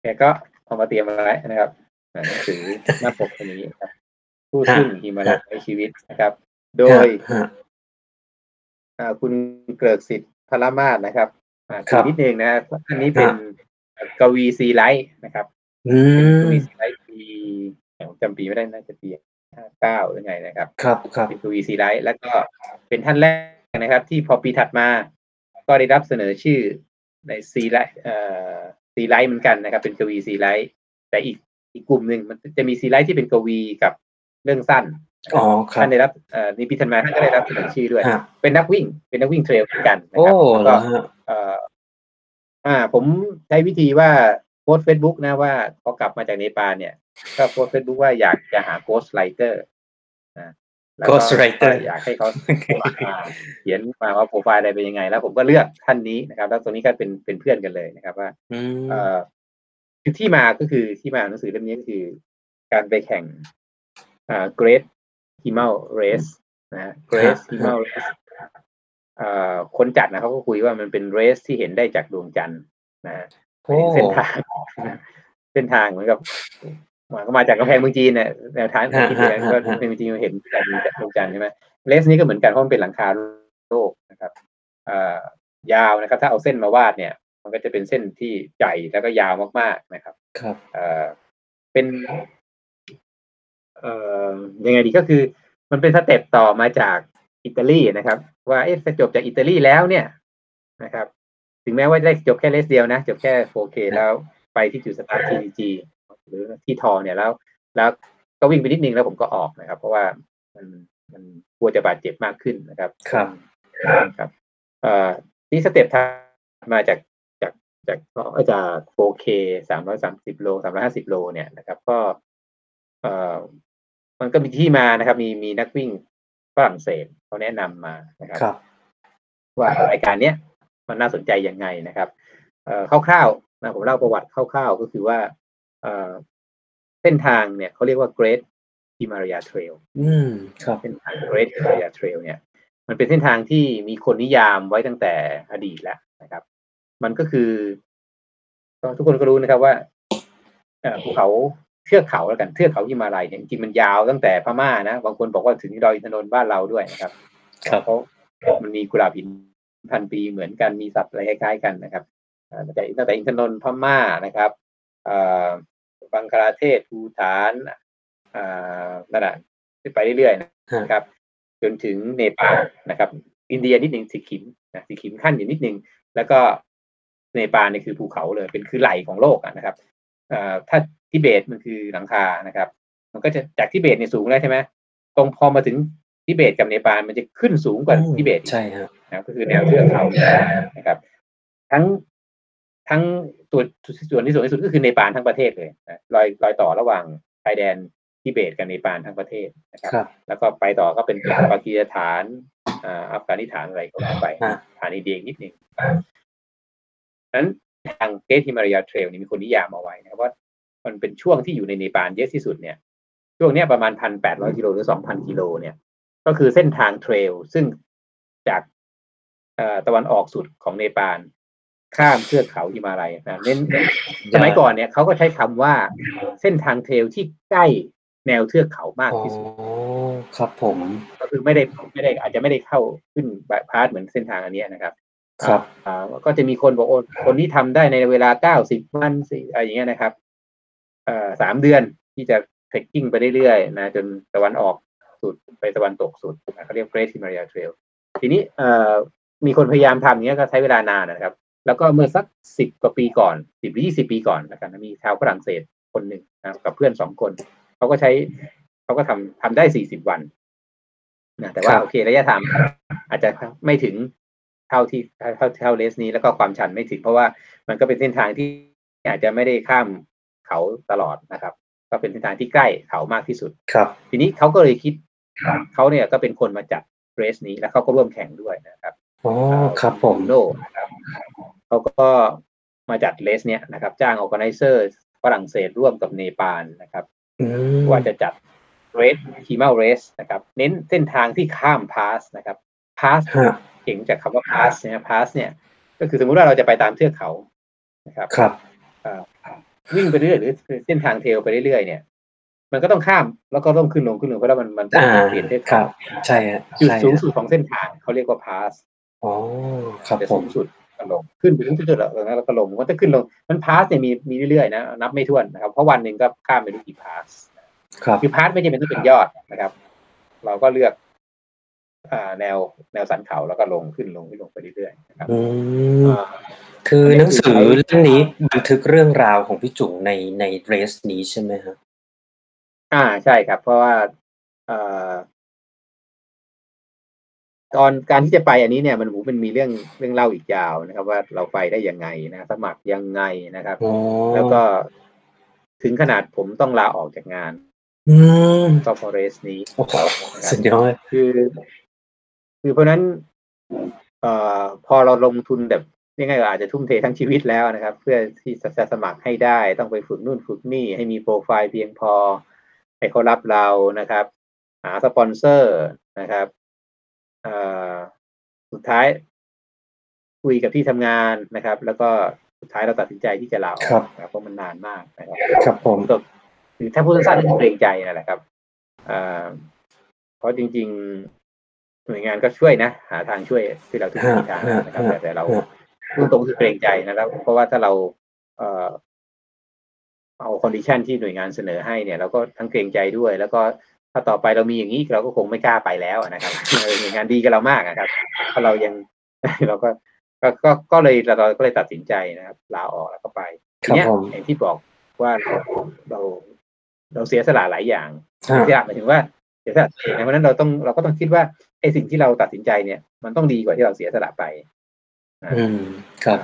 แกก็เอามาเตรียมไว้นะครับหนังสือหน้าปกตัวนี้ครับผู้ซึ่งหิมาลัยไว้ชีวิตนะครับโดยคุณเกริกสิทธิ์พลมาศนะครับคือนิดนึงนะอันนี้เป็นกวีซีไลท์นะครับกวีซีไลท์ปีจำปีไม่ได้น่าจะปี59หรือไงนะครับครับเป็นกวีซีไลท์แล้วก็เป็นท่านแรกนะครับที่พอปีถัดมาก็ได้รับเสนอชื่อในซีไลท์ซีไลท์เหมือนกันนะครับเป็นกวีซีไลท์แต่อีกกลุ่มนึงมันจะมีซีไลท์ที่เป็นกวีกับเรื่องสั้นท่านได้รับนิพิธมาท่านก็ได้รับเสนอชื่อด้วยเป็นนักวิ่งเทรลเหมือนกันนะครับก็ผมใช้วิธีว่าโพสต์ Facebook นะว่าพอกลับมาจากเนปาลเนี่ยก็โพสต์ Facebook ว่าอยากจะหาโกสต์ไรเตอร์นะโกสต์ไรเตอร์อยากให้เขาเขียนมาว่าโปรไฟล์อะไรเป็นยังไงแล้วผมก็เลือกท่านนี้นะครับแล้วตรงนี้ก็เป็นเพื่อนกันเลยนะครับว่าคือที่มาก็คือที่มาหนังสือเล่มนี้ก็คือการไปแข่งGreat Himalaya Race นะ Great Himalaya Raceคนจัดนะเขาก็คุยว่ามันเป็นเรสที่เห็นได้จากดวงจันทร์นะเส้นทางเหมือนกับมาจากกำแพงเมืองจีนเนี่ยแนวทางที่จีนก็เป็นจริงเห็นจากดวงจันทร์ใช่ไหมเรสนี้ก็เหมือนกันเพราะมันเป็นหลังคาโลกนะครับยาวนะครับถ้าเอาเส้นมาวาดเนี่ยมันก็จะเป็นเส้นที่ใหญ่แล้วก็ยาวมากๆนะครับเป็นยังไงดีก็คือมันเป็นสเต็ปต่อมาจากอิตาลีนะครับว่าจะจบจากอิตาลีแล้วเนี่ยนะครับถึงแม้ว่าจะได้จบแค่เลสเดียวนะจบแค่ 4K แล้วไปที่จุดสตาร์ท TG หรือที่ทอเนี่ยแล้วก็วิ่งไปนิดนึงแล้วผมก็ออกนะครับเพราะว่ามันกลัวจะบาดเจ็บมากขึ้นนะครับครับนี่สเต็ปมาจาก 4K 330 โล 350 โลเนี่ยนะครับก็มันก็มีที่มานะครับมีนักวิ่งฝรั่งเศสเขาแนะนำมานะครับว่ารายการเนี้ยมันน่าสนใจยังไงนะครับคร่าวๆนะผมเล่าประวัติคร่าวๆก็คือว่าเส้นทางเนี่ยเขาเรียกว่า Great Himalaya Trail เส้นทาง Great Himalaya Trail เนี่ยมันเป็นเส้นทางที่มีคนนิยามไว้ตั้งแต่อดีตแล้วนะครับมันก็คือทุกคนก็รู้นะครับว่าภูเขาเทือกเขาแล้วกันเทือกเขาหิมาลัยเนี่ยจริงมันยาวตั้งแต่พม่านะบางคนบอกว่าถึงดอยอินทนนท์บ้านเราด้วยนะครับเพราะมันมีกุหลาบหินพันปีเหมือนกันมีสัตว์อะไรคล้ายๆกันนะครับตั้งแต่อินทนนท์พม่านะครับบังคลาเทศภูฏานนั่นแหละไปเรื่อยๆนะครับจนถึงเนปาลนะครับอินเดียนิดนึงสิคิมขั้นอยู่นิดนึงแล้วก็เนปาลเนี่ยคือภูเขาเลยเป็นคือไหล่ของโลกนะครับถ้าทิเบตมันคือหลังคานะครับมันก็จะจากทิเบตเนี่ยสูงได้ใช่ไหมตรงพอมาถึงทิ ทิเบตกับเนปาลมันจะขึ้นสูงกว่าทิเบตใช่ครับนะก็คือแนวเทือกเขานะครับทั้งส่วนที่สูงที่สุดก็คือเนปาลทั้งประเทศเลยนะรอยต่อระหว่างชายแดนทิเบตกับเนปาลทั้งประเทศนะครับแล้วก็ไปต่อก็เป็นปากีสถานอัฟกานิสถานอะไรก็ว่าไปผ่านอินเดียนิดนึงนั้นทางGreat Himalaya Trailนี่มีคนนิยามเอาไว้นะว่ามันเป็นช่วงที่อยู่ในเนปาลเยอะที่สุดเนี่ยช่วงนี้ประมาณ 1,800 กิโลหรือ 2,000 กิโลเนี่ยก็คือเส้นทางเทรลซึ่งจากตะวันออกสุดของเนปาลข้ามเทือกเขาหิมาลัยนะเน้นสมัยก่อนเนี่ยเขาก็ใช้คำว่าเส้นทางเทรลที่ใกล้แนวเทือกเขามากที่สุดครับผมก็คือไม่ได้อาจจะไม่ได้เข้าขึ้นบายพาสเหมือนเส้นทางอันนี้นะครับครับก็จะมีคนบอกโอ้คนนี้ทำได้ในเวลา90วันอะไรอย่างเงี้ยนะครับ3 เดือนที่จะเทรคกิ้งไปเรื่อยๆนะจนตะวันออกสุดไปตะวันตกสุดเขาเรียก Great Himalaya Trail ทีนี้มีคนพยายามทำอย่างเงี้ยก็ใช้เวลานานนะครับแล้วก็เมื่อสัก10กว่าปีก่อน10หรือ20ปีก่อนนะครับมีชาวฝรั่งเศสคนหนึ่งนะกับเพื่อน2คนเขาก็ทำได้40วันนะแต่ว่าโอเคระยะทางอาจจะไม่ถึงเท่าเลสนี้แล้วก็ความชันไม่ถึงเพราะว่ามันก็เป็นเส้นทางที่อาจจะไม่ได้ข้ามเขาตลอดนะครับก็เป็นเส้นทางที่ใกล้เขามากที่สุดครับทีนี้เขาก็เลยคิดเขาเนี่ยก็เป็นคนมาจัดเรสนี้แล้วเขาก็ร่วมแข่งด้วยนะครับอ๋อครับผมโลนะครับเขาก็มาจัดเรสเนี้ยนะครับจ้างออร์แกไนเซอร์ฝรั่งเศสร่วมกับเนปาลนะครับว่าจะจัดเรสฮีมาเรสนะครับเน้นเส้นทางที่ข้ามพาสนะครับพาสเก่งจากคำว่าพาสเนี่ยพาสเนี่ยก็คือสมมุติว่าเราจะไปตามเทือกเขานะครับครับวิ่งไปเรื่อยหรือเส้นทางเทลไปเรื่อยๆเนี่ยมันก็ต้องข้ามแล้วก็ต้องขึ้นลงเพราะว่ามันเปลี่ยนเส้นทางใช่ฮะจุดสูงสุดของเส้นทางเขาเรียกว่าพาสอ๋อครับผมสูงสุดลงขึ้นไปถึงจุดแล้วแล้วก็ลงมันจะขึ้นลงมันพาสเนี่ยมีเรื่อยๆนะนับไม่ถ้วนนะครับเพราะวันนึงก็ข้ามไปกี่พาสครับคือพาสไม่ใช่เป็นต้องเป็นยอดนะครับเราก็เลือกแนวสันเขาแล้วก็ลงไปเรื่อยๆนะครับคือหนังสือเล่มนี้บันทึกเรื่องราวของพี่จุ๋งในเรสนี้ใช่ไหมครับใช่ครับเพราะว่าตอนการที่จะไปอันนี้เนี่ยมันมีเรื่องเล่าอีกยาวนะครับว่าเราไปได้ยังไงนะสมัครยังไงนะครับแล้วก็ถึงขนาดผมต้องลาออกจากงานต่อเรสนี้สุดยอดคือเพราะนั้นพอเราลงทุนแบบยังไงก็อาจจะทุ่มเททั้งชีวิตแล้วนะครับเพื่อที่จะสมัครให้ได้ต้องไปฝึกนู่นฝึกนี่ให้มีโปรไฟล์เพียงพอให้เขารับเรานะครับหาสปอนเซอร์นะครับสุดท้ายคุยกับที่ทำงานนะครับแล้วก็สุดท้ายเราตัดสินใจที่จะลาออกนะครับเพราะมันนานมากนะครับครับผมคือถ้าพูดสั้นๆก็เกรงใจนั่นแหละครับเพราะจริงๆหน่วยงานก็ช่วยนะหาทางช่วยที่เราทุกวิธีทางนะครับแต่เราพูดตรงคือเกรงใจนะครับเพราะว่าถ้าเราเอาคอนดิชันที่หน่วยงานเสนอให้เนี่ยเราก็ทั้งเกรงใจด้วยแล้วก็ถ้าต่อไปเรามีอย่างนี้เราก็คงไม่กล้าไปแล้วนะครับหน่วยงานดีกับเรามากนะครับเพราะเรายังเราก็เลยเราก็เลยตัดสินใจนะครับลาออกแล้วก็ไปเนี่ยอย่างที่บอกว่าเราเสียสละหลายอย่างเสียสละหมายถึงว่าเสียสละเองเพราะนั้นเราก็ต้องคิดว่าไอ้สิ่งที่เราตัดสินใจเนี่ยมันต้องดีกว่าที่เราเสียสละไปครับ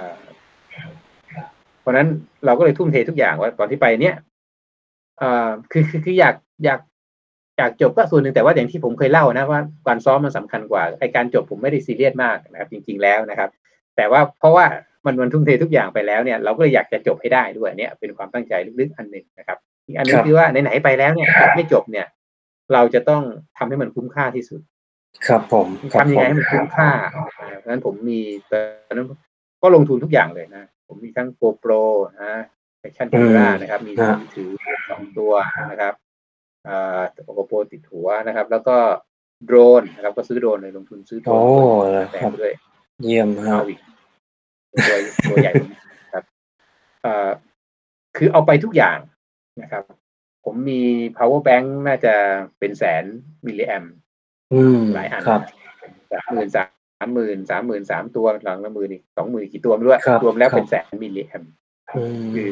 เพราะนั้นเราก็เลยทุ่มเททุกอย่างว่าตอนที่ไปเนี่ยคืออยากจบก็ส่วนหนึ่งแต่ว่าอย่างที่ผมเคยเล่านะว่าการซ้อมมันสำคัญกว่าไอ้การจบผมไม่ได้ซีเรียสมากนะครับจริงๆแล้วนะครับแต่ว่าเพราะว่ามันทุ่มเททุกอย่างไปแล้วเนี่ยเราก็เลยอยากจะจบให้ได้ด้วยเนี่ยเป็นความตั้งใจลึกๆอันหนึ่งนะครับอีกอันนึงคือว่าไหนๆไปแล้วเนี่ยไม่จบเนี่ยเราจะต้องทำให้มันคุ้มค่าที่สุดครับผมทำยังไงให้มันคุ้มค่าเพราะฉะนั้นผมมีตอนนั้นก็ลงทุนทุกอย่างเลยนะผมมีทั้ง GoPro นะแอคชั่นแคมรานะครับมีมือถือ2ตัวนะครับGoPro ติดหัวนะครับแล้วก็โดรนนะครับก็ซื้อโดรนเลยลงทุนซื้อโดรนแต่ด้วยเยี่ยมฮะตัวใหญ่ครับคือเอาไปทุกอย่างนะครับผมมี power bank น่าจะเป็นแสนมิลลิแอมหลายอันครับ 33,000 ตัวหลังละ10,000อีก 20,000 กี่ตัวไม่รู้อ่ะรวมแล้วเป็นแสนมิลลิแอมคือ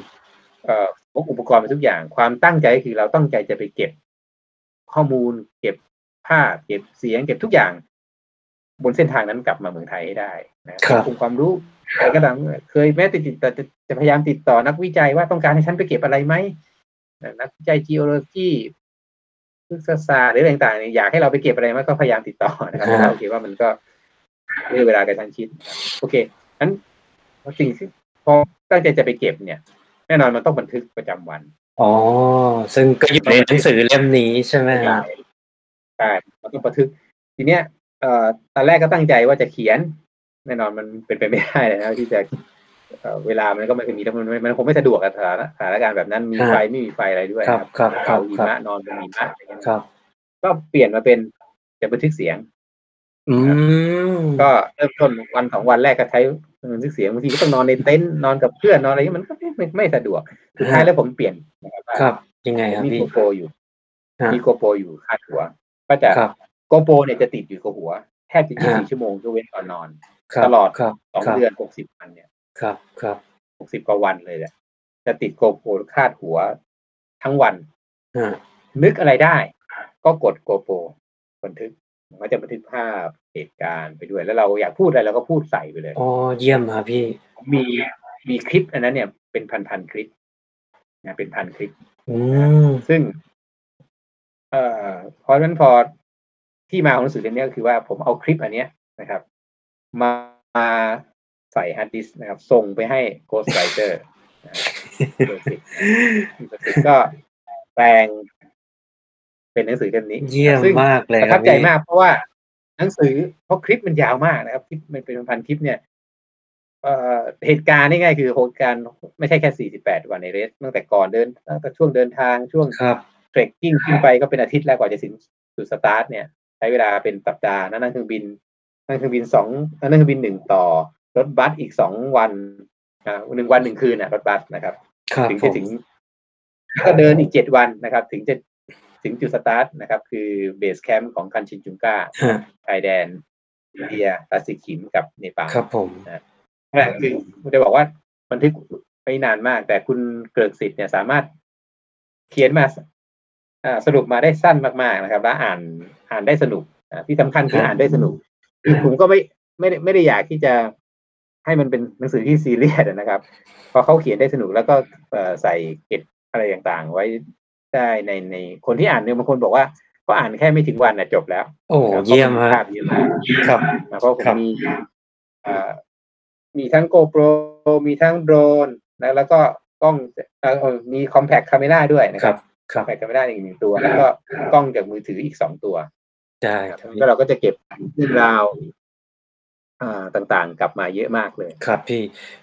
อุปกรณ์ทุกอย่างความตั้งใจคือเราตั้งใจจะไปเก็บข้อมูลเก็บ ภาพเก็บเสียงเก็บทุกอย่างบนเส้นทางนั้นกลับมาเมืองไทยให้ได้นะครับองค์ความรู้ใครก็ตามเคยแม้ติดต่อจะพยายามติดต่อนักวิจัยว่าต้องการให้ฉันไปเก็บอะไรไหมนักวิจัยจีโอโลจีพฤกษศาสตร์หรือต่างๆอยากให้เราไปเก็บอะไรไหมก็พยายามติดต่อนะครับโอเคว่ามันก็ด้วยเวลาการชั้นชิดโอเคงั้นสิ่งที่พอตั้งใจจะไปเก็บเนี่ยแน่นอนมันต้องบันทึกประจำวันอ๋อซึ่งก็อยู่ในหนังสือเล่มนี้ใช่ไหมครับใช่มันต้องบันทึกทีเนี้ยตอนแรกก็ตั้งใจว่าจะเขียนแน่นอนมันเป็นไปไม่ได้เลยนะที่จะเวลามันก็ไม่มีแล้วมันคงไม่สะดวกกับสถานการณ์แบบนั้นมีไฟไม่มีไฟอะไรด้วยครับเอาหิมะนอนบนหิมะอะไรอย่างเงี้ยก็เปลี่ยนมาเป็นจะบันทึกเสียงก็เริ่มต้นวันสองวันแรกก็ใช้บันทึกเสียงบางทีก็ต้องนอนในเต็นท์นอนกับเพื่อนนอนอะไรอย่างเงี้ยมันก็ไม่สะดวกสุดท้ายแล้วผมเปลี่ยนนะครับยังไงครับมีโกโปรอยู่คาดหัวก็จะโกโปรเนี่ยจะติดอยู่กับหัวแทบจะ24ชั่วโมงยกเว้นตอนนอนตลอด2เดือน60วันเนี่ยครับ60กว่าวันเลยแหละจะติดโกโปรคาดหัวทั้งวันนึกอะไรได้ก็กดโกโปรบันทึกมันจะบันทึกภาพเหตุการณ์ไปด้วยแล้วเราอยากพูดอะไรเราก็พูดใส่ไปเลยอ๋อเยี่ยมครับพี่มีคลิปอันนั้นเนี่ยเป็นพันคลิปนะเป็นพันคลิปซึ่งเพราะฉะนั้นพอที่มาของหนังสือเล่มนี้ก็คือว่าผมเอาคลิปอันเนี้ยนะครับมาใส่ฮาร์ดดิสก์นะครับส่งไปให้โค้ชไรเตอร์ก็แปลงเป็นหนังสือเล่มนี้เยี่ยมมากเลยประทับใจมากเพราะว่าหนังสือเพราะคลิปมันยาวมากนะครับคลิปมันเป็นพันคลิปเนี่ยเหตุการณ์นี่ง่ายคือเหตุการณ์ไม่ใช่แค่48วันในเรสตั้งแต่ก่อนเดินตั้งแต่ช่วงเดินทางช่วงเทรคกิ้งขึ้นไปก็เป็นอาทิตย์แล้วกว่าจะถึงจุดสตาร์ทเนี่ยใช้เวลาเป็นสัปดาห์นั่งเครื่องบิน2นั่งเครื่องบิน1ต่อรถบัสอีก2วัน1วัน1คืนน่ะรถบัสนะครับถึงก็เดินอีก7วันนะครับถึงจุดสตาร์ทนะครับคือเบสแคมป์ของคันชินจุงก้าชายแดนอินเดียปาซิคิมกับเนปาลครับผมนะคือผมจะบอกว่าบันทึกไปนานมากแต่คุณเกริกสิทธิ์เนี่ยสามารถเขียนมาสรุปมาได้สั้นมากๆนะครับและอ่านได้สนุกที่สำคัญคืออ่านได้สนุกคือผมก็ไม่ได้อยากที่จะให้มันเป็นหนังสือที่ซีเรียสนะครับพอเขาเขียนได้สนุกแล้วก็ใส่เกร็ดอะไรต่างๆไว้ได้ในคนที่อ่านเนี่ยบางคนบอกว่าก็อ่านแค่ไม่ถึงวันน่ะจบแล้วโอ้เยี่ยมมากครับเพราะผมมีทั้ง GoPro มีทั้งโดรนแล้วก็กล้องมี Compact Camera ด้วยนะครับแบตเตอรี่ได้อีก1ตัวแล้วก็กล้องจากมือถืออีก2ตัวใช่ครับแล้วเราก็จะเก็บเรื่องราวต่างๆกลับมาเยอะมากเลยครับ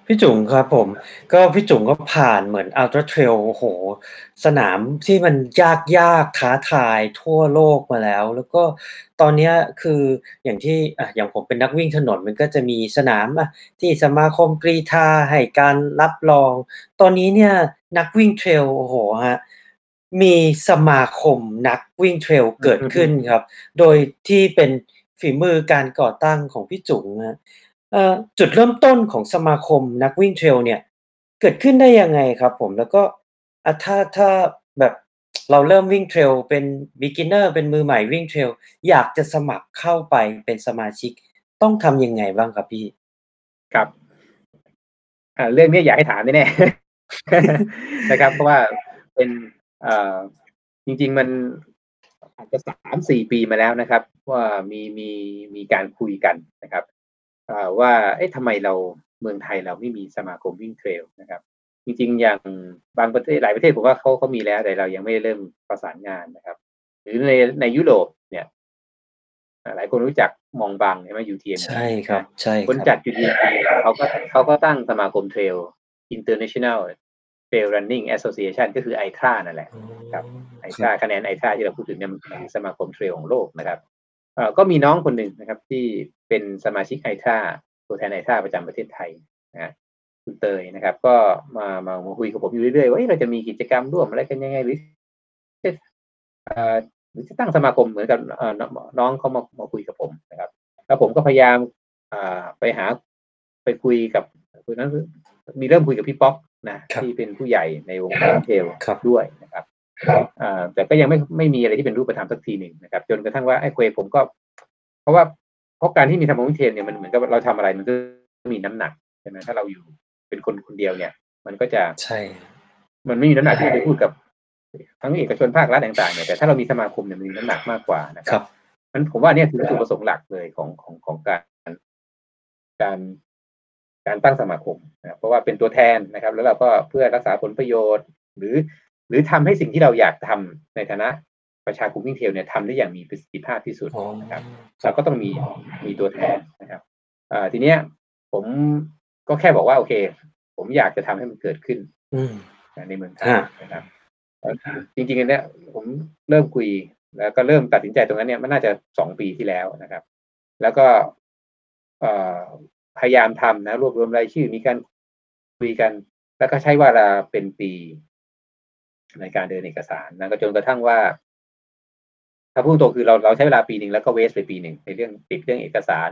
พี่จุ๋งครับผมก็พี่จุ๋งก็ผ่านเหมือน Ultra Trail โอ้โหสนามที่มันยากๆท้าทายทั่วโลกมาแล้วก็ตอนนี้คืออย่างที่อย่างผมเป็นนักวิ่งถนนมันก็จะมีสนามที่สมาคมกรีฑาให้การรับรองตอนนี้เนี่ยนักวิ่งเทรลโอ้โหฮะมีสมาคมนักวิ่งเทรลเกิดขึ้นครับโดยที่เป็นฝีมือการก่อตั้งของพี่จุ๋งนะจุดเริ่มต้นของสมาคมนักวิ่งเทรลเนี่ยเกิดขึ้นได้ยังไงครับผมแล้วก็ถ้าแบบเราเริ่มวิ่งเทรลเป็นบิ๊กเนอร์เป็นมือใหม่วิ่งเทรลอยากจะสมัครเข้าไปเป็นสมาชิกต้องทำยังไงบ้างครับพี่ครับเรื่องนี้อยากให้ถามแน่ๆนะครับเพราะว่าเป็นจริงๆมันอาจจะ 3-4 ปีมาแล้วนะครับว่ามีการคุยกันนะครับว่าเอ๊ะทำไมเราเมืองไทยเราไม่มีสมาคมวิ่งเทรลนะครับจริงๆอย่างบางประเทศหลายประเทศผมว่าเขามีแล้วแต่เรายังไม่เริ่มประสานงานนะครับหรือในยุโรปเนี่ยหลายคนรู้จักมองบังใช่ไหม UTMF ใช่ครับใช่คนจัด UTMF เขาก็ตั้งสมาคมเทรล International Trail Running Association ก็คือ ITRA นั่นแหละครับITRA คะแนน ITRA ที่เราพูดถึงเนี่ยมันเป็นสมาคมเทรลของโลกนะครับก็มีน้องคนหนึ่งนะครับที่เป็นสมาชิก ITRA ตัวแทน ITRA ประจำประเทศไทยนะคุณเตยนะครับก็มาคุยกับผมอยู่เรื่อยๆว่าเราจะมีกิจกรรมร่วมอะไรกันยังไงหรือจะตั้งสมาคมเหมือนกับน้องเขามาคุยกับผมนะครับแล้วผมก็พยายามไปคุยกับคนนั้นมีเริ่มคุยกับพี่ป๊อกนะที่เป็นผู้ใหญ่ในวงการเทรลด้วยนะครับ แต่ก็ยังไม่มีอะไรที่เป็นรูปธรรมสักทีหนึ่งนะครับจนกระทั่งว่าไอ้เควผมก็เพราะการที่มีทำของเทรนเนี่ยมันเหมือนกับเราทำอะไรมันก็มีน้ำหนักใช่ไหมถ้าเราอยู่เป็นคนเดียวเนี่ยมันก็จะใช่มันไม่มีน้ำหนักที่จะพูดกับทั้งเอกชนภาครัฐต่างๆเนี่ยแต่ถ้าเรามีสมาคมเนี่ยมันมีน้ำหนักมากกว่านะครับนั้นผมว่าเนี่ยคือจุดประสงค์หลักเลยของการตั้งสมาคมนะเพราะว่าเป็นตัวแทนนะครับแล้วเราก็เพื่อรักษาผลประโยชน์หรือทำให้สิ่งที่เราอยากทำในฐานะประชาคมวิ่งเทรลเนี่ยทำได้อย่างมีประสิทธิภาพที่สุดนะครับเราก็ต้องมีตัวแทนนะครับทีเนี้ยผมก็แค่บอกว่าโอเคผมอยากจะทำให้มันเกิดขึ้นในเมืองไทยนะครับจริงๆเนี่ยผมเริ่มคุยแล้วก็เริ่มตัดสินใจตรงนั้นเนี่ยมันน่าจะ2ปีที่แล้วนะครับแล้วก็พยายามทำนะรวบรวมรายชื่อมีการคุยกันแล้วก็ใช้เวลาเป็นปีในการเดินเอกสารนะก็จนกระทั่งว่าถ้าพูดตรงคือเราใช้เวลาปีนึงแล้วก็เวสไปปีนึงในเรื่องติดเรื่องเอกสาร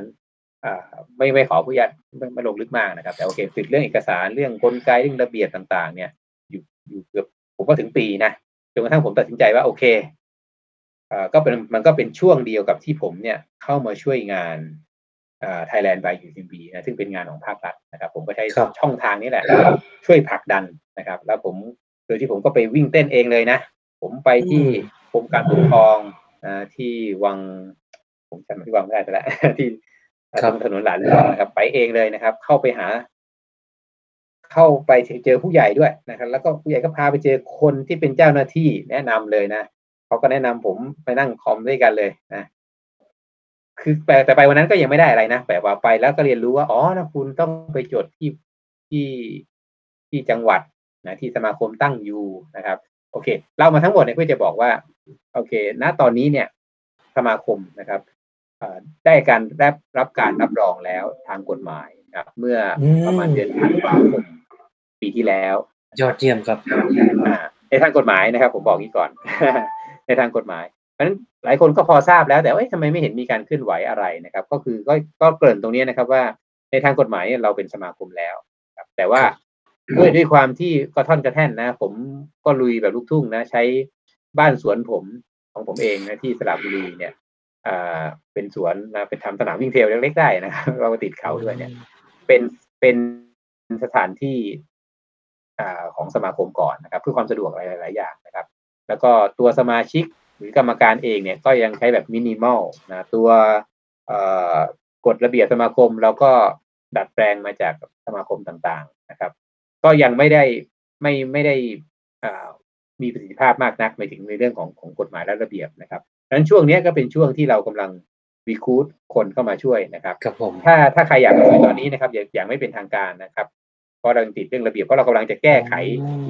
ไม่ขอผู้ยัดไม่ลงลึกมากนะครับแต่โอเคติดเรื่องเอกสารเรื่องกลไกเรื่องระเบียบต่างๆเนี่ยอยู่เกือบผมก็ถึงปีนะจนกระทั่งผมตัดสินใจว่าโอเคก็เป็นมันก็เป็นช่วงเดียวกับที่ผมเนี่ยเข้ามาช่วยงานThailand by UTMB นะซึ่งเป็นงานของภาครัฐนะครับผมก็ใช้ช่องทางนี้แหละช่วยผลักดันนะครับแล้วผมโดยที่ผมก็ไปวิ่งเต้นเองเลยนะผมไปที่กรมการปกครองที่วังผมจำไม่ได้วังไม่ได้ไปแล้วที่ตรงถนนหลานหลวงนะครับไปเองเลยนะครับเข้าไปเจอผู้ใหญ่ด้วยนะครับแล้วก็ผู้ใหญ่ก็พาไปเจอคนที่เป็นเจ้าหน้าที่แนะนำเลยนะเขาก็แนะนำผมไปนั่งคอมด้วยกันเลยนะคือแต่ไปวันนั้นก็ยังไม่ได้อะไรนะแต่ว่าไปแล้วก็เรียนรู้ว่าอ๋อนะคุณต้องไปจดที่จังหวัดนะที่สมาคมตั้งอยู่นะครับโอเคเล่ามาทั้งหมดเนี่ยเพื่อจะบอกว่าโอเคณตอนนี้เนี่ยสมาคมนะครับได้การรับการรับรองแล้วทางกฎหมายนะครับเมื่อประมาณเดือนธันวาคมปีที่แล้วยอดเยี่ยมครับในทางกฎหมายนะครับผมบอกงี้ก่อน ในทางกฎหมายเพราะฉะนั้นหลายคนก็พอทราบแล้วแต่ว่าทำไมไม่เห็นมีการเคลื่อนไหวอะไรนะครับก็คือก็เกริ่นตรงนี้นะครับว่าในทางกฎหมายเราเป็นสมาคมแล้วครับแต่ว่าด้วยความที่กระท่อนกระแท่นนะผมก็ลุยแบบลูกทุ่งนะใช้บ้านสวนผมของผมเองนะที่สระบุรีเนี่ยเป็นสวนนะเป็นทำสนามวิ่งเทรลเล็กๆได้นะเราติดเขาด้วยเนี่ยเป็นสถานที่ของสมาคมก่อนนะครับเพื่อความสะดวกหลายๆอย่างนะครับแล้วก็ตัวสมาชิกหรือกรรมการเองเนี่ยก็ยังใช้แบบมินิมอลนะตัวกฎระเบียบสมาคมเราก็ดัดแปลงมาจากสมาคมต่างๆนะครับก็ยังไม่ได้มีประสิทธิภาพมากนักไปถึงในเรื่องของกฎหมายและระเบียบนะครับดังนั้นช่วงนี้ก็เป็นช่วงที่เรากำลังรีคูดคนเข้ามาช่วยนะครับถ้าใครอยากมาช่วยตอนนี้นะครับอย่างไม่เป็นทางการนะครับเพราะเราติดเรื่องระเบียบเพราะเรากำลังจะแก้ไข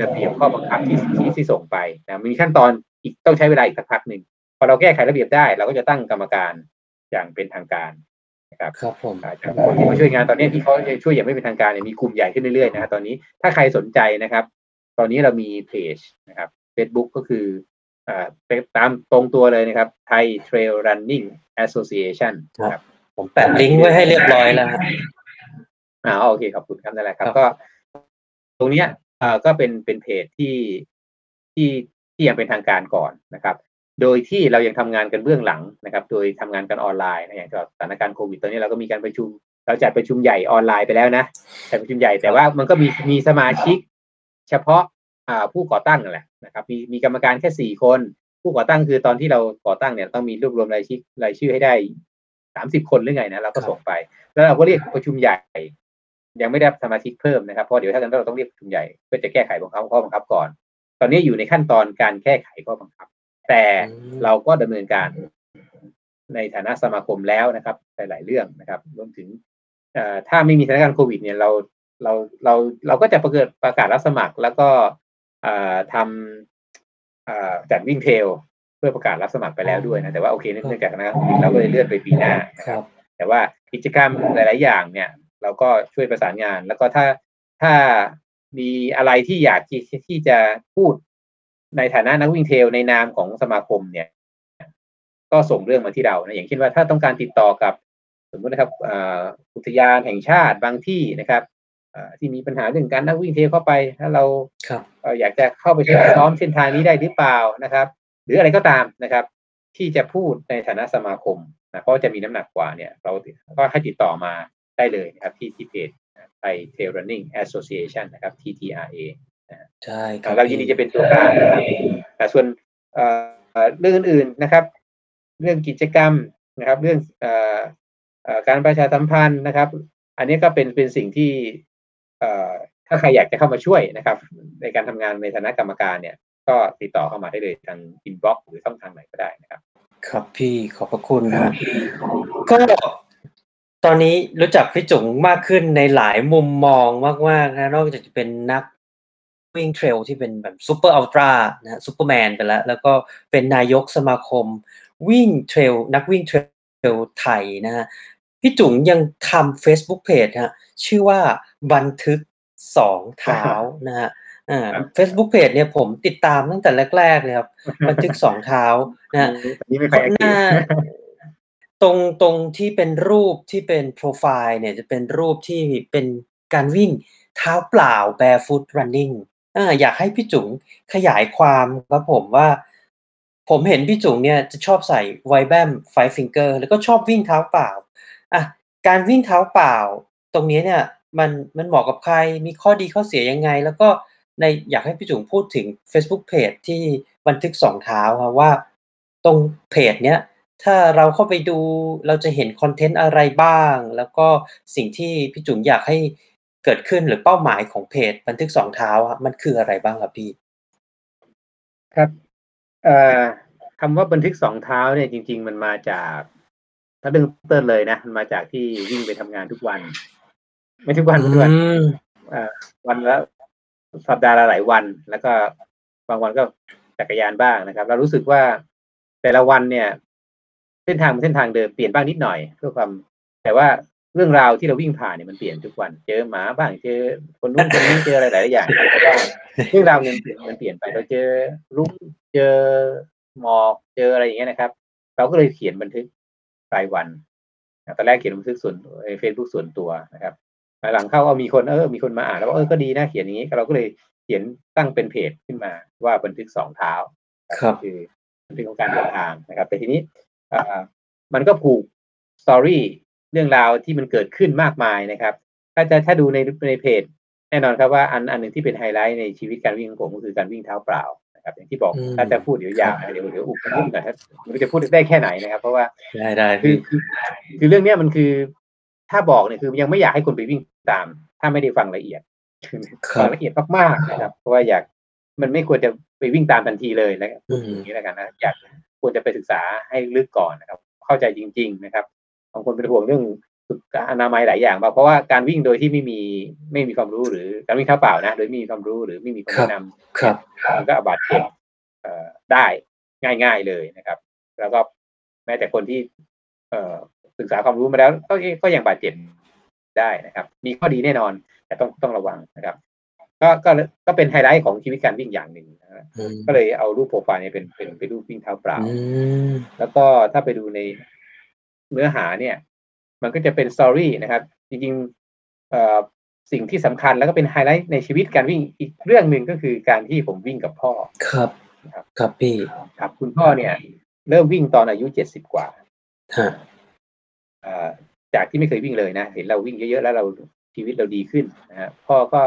ระเบียบข้อบังคับที่ส่งไปนะมีขั้นตอนอีกต้องใช้เวลาอีกสักพักหนึ่งพอเราแก้ไขระเบียบได้เราก็จะตั้งกรรมการอย่างเป็นทางการนะครับครับผมคนที่มาช่วยงานตอนนี้ที่เขาช่วยอย่างไม่เป็นทางการเนี่ยมีกลุ่มใหญ่ขึ้นเรื่อยๆนะตอนนี้ถ้าใครสนใจนะครับตอนนี้เรามีเพจนะครับ Facebook ก็คือตามตรงตัวเลยนะครับ Thai Trail Running Association ครับผมแปะลิงก์ไว้ให้เรียบร้อยแล้วครับโอเคขอบคุณครับนั่นแหละครับก็ตรงเนี้ยก็เป็นเพจที่ยังเป็นทางการก่อนนะครับโดยที่เรายังทำงานกันเบื้องหลังนะครับโดยทำงานกันออนไลน์นะอย่างสถานการณ์โควิดตอนนี้เราก็มีการประชุมเราจัดประชุมใหญ่ออนไลน์ไปแล้วนะแต่ประชุมใหญ่แต่ว่ามันก็มีสมาชิกเฉพาะผู้ก่อตั้งนั่นแหละนะครับมีกรรมการแค่4คนผู้ก่อตั้งคือตอนที่เราก่อตั้งเนี่ยต้องมีรวบรวมรายชื่อให้ได้30 คนหรือไงนะเราก็ส่งไปแล้วเราก็เรียกประชุมใหญ่ยังไม่ได้สมาชิกเพิ่มนะครับเพราะเดี๋ยวถ้าเราต้องเรียกประชุมใหญ่เพื่อจะแก้ไขข้อบังคับก่อนตอนนี้อยู่ในขั้นตอนการแก้ไขข้อบังคับแต่เราก็ดำเนินการในฐานะสมาคมแล้วนะครับหลายๆเรื่องนะครับรวมถึงถ้าไม่มีสถานการณ์โควิดเนี่ยเราก็จะประกาศรับสมัครแล้วก็ทำจัดวิ่งเทรลเพื่อประกาศรับสมัครไปแล้วด้วยนะแต่ว่าโอเคเนื่องจากนะครับเราก็เลยเลื่อนไปปีหน้าครับแต่ว่ากิจกรรมหลายๆอย่างเนี่ยเราก็ช่วยประสานงานแล้วก็ถ้ามีอะไรที่อยากที่จะพูดในฐานะนักวิ่งเทรลในนามของสมาคมเนี่ยก็ส่งเรื่องมาที่เรานะอย่างเช่นว่าถ้าต้องการติดต่อกับสมมตินะครับอุทยานแห่งชาติบางที่นะครับ ที่มีปัญหาเรื่องการนักวิ่งเทเข้าไปถ้าเราอยากจะเข้าไปซ้อมเส้นทางนี้ได้หรือเปล่านะครับหรืออะไรก็ตามนะครับที่จะพูดในฐานะสมาคมนะเพราะจะมีน้ำหนักกว่าเนี่ยเราก็ให้ติดต่อมาได้เลยนะครับที่เพจ Thai Trail Running Association นะครับ TTRA นะใช่ครับเรายินดีจะเป็นตัวกลางแต่ส่วนเรื่องอื่นๆนะครับเรื่องกิจกรรมนะครับเรื่องการประชาสัมพันธ์นะครับอันนี้ก็เป็นสิ่งที่ถ้าใครอยากจะเข้ามาช่วยนะครับในการทำงานในฐานะกรรมการเนี่ยก็ติดต่อเข้ามาได้เลยทางอินบ็อกซ์หรือช่องทางไหนก็ได้นะครับครับพี่ขอบพระคุณครับก็ตอนนี้รู้จักพี่จุ๋งมากขึ้นในหลายมุมมองมากๆนะนอกจากจะเป็นนักวิ่งเทรลที่เป็นแบบซุปเปอร์อัลตร้านะซุปเปอร์แมนไปแล้วก็เป็นนายกสมาคมวิ่งเทรลนักวิ่งเทรลไทยนะฮะพี่จุ๋งยังทำ Facebook Page ฮะชื่อว่าบันทึก2เท้านะฮะFacebook Page เนี่ยผมติดตามตั้งแต่แรกๆเลยครับบันทึก2เท้านะฮะหน้าตรงที่เป็นรูปที่เป็นโปรไฟล์เนี่ยจะเป็นรูปที่เป็นการวิ่งเท้าเปล่า Barefoot Running อยากให้พี่จุ๋งขยายความครับผมว่าผมเห็นพี่จุ๋งเนี่ยจะชอบใส่ Vibram 5 Finger แล้วก็ชอบวิ่งเท้าเปล่าการวิ่งเท้าเปล่าตรงนี้เนี่ยมันเหมาะกับใครมีข้อดีข้อเสียยังไงแล้วก็ในอยากให้พี่จุ๋งพูดถึง Facebook Page ที่บันทึก2เท้าครับว่าตรงเพจเนี้ยถ้าเราเข้าไปดูเราจะเห็นคอนเทนต์อะไรบ้างแล้วก็สิ่งที่พี่จุ๋งอยากให้เกิดขึ้นหรือเป้าหมายของเพจบันทึก2เท้ามันคืออะไรบ้างครับพี่ครับคำว่าบันทึก2เท้าเนี่ยจริงๆมันมาจากถ้าเรื่องต้นเลยนะมันมาจากที่วิ่งไปทำงานทุกวันไม่ทุกวันทุกวันวันละสัปดาห์ละหลายวันแล้วก็บางวันก็จักรยานบ้างนะครับเรารู้สึกว่าแต่ละวันเนี่ยเส้นทางเดิมเปลี่ยนบ้างนิดหน่อยเพื่อความแต่ว่าเรื่องราวที่เราวิ่งผ่านเนี่ยมันเปลี่ยนทุกวันเจอหมาบ้างเจอคนนู้นคนนี้เจออะไรหลายอย่างเรื่องราวมันเปลี่ยนไปเราเจอรุ่งเจอหมอกเจออะไรอย่างเงี้ยนะครับเราก็เลยเขียนบันทึกรายวันตอนแรกเขียนบันทึกส่วนเฟซบุ๊กส่วนตัวนะครับหลังเข้าเอามีคนมีคนมาอ่านแล้วว่าก็ดีนะเขียนอย่างนี้เราก็เลยเขียนตั้งเป็นเพจขึ้นมาว่าบันทึกสองเท้าครับคือบันทึกของการเดินทางนะครับแต่ทีนี้มันก็ผูกสตอรี่เรื่องราวที่มันเกิดขึ้นมากมายนะครับถ้าดูในเพจแน่นอนครับว่าอันหนึ่งที่เป็นไฮไลท์ในชีวิตการวิ่งของผมก็คือการวิ่งเท้าเปล่านะครับอย่างที่บอกถ้าจะพูดยาวเดี๋ยวอุบกันหน่อยครับมันจะพูดได้แค่ไหนนะครับเพราะว่าได้คือเรื่องนี้มันคือถ้าบอกเนี่ยคือยังไม่อยากให้คนไปวิ่งตามถ้าไม่ได้ฟังละเอียดฟังละเอียดมากๆนะครับเพราะว่าอยากมันไม่ควรจะไปวิ่งตามทันทีเลยนะพูดอย่างนี้แล้วกันนะอยากควรจะไปศึกษาให้ลึกก่อนนะครับเข้าใจจริงๆนะครับบางคนเป็นห่วงเรื่องสุขอนามัยหลายอย่างเพราะว่าการวิ่งโดยที่ไม่มีความรู้หรือการวิ่งเท้าเปล่านะโดยไม่มีความรู้หรือไม่มีความแนะนำมันก็บาดเจ็บได้ง่ายๆเลยนะครับแล้วก็แม้แต่คนที่ศึกษาความรู้มาแล้วก็ยังบาดเจ็บได้นะครับมีข้อดีแน่นอนแต่ต้องระวังนะครับก็เป็นไฮไลท์ของชีวิตการวิ่งอย่างหนึ่งนะก็เลยเอารูปโปรไฟล์เนี่ยเป็นรูปวิ่งเท้าเปล่าแล้วก็ถ้าไปดูในเนื้อหาเนี่ยมันก็จะเป็นสตอรี่นะครับจริงๆสิ่งที่สำคัญแล้วก็เป็นไฮไลท์ในชีวิตการวิ่งอีกเรื่องหนึ่งก็คือการที่ผมวิ่งกับพ่อครับพี่ครับคุณพ่อเนี่ยเริ่มวิ่งตอนอายุ70กว่าจากที่ไม่เคยวิ่งเลยนะเห็นเราวิ่งเยอะๆแล้วเราชีวิตเราดีขึ้นนะฮะพ่อก็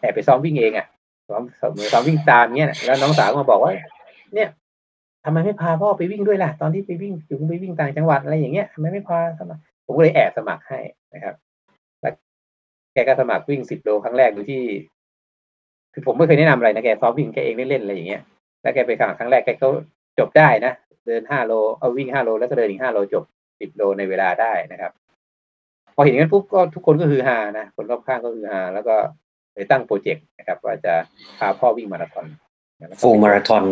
แอบไปซ้อมวิ่งเองอ่ะซ้อมวิ่งตามเนี่ยแล้วน้องสาวมาบอกว่าเนี่ยทำไมไม่พาพ่อไปวิ่งด้วยล่ะตอนที่ไปวิ่งถึงไปวิ่งต่างจังหวัดอะไรอย่างเงี้ยทำไมไม่พาสมัครผมก็เลยแอบสมัครให้นะครับแล้วแกก็สมัครวิ่ง10โลครั้งแรกโดยที่คือผมไม่เคยแนะนำอะไรนะแกซ้อมวิ่งแกเองเล่นๆอะไรอย่างเงี้ยแล้วแกไปครั้งแรกแกก็จบได้นะเดิน5โลเอาวิ่ง5โลแล้วก็เดินอีก5โลจบ10โลในเวลาได้นะครับพอเห็นงั้นปุ๊บก็ทุกคนก็ฮือฮานะคนรอบข้างก็ฮือฮาแล้วก็เลยตั้งโปรเจกต์นะครับว่าจะพาพ่อวิ่งมาราธอนฟูลมาราธอน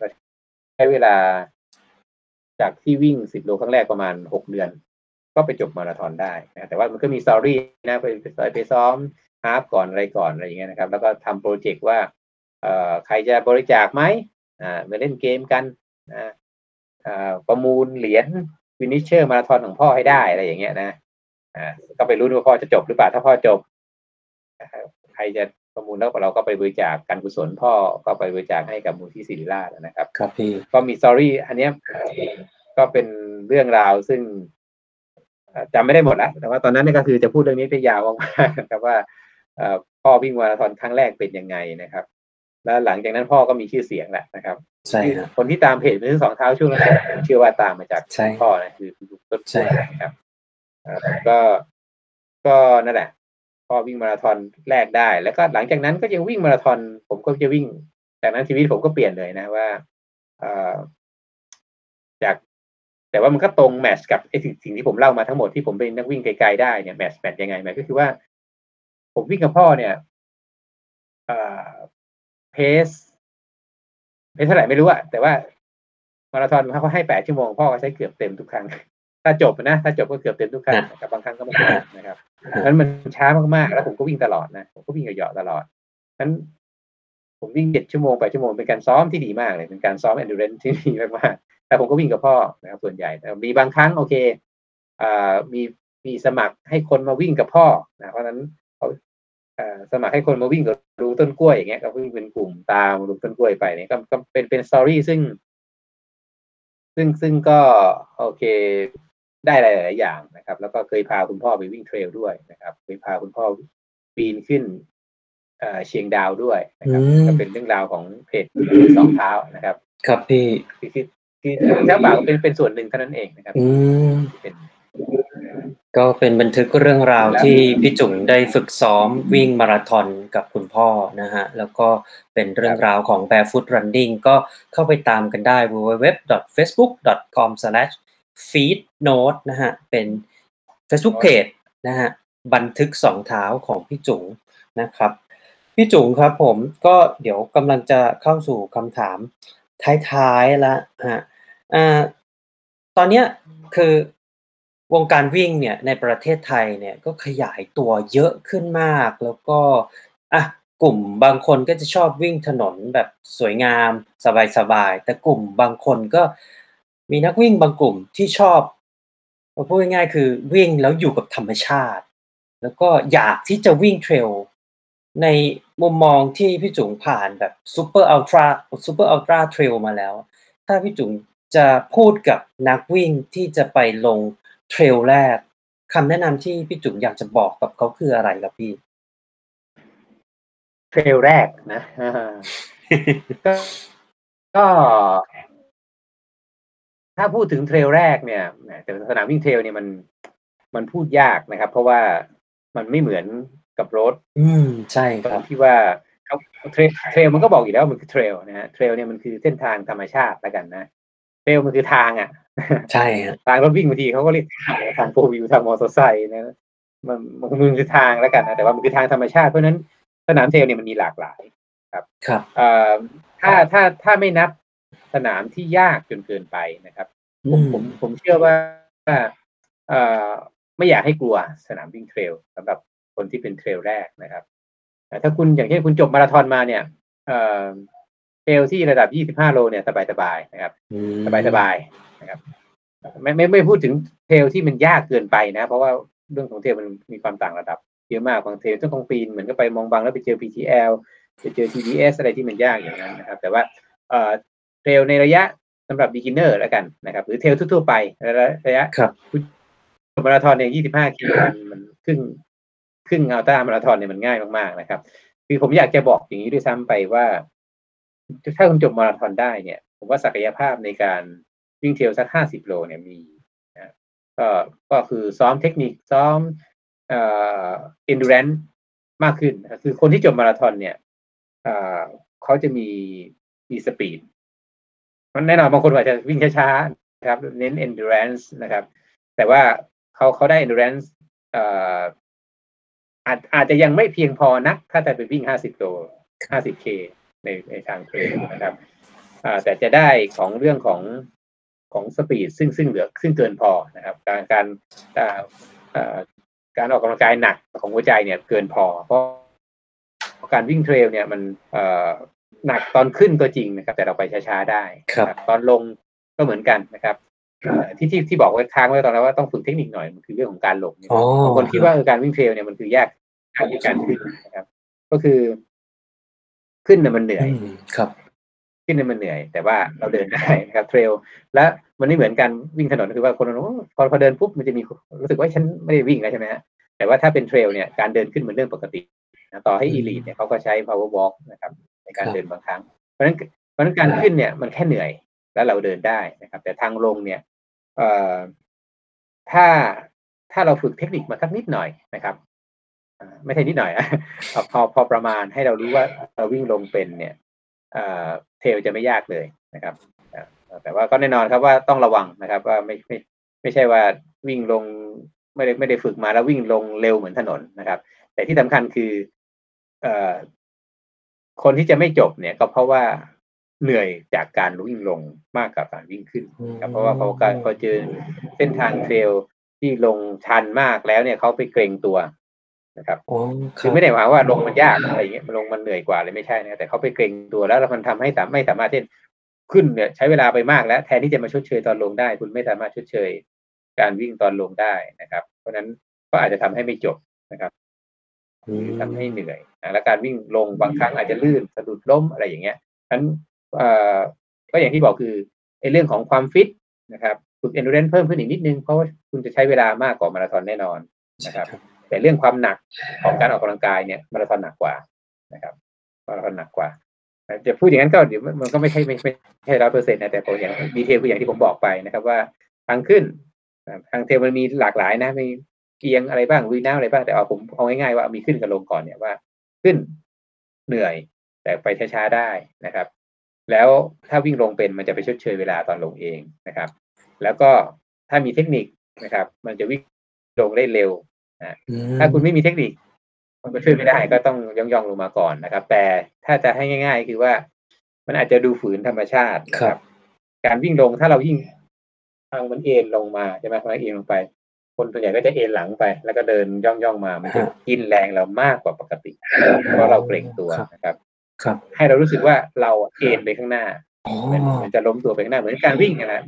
ก็ใช้เวลาจากที่วิ่ง10โลครั้งแรกประมาณ6เดือนก็ไปจบมาราธอนได้นะแต่ว่ามันก็มีสตอรี่นะไปซ้อมฮาล์ฟก่อนอะไรก่อนอะไรอย่างเงี้ยนะครับแล้วก็ทำโปรเจกต์ว่าใครจะบริจาคไหมมาเล่นเกมกันประมูลเหรียญฟินิชเชอร์มาราธอนของพ่อให้ได้อะไรอย่างเงี้ยนะ ก็ไปรู้ว่าพ่อจะจบหรือเปล่าถ้าพ่อจบใครจะประมูลแล้วเราก็ไปบริจาคการกุศลพ่อก็ไปบริจาคให้กับมูลที่ศิริราชนะครับครับพี่ก็มีสตอรี่อันนี้ก็เป็นเรื่องราวซึ่งจำไม่ได้หมดแล้วแต่ว่าตอนนั้นนี่ก็คือจะพูดเรื่องนี้ไปยาวมากครับว่าพ่อวิ่งมาราธอนครั้งแรกเป็นยังไงนะครับแล้วหลังจากนั้นพ่อก็มีชื่อเสียงแหละนะครับใช่ครับคนที่ตามเพจเป็นที่สองเท้าช่วงนั้นเชื่อว่าตามมาจากพ่อนะคือต้นใช่ครับก็นั่นแหละพ่อวิ่งมาราธอนแรกได้แล้วก็หลังจากนั้นก็ยังวิ่งมาราธอนผมก็จะวิ่งจากนั้นชีวิตผมก็เปลี่ยนเลยนะว่าจากแต่ว่ามันก็ตรงแมทช์กับไอ้สิ่งที่ผมเล่ามาทั้งหมดที่ผมเป็นนักวิ่งไกลๆได้เนี่ยแมทช์ยังไงมันก็คือว่าผมวิ่งกับพ่อเนี่ยเพสเท่าไหร่ไม่รู้อะแต่ว่ามาราธอนเขาให้8ชั่วโมงพ่อก็ใช้เกือบเต็มทุกครั้งถ้าจบนะถ้าจบก็เกือบเต็มทุกครั้งกับบางครั้งก็ไม่ได้นะครับงั้นมันช้ามากๆแล้วผมก็วิ่งตลอดนะผมก็วิ่งเหยาะตลอดงั้นผมวิ่ง7ชั่วโมง8ชั่วโมงเป็นการซ้อมที่ดีมากเลยเป็นการซ้อม endurance ที่ดีมากๆแต่ผมก็วิ่งกับพ่อนะครับส่วนใหญ่มีบางครั้งโอเคมีสมัครให้คนมาวิ่งกับพ่อนะเพราะนั้นสมัครให้คนมาวิ่งกับรูต้นกล้วยอย่างเงี้ยก็วิ่งเป็นกลุ่มตามรูต้นกล้วยไปเนี่ยก็เป็นสตอรี่ซึ่งก็โอเคได้หลายๆอย่างนะครับแล้วก็เคยพาคุณพ่อไปวิ่งเทรลด้วยนะครับเคยพาคุณพ่อปีนขึ้นเชียงดาวด้วยนะครับก็เป็นเรื่องราวของเพจสองเท้านะครับครับพี่ที่เจ้าบ่าวเป็นส่วนหนึ่งเท่านั้นเองนะครับก็เป็นบันทึกเรื่องราวที่พี่จุ๋มได้ฝึกซ้อมวิ่งมาราธอนกับคุณพ่อนะฮะแล้วก็เป็นเรื่องราวของ Barefoot Running ก็เข้าไปตามกันได้ www.facebook.com/feednote นะฮะเป็น Facebook Page นะฮะบันทึกสองเท้าของพี่จุ๋มนะครับพี่จุ๋มครับผมก็เดี๋ยวกำลังจะเข้าสู่คำถามท้ายๆแล้วฮะตอนเนี้ยคือวงการวิ่งเนี่ยในประเทศไทยเนี่ยก็ขยายตัวเยอะขึ้นมากแล้วก็กลุ่มบางคนก็จะชอบวิ่งถนนแบบสวยงามสบายๆแต่กลุ่มบางคนก็มีนักวิ่งบางกลุ่มที่ชอบพูดง่ายๆคือวิ่งแล้วอยู่กับธรรมชาติแล้วก็อยากที่จะวิ่งเทรลในมุมมองที่พี่จุ๋มผ่านแบบซุปเปอร์อัลตร้าเทรลมาแล้วถ้าพี่จุ๋มจะพูดกับนักวิ่งที่จะไปลงเทรลแรกคำแนะนำที่พี่จุ๋มอยากจะบอกกับเขาคืออะไรครับพี่เทรลแรกนะก็ถ้าพูดถึงเทรลแรกเนี่ยแต่สนามวิ่งเทรลเนี่ยมันพูดยากนะครับเพราะว่ามันไม่เหมือนกับรถใช่ครับที่ว่าเทรลมันก็บอกอยู่แล้วมันคือเทรลนะฮะเทรลเนี่ยมันคือเส้นทางธรรมชาติละกันนะเทรลมันคือทางอ่ะใช่ฮะทางรถวิ่งบางทีเขาก็เรียกทางโฟล์วิวทางมอเตอร์ไซค์นะมันคือทางละกันนะแต่ว่ามันคือทางธรรมชาติเพราะนั้นสนามเทรลเนี่ยมันมีหลากหลายครับครับถ้าไม่นับสนามที่ยากจนเกินไปนะครับผมเชื่อว่าไม่อยากให้กลัวสนามวิ่งเทรลสำหรับคนที่เป็นเทรลแรกนะครับถ้าคุณอย่างเช่นคุณจบมาราธอนมาเนี่ยเทรลที่ระดับ25โลเนี่ยสบายๆนะครับสบายๆนะครับไม่พูดถึงเทรลที่มันยากเกินไปนะเพราะว่าเรื่องของเทรลมันมีความต่างระดับเยอะมากบางเทรลต้องปีนเหมือนก็ไปมองบางแล้วไปเจอ PTL ไปเจอ TDS อะไรที่มันยากอย่างนั้นนะครับแต่ว่าเทรลในระยะสำหรับ beginner แล้วกันนะครับหรือเทรลทั่วๆไประยะมาราธอนเนี่ย25กิโลมันครึ่งอัลตร้ามาราธอนเนี่ยมันง่ายมากๆนะครับคือผมอยากจะบอกอย่างนี้ด้วยซ้ำไปว่าถ้าคุณจบมาราธอนได้เนี่ยผมว่าศักยภาพในการวิ่งเทรลสัก50โลเนี่ยมีนะก็คือซ้อมเทคนิคซ้อมendurance มากขึ้นคือคนที่จบมาราธอนเนี่ยเขาจะมีสปีดมันแน่นอนบางคนอาจจะวิ่งช้าๆนะครับเน้น endurance นะครับแต่ว่าเขาได้ endurance อาจจะยังไม่เพียงพอนักถ้าจะไปวิ่ง50โล 50K ในทางเทรลนะครับแต่จะได้ของเรื่องของสปีดซึ่งเหลือซึ่งเกินพอนะครับการออกกำลังกายหนักของหัวใจเนี่ยเกินพอเพราะการวิ่งเทรลเนี่ยมันหนักตอนขึ้นก็จริงนะครับแต่เราไปช้าๆได้ตอนลงก็เหมือนกันนะครับ ที่บอกไว้ค้างไว้ตอนแรกว่าต้องฝึกเทคนิคหน่อยมันคือเรื่องของการหลบเนี่ยบางคนคิดว่าการวิ่งเทรลเนี่ยมันคือยากการขึ้นนะครับก็คือขึ้นน่ะมันเหนื่อยครับขึ้นน่ะมันเหนื่อยแต่ว่าเราเดินได้นะครับเทรลและมันไม่เหมือนการวิ่งถนนคือว่าคนพอเดินปุ๊บมันจะมีรู้สึกว่าฉันไม่ได้วิ่งแล้วใช่มั้ยฮะแต่ว่าถ้าเป็นเทรลเนี่ยการเดินขึ้นมันเรื่องปกตินะต่อให้อีลีทเนี่ยเค้าก็ใช้ power walk นะครับในการเดินบางครั้งเพราะฉะนั้นการขึ้นเนี่ยมันแค่เหนื่อยแล้วเราเดินได้นะครับแต่ทางลงเนี่ยถ้าเราฝึกเทคนิคมาสักนิดหน่อยนะครับไม่ใช่นิดหน่อยอ่ะพอประมาณให้เรารู้ว่าเราวิ่งลงเป็นเนี่ยเทรลจะไม่ยากเลยนะครับแต่ว่าก็แน่นอนครับว่าต้องระวังนะครับว่าไม่ใช่ว่าวิ่งลงไม่ได้ฝึกมาแล้ววิ่งลงเร็วเหมือนถนนนะครับแต่ที่สำคัญคือคนที่จะไม่จบเนี่ยก็เพราะว่าเหนื่อยจากการวิ่งลงมากกว่าการวิ่งขึ้นครับเพราะว่าเขาเจอเส้นทางเทรลที่ลงชันมากแล้วเนี่ยเขาไปเกรงตัวนะครับคือไม่ได้หมายว่าลงมันยากอะไรอย่างเงี้ยลงมันเหนื่อยกว่าเลยไม่ใช่นะแต่เขาไปเกรงตัวแล้วมันทำให้ไม่สามารถเช่นขึ้นเนี่ยใช้เวลาไปมากแล้วแทนที่จะมาชดเชยตอนลงได้คุณไม่สามารถชดเชยการวิ่งตอนลงได้นะครับเพราะนั้นก็อาจจะทำให้ไม่จบนะครับทำให้เหนื่อยและการวิ่งลงบางครั้งอาจจะลื่นสะดุดล้มอะไรอย่างเงี้ยนั้นก็อย่างที่บอกคือไอ้เรื่องของความฟิตนะครับฝึก endurance เพิ่มขึ้นอีกนิดนึงเพราะว่าคุณจะใช้เวลามากกว่ามาราธอนแน่นอนนะครับแต่เรื่องความหนักของการออกกำลังกายเนี่ยมาราธอนหนักกว่านะครับมาราธอนหนักกว่าจะพูดอย่างนั้นก็เดี๋ยวมันก็ไม่ใช่ 100% นะแต่พออย่างดีเทลคืออย่างที่ผมบอกไปนะครับว่าทางขึ้นทางเทรลมันมีหลากหลายนะมีเกียงอะไรบ้างวีน้ำอะไรบ้างแต่ผมเอาง่ายๆว่ามีขึ้นกับลงก่อนเนี่ยว่าขึ้นเหนื่อยแต่ไปช้าๆได้นะครับแล้วถ้าวิ่งลงเป็นมันจะไปชดเชยเวลาตอนลงเองนะครับแล้วก็ถ้ามีเทคนิคนะครับมันจะวิ่งลงได้เร็วนะถ้าคุณไม่มีเทคนิคมันก็ช่วยไม่ได้ก็ต้องย่องๆลงมาก่อนนะครับแต่ถ้าจะให้ง่ายๆคือว่ามันอาจจะดูฝืนธรรมชาตินะครับการวิ่งลงถ้าเรายิ่งทางมันเอ็นลงมาใช่ไหมทางเอ็นลงไปคนส่วนใหญ่ก็จะเอ็นหลังไปแล้วก็เดินย่องๆมามันจะกินแรงเรามากกว่าปกติเพราะเราเกรงตัวนะครับให้เรารู้สึกว่าเราเอ็นไปข้างหน้ามันจะล้มตัวไปข้างหน้าเหมือนการวิ่งนะ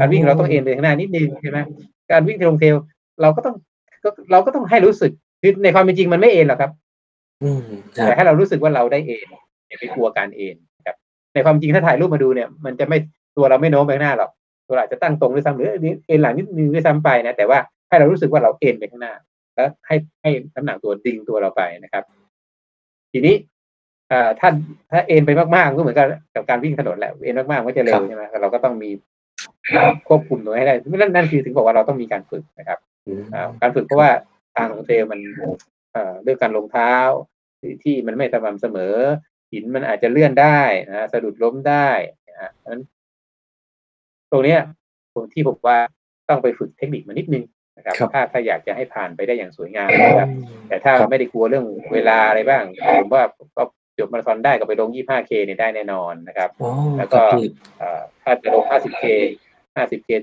การวิ่งเราต้องเอ็นไปข้างหน้านิดนึงใช่ไหมการวิ่งลงเทรลเราก็ต้องให้รู้สึกคือในความเป็นจริงมันไม่เอ็นหรอกครับแต่ให้เรารู้สึกว่าเราได้เอ็นอย่าไปกลัวการเอ็นครับในความจริงถ้าถ่ายรูปมาดูเนี่ยมันจะไม่ตัวเราไม่โน้มไปข้างหน้าหรอกตัวเราจะตั้งตรงด้วยซ้ำหรือเอ็นหลังนิดนึงด้วยซ้ำไปนะแต่ว่าให้เรารู้สึกว่าเราเอ็นไปข้างหน้าแล้วให้น้ำหนักตัวดึงตัวเราไปนะครับทีนี้ถ้าเอ็นไปมากๆก็เหมือนกับการวิ่งถนนแหละเอ็นมากๆก็จะเร็วใช่ไหมเราก็ต้องมีควบคุมตัวให้ได้นั่นคือถึงบอกว่าเราต้องมีการฝึกนะครับการฝึกเพราะว่าทางของเทรลมันเรื่องการลงเท้าที่มันไม่สม่ำเสมอหินมันอาจจะเลื่อนได้นะสะดุดล้มได้นะเพราะฉะนั้นตรงนี้ที่ผมว่าต้องไปฝึกเทคนิคมานิดนึงนะครับถ้าอยากจะให้ผ่านไปได้อย่างสวยงามนะครับแต่ถ้าไม่ได้กลัวเรื่องเวลาอะไรบ้างผมว่าก็จบมาราธอนได้ก็ไปลง 25K เนี่ยได้แน่นอนนะครับแล้วก็ถ้าจะลง 50K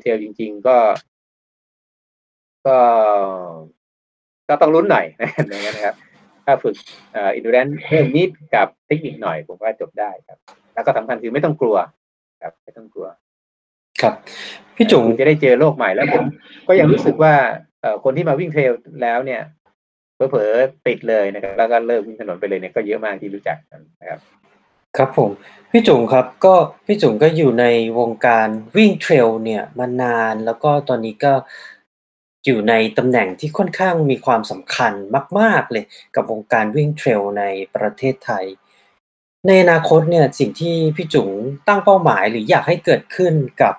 เทรลจริงๆก็ต้องลุ้นหน่อยนะครับถ้าฝึกendurance เพิ่มนิดกับเทคนิคหน่อยผมว่าจบได้ครับแล้วก็สำคัญคือไม่ต้องกลัวครับไม่ต้องกลัวครับพี่จุ๋งจะได้เจอโลกใหม่แล้วผมก็ยังรู้สึกว่าคนที่มาวิ่งเทรลแล้วเนี่ยเผลอๆติดเลยนะครับแล้วก็เลิกวิ่งถนนไปเลยเนี่ยก็เยอะมากที่รู้จักนะครับครับผมพี่จุ๋งครับก็พี่จุ๋งก็อยู่ในวงการวิ่งเทรลเนี่ยมานานแล้วก็ตอนนี้ก็อยู่ในตำแหน่งที่ค่อนข้างมีความสำคัญมากๆเลยกับวงการวิ่งเทรลในประเทศไทยในอนาคตเนี่ยสิ่งที่พี่จุ๋งตั้งเป้าหมายหรืออยากให้เกิดขึ้นกับ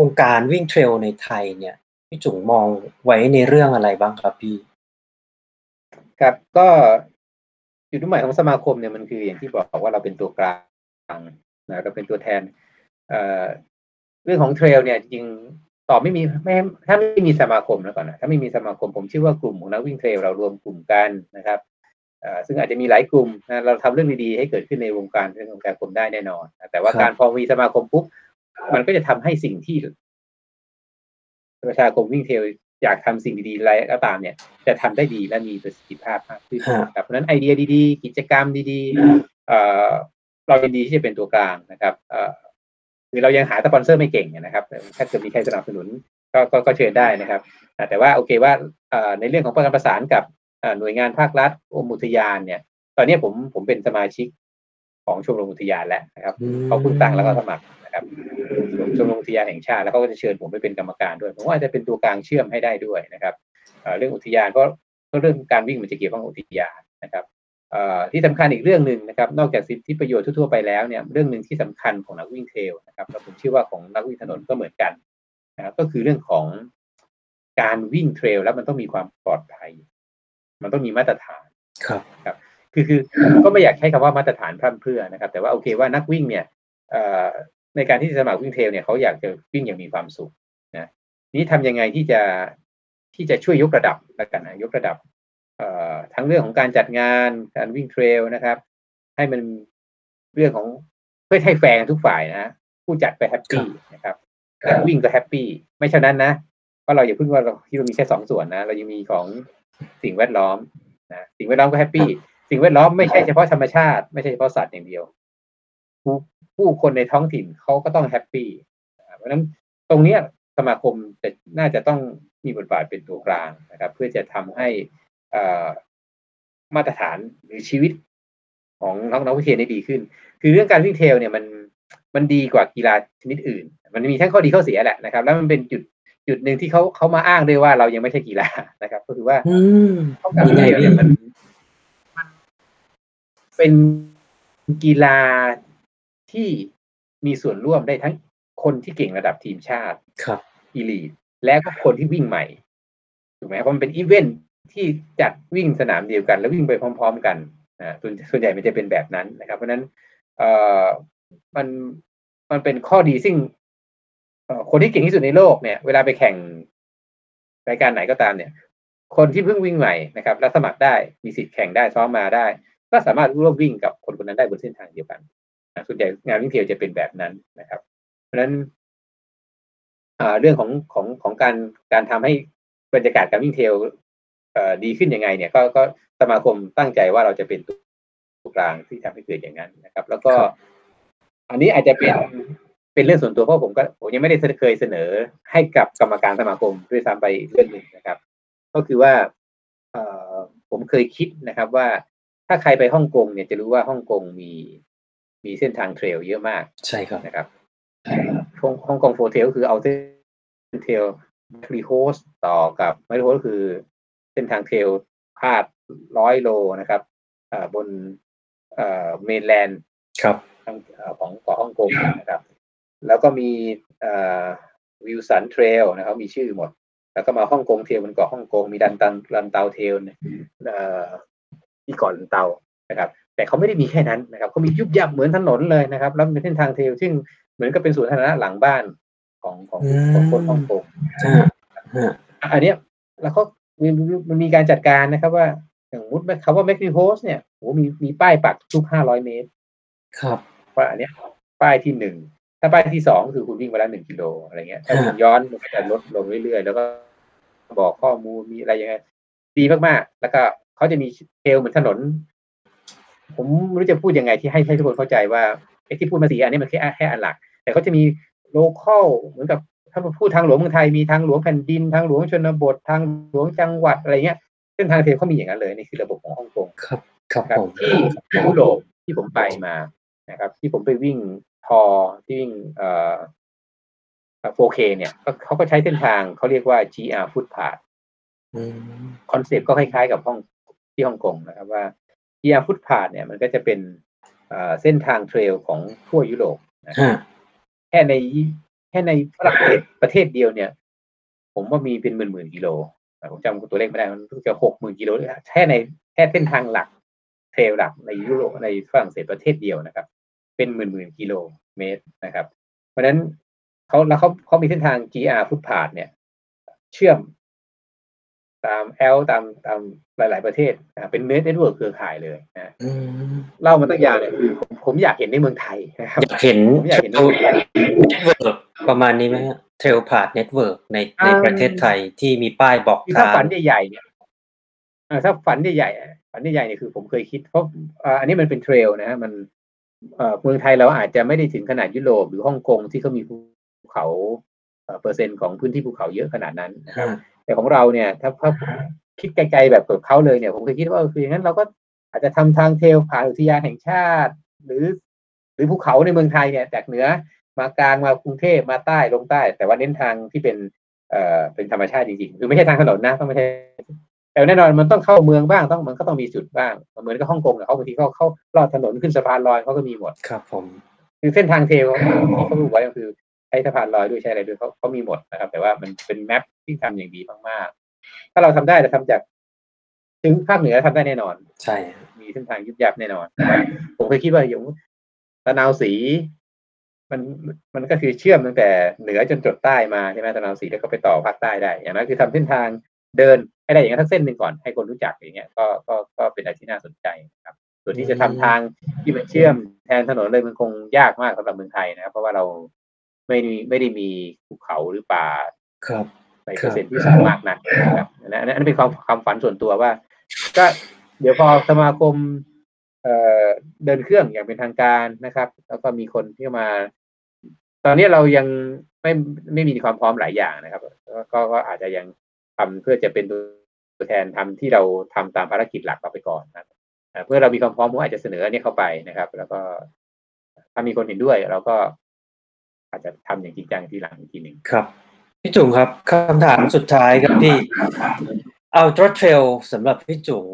วงการวิ่งเทรลในไทยเนี่ยพี่จุ๋งมองไว้ในเรื่องอะไรบ้างครับพี่ครับก็จุดมุ่งหมายของสมาคมเนี่ยมันคืออย่างที่บอกว่าเราเป็นตัวกลางนะเราเป็นตัวแทนเรื่องของเทรลเนี่ยจริงต่อไม่มีถ้าไม่มีสมาคมแล้วก่อนนะถ้าไม่มีสมาคมผมเชื่อว่ากลุ่มของนักวิ่งเทรลเรารวมกลุ่มกันนะครับซึ่งอาจจะมีหลายกลุ่มนะเราทำเรื่องดีๆให้เกิดขึ้นในวงการเป็นองค์การกลุ่มได้แน่นอนแต่ว่าการพอมีสมาคมปุ๊บมันก็จะทำให้สิ่งที่ประชาคมวิ่งเทรลอยากทำสิ่งดีๆอะไรก็ตามเนี่ยจะทำได้ดีและมีประสิทธิภาพมากขึ้นครับเพราะนั้นไอเดียดีๆกิจกรรมดีๆเรายินดีที่จะเป็นตัวกลางนะครับ คือเรายังหาสปอนเซอร์ไม่เก่งนะครับถ้าเกิดมีใครสนับสนุนก็เชิญได้นะครับแต่ว่าโอเคว่าในเรื่องของการประสานกับหน่วยงานภาครัฐกรมอุทยานเนี่ยตอนนี้ผมเป็นสมาชิกของชมรมอุทยานแล้วนะครับเขาเพิ่งตั้งแล้วก็สมัครนะครับชมรมอุทยานแห่งชาติแล้วเขาก็จะเชิญผมไปเป็นกรรมการด้วยผมว่าจะเป็นตัวกลางเชื่อมให้ได้ด้วยนะครับเรื่องอุทยานก็เรื่องการวิ่งมันจะเกี่ยวข้องกับอุทยานนะครับที่สำคัญอีกเรื่องนึงนะครับนอกจากสิทธิประโยชน์ทั่วไปแล้วเนี่ยเรื่องนึงที่สำคัญของนักวิ่งเทรลนะครับและผมเชื่อว่าของนักวิ่งถนนก็เหมือนกันนะครับก็คือเรื่องของการวิ่งเทรลแล้วมันต้องมีความปลอดภัยมันต้องมีมาตรฐานครับคือก็ไม่อยากใช้คำว่ามาตรฐานพร่ำเพรื่อนะครับแต่ว่าโอเคว่านักวิ่งเนี่ยในการที่จะสมัครวิ่งเทรลเนี่ยเขาอยากจะวิ่งอย่างมีความสุขนะนี้ทำยังไงที่จะช่วยยกระดับแล้วกันนะยกระดับทั้งเรื่องของการจัดงานการวิ่งเทรลนะครับให้มันเรื่องของเพื่อให้แฟนทุกฝ่ายนะผู้จัดไปแฮปปี้นะครับนักวิ่งก็แฮปปี้ไม่เท่านั้นนะเพราะเราอย่าเพิ่งว่าเราที่เรามีแค่2ส่วนนะเรายังมีของสิ่งแวดล้อมนะสิ่งแวดล้อมก็แฮปปี้สิ่งแวดล้อมไม่ใช่เฉพาะธรรมชาติไม่ใช่เฉพาะสัตว์อย่างเดียวผู้คนในท้องถิ่นเขาก็ต้องแฮปปี้เพราะฉะนั้นตรงนี้สมาคมจะน่าจะต้องมีบทบาทเป็นตัวกลางนะครับเพื่อจะทำให้มาตรฐานหรือชีวิตของนักวิ่งเทรลได้ดีขึ้นคือเรื่องการวิ่งเทรลเนี่ยมันดีกว่ากีฬาชนิดอื่นมันมีทั้งข้อดีข้อเสียแหละนะครับแล้วมันเป็นจุดนึงที่เขามาอ้างด้วยว่าเรายังไม่ใช่กีฬานะครับก็คือว่าเข้ากับเทรลเนี่ยมันเป็นกีฬาที่มีส่วนร่วมได้ทั้งคนที่เก่งระดับทีมชาติครับอีลีทและก็คนที่วิ่งใหม่ถูกไหมเพราะมันเป็นอีเวนท์ที่จัดวิ่งสนามเดียวกันแล้ววิ่งไปพร้อมๆกันส่วนใหญ่มันจะเป็นแบบนั้นนะครับเพราะนั้นมันเป็นข้อดีซึ่งคนที่เก่งที่สุดในโลกเนี่ยเวลาไปแข่งรายการไหนก็ตามเนี่ยคนที่เพิ่งวิ่งใหม่นะครับแล้วสมัครได้มีสิทธิ์แข่งได้ซ้อมมาได้ก็สามารถร่วมวิ่งกับคนคนนั้นได้บนเส้นทางเดียวกันส่วนใหญ่งานวิ่งเทรลจะเป็นแบบนั้นนะครับเพราะฉะนั้นเรื่องของการทำให้บรรยากาศการวิ่งเทรลดีขึ้นยังไงเนี่ยก็สมาคมตั้งใจว่าเราจะเป็นตัวกลางที่ทำให้เกิดอย่างนั้นนะครับแล้วก็อันนี้อาจจะเป็นเรื่องส่วนตัวเพราะผมยังไม่ได้เคยเสนอให้กับกรรมการสมาคมด้วยซ้ำไปเรื่องนึงนะครับก็คือว่าผมเคยคิดนะครับว่าถ้าใครไปฮ่องกงเนี่ยจะรู้ว่าฮ่องกงมีเส้นทางเทรลเยอะมากใช่ครับนะครับฮ่องกงโฟเทลคือเอาเส้นเทรลมาริโฮสต่อกับมาริโฮสคือเส้นทางเทรลพาด100โลนะครับบนเมนแลนด์ครับของเกาะฮ่องกงนะครับแล้วก็มีวิลสันเทรลนะครับมีชื่อหมดแล้วก็มาฮ่องกงเทรลบนเกาะฮ่องกงมีดันเตาเทรลที่เกาะลันเตานะครับแต่เขาไม่ได้มีแค่นั้นนะครับเขามียุบยับเหมือนถนนเลยนะครับแล้วเป็นเส้นทางเทรลซึ่งเหมือนกับเป็นสวนสาธารณะหลังบ้านของคนฮ่องกงอันนี้แล้วก็มันมีการจัดการนะครับว่าอย่างมุดคำว่าแมกนิโฮสเนี่ยโหมีป้ายปักทุก500เมตรครับว่าอันเนี้ยป้ายที่1ถ้าป้ายที่2คือคุณวิ่งมาแล้ว1กิโลอะไรเงี้ยถ้าคุณย้อนมันก็จะลดลงเรื่อยๆแล้วก็บอกข้อมูลมีอะไรยังไงดีมากๆแล้วก็เขาจะมีเทรลเหมือนถนนผมไม่รู้จะพูดยังไงที่ให้ทุกคนเข้าใจว่าไอ้ที่พูดมาสีอันนี้มันแค่อันหลักแต่เขาจะมีโลคอลเหมือนกับถ้าพูดทางหลวงเมืองไทยมีทางหลวงแผ่นดินทางหลวงชนบททางหลวงจังหวัดอะไรเงี้ยเส้นทางเทรลเขามีอย่างนั้นเลยนี่คือระบบของฮ่องกงครับที่ยุโรปที่ผมไปมานะครับที่ผมไปวิ่งที่วิ่ง4K เนี่ยเขาก็ใช้เส้นทางเขาเรียกว่า GR Footpath คอนเซ็ปต์ก็คล้ายๆกับที่ฮ่องกงนะครับว่า GR Footpath เนี่ยมันก็จะเป็นเส้นทางเทรลของทั่วยุโรปนะครับแค่ในฝรั่งเศสประเทศเดียวเนี่ยผมว่ามีเป็นหมื่นกิโลผมจำตัวเลขไม่ได้มันจะ60,000กิโลแค่เส้นทางหลักเทรลหลักในยุโรปในฝรั่งเศสประเทศเดียวนะครับเป็นหมื่นกิโลเมตรนะครับเพราะฉะนั้นเขามีเส้นทาง GR Footpath เนี่ยเชื่อมตามตามหลายๆประเทศเป็นเน็ตเวิร์คเครือข่ายเลยนะเล่ามันตั้งยาวเลยผมอยากเห็นในเมืองไทยนะครับอยากเห็นเน็ตเวิร์คประมาณนี้ไหมฮะเทรลพาธเน็ตเวิร์คในประเทศไทยที่มีป้ายบอกทางถ้าฝันใหญ่ๆเนี่ยถ้าฝันใหญ่ๆเนี่ยคือผมเคยคิดเพราะอันนี้มันเป็นเทรลนะฮะมัน เมืองไทยเราอาจจะไม่ได้ถึงขนาดยุโรปหรือฮ่องกงที่เขามีภูเขาเปอร์เซ็นต์ของพื้นที่ภูเขาเยอะขนาดนั้นนะครับแต่ของเราเนี่ยถ้าคิดไกลๆแบบกับเขาเลยเนี่ยผมเคยคิดว่าคืออย่างนั้นเราก็อาจจะทำทางเทรลผ่านอุทยานแห่งชาติหรือภูเขาในเมืองไทยเนี่ยจากเหนือมากลางมากรุงเทพมาใต้ลงใต้แต่ว่าเน้นทางที่เป็นธรรมชาติจริงๆคือไม่ใช่ทางถนนนะต้องไม่ใช่แต่แน่นอนมันต้องเข้าเมืองบ้างมันก็ต้องมีจุดบ้างเหมือนกับฮ่องกงเนี่ยเขาบางทีเขาเข้าลอดถนนขึ้นสะพานลอยเขาก็มีหมดครับผมคือเส้นทางเทรลเขารู้ไว้ก็คือใช้สะพานลอยด้วยใช้อะไรด้วยเขามีหมดนะครับแต่ว่ามันเป็นแมปที่ทำอย่างดีมากๆถ้าเราทำได้จะทำจากถึงภาคเหนือทำได้แน่นอนใช่มีเส้นทางยุบยับแน่นอนผมเคยคิดว่าอย่างตะนาวศรีมันก็คือเชื่อมตั้งแต่เหนือจนจดใต้มาใช่ไหมตะนาวศรีแล้วก็ไปต่อภาคใต้ได้อย่างนั้นคือทำเส้นทางเดินให้ได้อย่างนั้นทั้งเส้นหนึ่งก่อนให้คนรู้จักอย่างเงี้ยก็เป็นอะไรที่น่าสนใจนะครับส่วนที่จะทำทางที่มันเชื่อมแทนถนนเลยมันคงยากมากสำหรับเมืองไทยนะครับเพราะว่าเราไม่ได้มีภูเขาหรือป่าในเปอร์เซ็นต์ที่สูงมากนักนะครับนั่นเป็นความฝันส่วนตัวว่าก็เดี๋ยวพอสมาคมเดินเครื่องอย่างเป็นทางการนะครับแล้วก็มีคนที่มาตอนนี้เรายังไม่มีความพร้อมหลายอย่างนะครับก็อาจจะยังทำเพื่อจะเป็นตัวแทนทำที่เราทำตามภารกิจหลักเราไปก่อนนะเพื่อเรามีความพร้อมผมอาจจะเสนอเนี่ยเข้าไปนะครับแล้วก็ถ้ามีคนเห็นด้วยเราก็อาจจะทำอย่างจริงจังทีหลังอีกทีหนึ่งครับพี่จุ๋งครับคำถามสุดท้ายครับพี่Ultra Trail สำหรับพี่จุ๋ง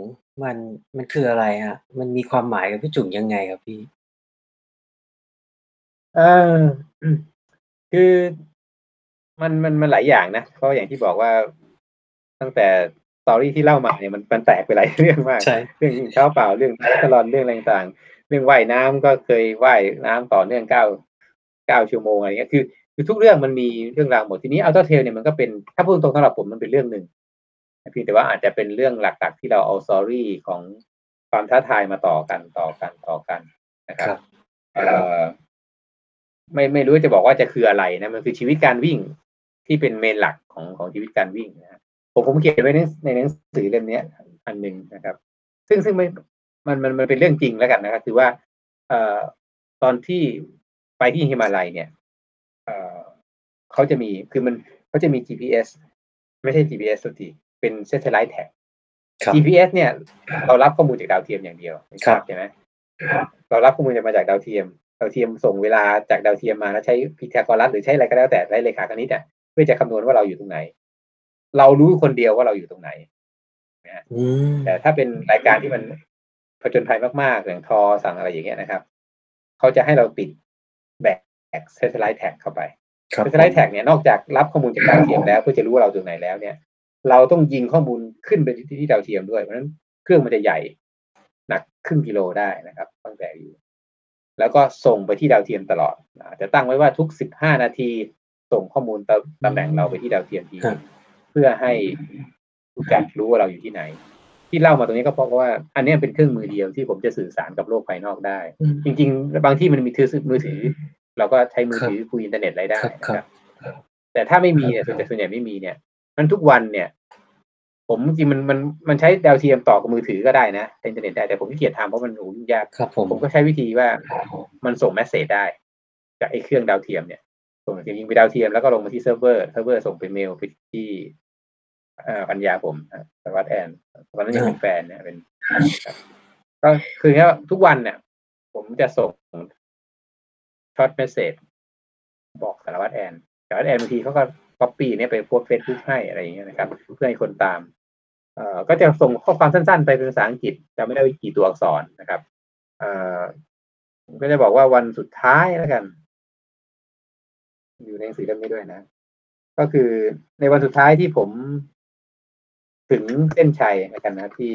มันคืออะไรฮะมันมีความหมายกับพี่จุ๋งยังไงครับพี่คือมันหลายอย่างนะเพราะอย่างที่บอกว่าตั้งแต่สตอรี่ที่เล่ามาเนี่ยมันแตกไปหลายเรื่องมากเรื่องเท้าเปล่าเรื่องไตรทลอนเรื่องอะไรต่างเรื่องว่ายน้ำก็เคยว่ายน้ำต่อเนื่อง9ชั่วโมงอะไรเงี้ยคือทุกเรื่องมันมีเรื่องราวหมดทีนี้อัลตร้าเทลเนี่ยมันก็เป็นถ้าพูดตรงๆสำหรับผมมันเป็นเรื่องนึงเพียงแต่ว่าอาจจะเป็นเรื่องหลักๆที่เราเอาสตอรี่ของความท้าทายมาต่อกันนะครับไม่รู้จะบอกว่าจะคืออะไรนะมันคือชีวิตการวิ่งที่เป็นเมนหลักของชีวิตการวิ่งนะผมเขียนไว้ในหนังสือเล่มนี้อันนึงนะครับซึ่งมันเป็นเรื่องจริงแล้วกันนะครับคือว่าตอนที่ไปที่ฮิมาลัยเนี่ยเขาจะมี GPS ไม่ใช่ GPS สักทีเป็น satellite tag GPS เนี่ยเรารับข้อมูลจากดาวเทียมอย่างเดียวครับใช่ไหมเรารับข้อมูลมาจากดาวเทียมส่งเวลาจากดาวเทียมมาแล้วใช้พีทาโกรัสหรือใช้อะไรก็แล้วแต่ใช้เลขาคณิตเนี่ยเพื่อจะคำนวณว่าเราอยู่ตรงไหนเรารู้คนเดียวว่าเราอยู่ตรงไหนนะแต่ถ้าเป็นรายการที่มันผจญภัยมากๆอย่างทอสั่งอะไรอย่างเงี้ยนะครับเขาจะให้เราติดแบก satellite tag เข้าไป satellite tag เนี่ยนอกจากรับข้อมูลจากดาวเทียมแล้วเพื่อจะรู้ว่าเราอยู่ไหนแล้วเนี่ยเราต้องยิงข้อมูลขึ้นไปที่ดาวเทียมด้วยเพราะฉะนั้นเครื่องมันจะใหญ่หนักครึ่งกิโลได้นะครับตั้งแต่อยู่แล้วก็ส่งไปที่ดาวเทียมตลอดจะตั้งไว้ว่าทุก15นาทีส่งข้อมูลตำแหน่งเราไปที่ดาวเทียมทีเพื่อให้ผู้จัดรู้ว่าเราอยู่ที่ไหนที่เล่ามาตรงนี้ก็เพราะว่าอันนี้เป็นเครื่องมือเดียวที่ผมจะสื่อสารกับโลกภายนอกได้จริงๆบางที่มันมีมือถือเราก็ใช้มือถือคุยอินเทอร์เน็ตอะไรได้นะครับแต่ถ้าไม่มีเนี่ยส่วนใหญ่ไม่มีเนี่ยมันทุกวันเนี่ยผมจริงมันใช้ดาวเทียมต่อกับมือถือก็ได้นะอินเทอร์เน็ตได้แต่ผมขี้เกียจทำเพราะมันยุ่งยากผมก็ใช้วิธีว่ามันส่งเมสเสจได้จากไอ้เครื่องดาวเทียมเนี่ยส่งยิงไปดาวเทียมแล้วก็ลงมาที่เซิร์ฟเวอร์ส่งไปเมลไปที่ปัญญาผมสวัสดิ์แอนตอนนั้นยังเป็นแฟนเนี่ยเป็นก็คือแค่ทุกวันเนี่ยผมจะส่งช็อตเมสเสจบอกสวัสดิ์แอนบางทีเขาก็ก๊อปปี้เนี่ยไปโพสต์ Facebook ให้อะไรอย่างเงี้ยนะครับเพื่อให้คนตามก็จะส่งข้อความสั้นๆไปเป็นภาษาอังกฤษจะไม่ได้กี่ตัวอักษรนะครับก็จะบอกว่าวันสุดท้ายแล้วกันอยู่ในหนังสือเล่มนี้ด้วยนะก็คือในวันสุดท้ายที่ผมถึงเส้นชัยแล้วกันนะที่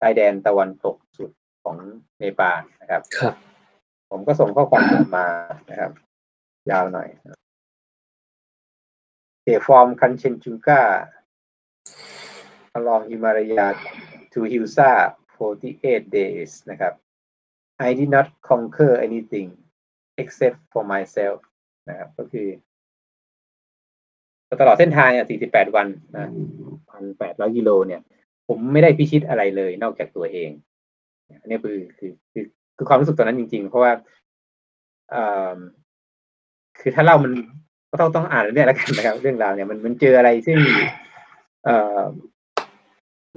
ชายแดนตะวันตกสุดของเนปาลนะครับผมก็ส่งข้อความมานะครับยาวหน่อยfrom Kanchenjunga along Himalaya to Hilsa 48 days นะครับ I did not conquer anything except for myself นะครับก็คือตลอดเส้นทางเนี่ย48 วันนะ 1,800 กิโลเนี่ยผมไม่ได้พิชิตอะไรเลยนอกจากตัวเองอันนี้คือความรู้สึกตอนนั้นจริงๆเพราะว่า คือถ้าเล่ามันก็ต้องอ่านเนี่ยละกันนะครับเรื่องราวเนี่ยมันเจออะไรซึ่ง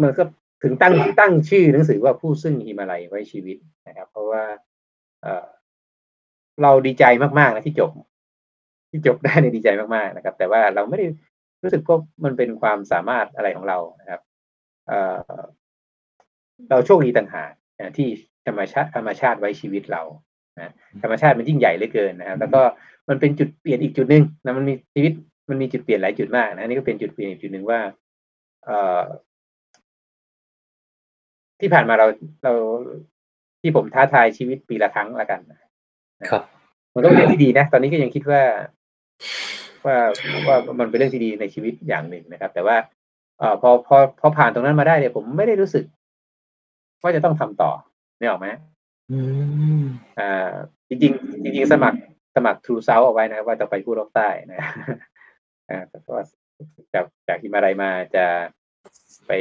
มันก็ถึงตั้งชื่อหนังสือว่าผู้ซึ่งหิมาลัยไว้ชีวิตนะครับเพราะว่าเราดีใจมากๆนะที่จบได้เนี่ยดีใจมากๆนะครับแต่ว่าเราไม่ได้รู้สึกว่ามันเป็นความสามารถอะไรของเรานะครับเราโชคดีต่างหากนะที่ธรรมชาติไว้ชีวิตเรานะธรรมชาติมันยิ่งใหญ่เหลือเกินนะครับแล้วก็มันเป็นจุดเปลี่ยนอีกจุดนึงนะมันมีจุดเปลี่ยนหลายจุดมากนะนี่ก็เป็นจุดเปลี่ยนอีกจุดนึงว่าที่ผ่านมาเราที่ผมท้าทายชีวิตปีละครั้งละกันนะครับมันก็เป็นเรื่องที่ดีนะตอนนี้ก็ยังคิดว่ามันเป็นเรื่องที่ดีในชีวิตอย่างหนึ่งนะครับแต่ว่าพอผ่านตรงนั้นมาได้เนี่ยผมไม่ได้รู้สึกว่าจะต้องทำต่อนี่ออกไหมจริงสมัคร True South เอาไว้นะว่าจะไปพูดลอกใต้นะแต่ว่าจากที่มาไรมาจะไ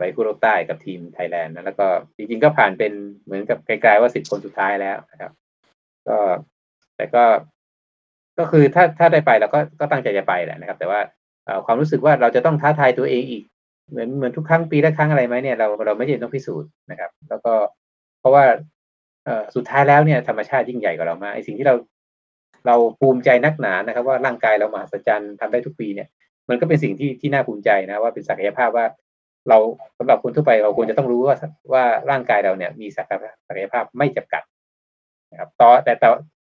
ปพูดลอกใต้กับทีมไทยแลนด์นะแล้วก็จริงๆก็ผ่านเป็นเหมือนกับไกลๆว่า10คนสุดท้ายแล้วนะครับก็แต่ก็คือถ้าได้ไปเราก็ตั้งใจจะไปแหละนะครับแต่ว่าความรู้สึกว่าเราจะต้องท้าทายตัวเองอีกเหมือนทุกครั้งปีละครั้งอะไรไหมเนี่ยเราไม่จำเป็นต้องพิสูจน์นะครับแล้วก็เพราะว่าสุดท้ายแล้วเนี่ยธรรมชาติยิ่งใหญ่กว่าเรามากไอ้สิ่งที่เราภูมิใจนักหนานะครับว่าร่างกายเรามหัศจรรย์ทำได้ทุกปีเนี่ยมันก็เป็นสิ่งที่น่าภูมิใจนะว่าเป็นศักยภาพว่าเราสำหรับคนทั่วไปเราควรจะต้องรู้ว่าร่างกายเราเนี่ยมีศักยภาพไม่จำกัดนะครับต่อแ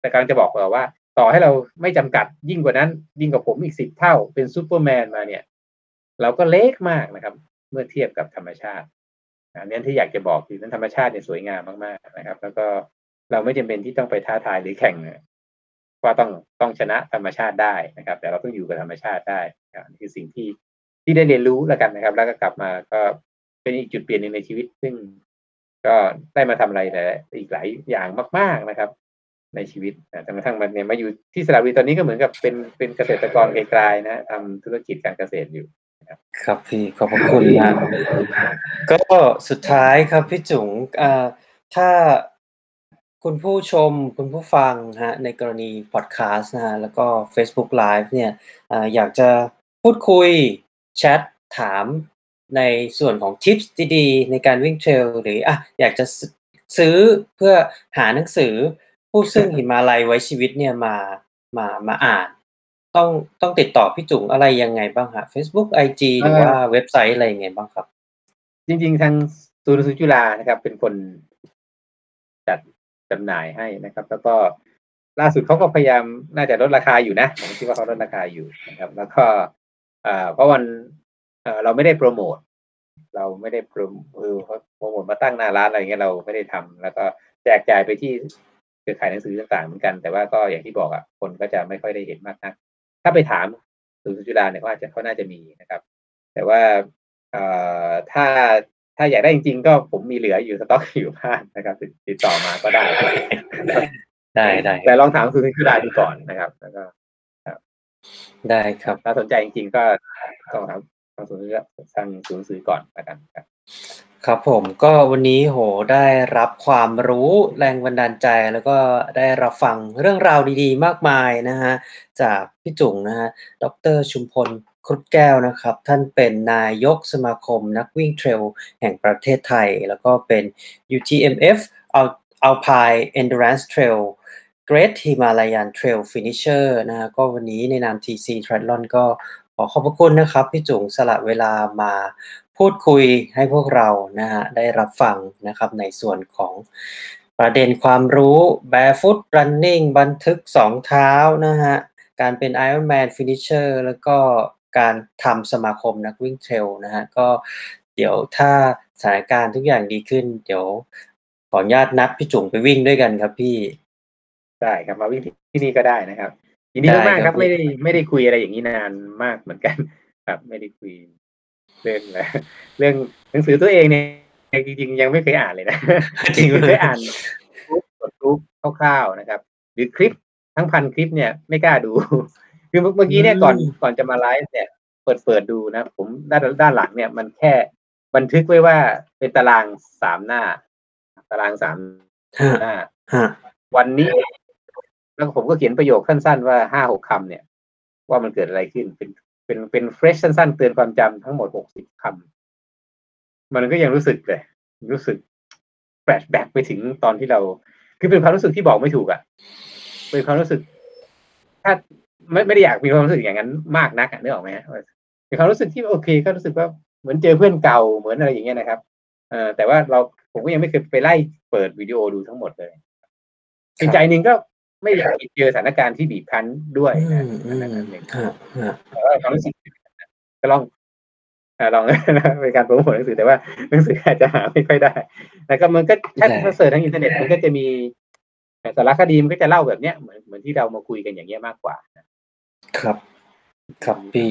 ต่กำลังจะบอกเราว่าต่อให้เราไม่จำกัดยิ่งกว่านั้นยิ่งกว่าผมอีก10เท่าเป็นซูเปอร์แมนมาเนี่ยเราก็เล็กมากนะครับเมื่อเทียบกับธรรมชาติอันนี้ที่อยากจะบอกคือนั้นธรรมชาติเนี่ยสวยงามมากๆนะครับแล้วก็เราไม่จำเป็นที่ต้องไปท้าทายหรือแข่งว่าต้องชนะธรรมชาติได้นะครับแต่เราต้องอยู่กับธรรมชาติได้นี่คือสิ่งที่ได้เรียนรู้แล้วกันนะครับแล้วก็กลับมาก็เป็นอีกจุดเปลี่ยนหนึ่งในชีวิตซึ่งก็ได้มาทำอะไรแต่อีกหลายอย่างมากๆนะครับในชีวิตจนกระทั่งมันเนี่ยมาอยู่ที่สระบุรีตอนนี้ก็เหมือนกับเป็นเกษตรกรไกลๆนะทำธุรกิจการเกษตรอยู่ครับพี่ขอบคุณนะก็สุดท้ายครับพี่จุ๋งถ้าคุณผู้ชมคุณผู้ฟังฮะในกรณีพอดคาสต์นะฮะแล้วก็ Facebook Live เนี่ยอยากจะพูดคุยแชทถามในส่วนของทิปส์ดีๆในการวิ่งเทรลหรืออยากจะซื้อเพื่อหาหนังสือผู้ซึ่งหิมาลัยไว้ชีวิตเนี่ยมาอ่านต้องติดต่อพี่จุ๋งอะไรยังไงบ้างฮะ Facebook IG หรือว่าเว็บไซต์อะไรยังไงบ้างครับจริงๆทางศูนย์หนังสือจุฬานะครับเป็นคนจัดจำหน่ายให้นะครับแล้วก็ล่าสุดเขาก็พยายามน่าจะลดราคาอยู่นะผมคิดว่าเขาลดราคาอยู่นะครับแล้วก็เพราะวันเราไม่ได้โปรโมทเราไม่ได้โปรโมทมาตั้งหน้าร้านอะไรอย่างเงี้ยเราไม่ได้ทำแล้วก็แจกจ่ายไปที่เครือข่ายหนังสือต่างๆเหมือนกันแต่ว่าก็อย่างที่บอกอ่ะคนก็จะไม่ค่อยได้เห็นมากนักถ้าไปถามศูนย์จุฬาเนี่ยเขาน่าจะมีนะครับแต่ว่าถ้าอยากได้จริงๆก็ผมมีเหลืออยู่สต็อกอยู่บ้างนะครับติดต่อมาก็ได้ ได้แต่ลองถามศูนย์จุฬาดูก่อนนะครับแล้วก็ได้ครับถ้าสนใจจริงๆก็ต้องถามทางศูนย์จุฬาทางศูนย์สื่อก่อนแล้วกันครับครับผมก็วันนี้โหได้รับความรู้แรงบันดาลใจแล้วก็ได้รับฟังเรื่องราวดีๆมากมายนะฮะจากพี่จุ๋งนะฮะดร.ชุมพลครุฑแก้วนะครับท่านเป็นนายกสมาคมนักวิ่งเทรลแห่งประเทศไทยแล้วก็เป็น UTMF Alpine Endurance Trail Great Himalaya Trail Finisher นะฮะก็วันนี้ในนาม TC Triathlon ก็ขอบพระคุณนะครับพี่จุ๋งสละเวลามาพูดคุยให้พวกเรานะฮะได้รับฟังนะครับในส่วนของประเด็นความรู้ Barefoot Running บันทึก2เท้านะฮะการเป็น Iron Man Finisher แล้วก็การทำสมาคมนักวิ่งเทรลนะฮะก็เดี๋ยวถ้าสถานการณ์ทุกอย่างดีขึ้นเดี๋ยวขออนุญาตนัดพี่จุ๋งไปวิ่งด้วยกันครับพี่ได้ครับมาวิ่งที่นี่ก็ได้นะครับยินดีมากครับไม่ได้คุยอะไรอย่างนี้นานมากเหมือนกันครับไม่ได้คุยเรื่องหนังสือตัวเองเนี่ยจริงๆยังไม่เคยอ่านเลยนะจริงเคยอ่านรูปคร่าวๆนะครับหรือคลิปทั้งพันคลิปเนี่ยไม่กล้าดูคือเมื่อกี้เนี่ยก่อนจะมาไลฟ์เนี่ยเปิดดูนะผมด้านหลังเนี่ยมันแค่บันทึกไว้ว่าเป็นตาราง3 หน้า วันนี้แล้วผมก็เขียนประโยคสั้นๆว่า 5-6 คำเนี่ยว่ามันเกิดอะไรขึ้นเป็นเฟรชสั้นๆเตือนความจำทั้งหมด60คำมันก็ยังรู้สึกเลยรู้สึกแฟลชแบ็คไปถึงตอนที่เราคือเป็นความรู้สึกที่บอกไม่ถูกอ่ะเป็นความรู้สึกถ้าไม่ได้อยากมีความรู้สึกอย่างนั้นมากนักอ่ะนึกออกไหมฮะเป็นความรู้สึกที่โอเคก็รู้สึกว่าเหมือนเจอเพื่อนเก่าเหมือนอะไรอย่างเงี้ยนะครับแต่ว่าผมก็ยังไม่เคยไปไล่เปิดวิดีโอดูทั้งหมดเลยอีกใจนึงก็ไม่อยากเจอสถานการณ์ที่บีบคั้นด้วยนะแต่ว่าความรู้สึกก็ลองเป็นการโปรโมทหนังสือแต่ว่าหนังสืออาจจะหาไม่ค่อยได้แล้วก็มันก็ถ้าเสิร์ชทางอินเทอร์เน็ตมันก็จะมีสารคดีมันก็จะเล่าแบบเนี้ยเหมือนที่เรามาคุยกันอย่างเงี้ยมากกว่าครับครับพี่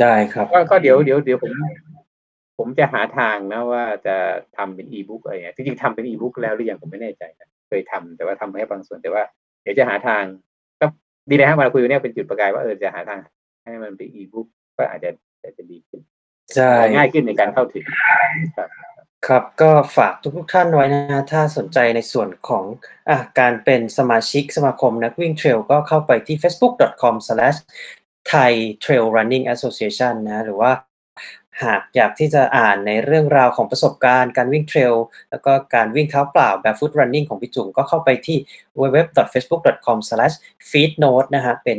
ได้ครับก็เดี๋ยวผมจะหาทางนะว่าจะทำเป็นอีบุ๊กอะไรอย่างเงี้ยจริงๆทำเป็นอีบุ๊กแล้วหรือยังผมไม่แน่ใจเคยทำแต่ว่าทำให้บางส่วนแต่ว่าเดี๋ยวจะหาทางก็ดีนะครับมาคุยวันนี้เป็นจุดประกายว่าจะหาทางให้มันเป็นอีบุ๊กก็อาจจะดีขึ้นใช่ง่ายขึ้นในการเข้าถึงครับก็ฝากทุกท่านไว้นะถ้าสนใจในส่วนของการเป็นสมาชิกสมาคมนักวิ่งเทรลก็เข้าไปที่ facebook.com/Thai Trail Running Association นะหรือว่าหากอยากที่จะอ่านในเรื่องราวของประสบการณ์การวิ่งเทรลแล้วก็การวิ่งเท้าเปล่า Barefoot Running ของพี่จุ๋มก็เข้าไปที่ www.facebook.com/feednote นะฮะเป็น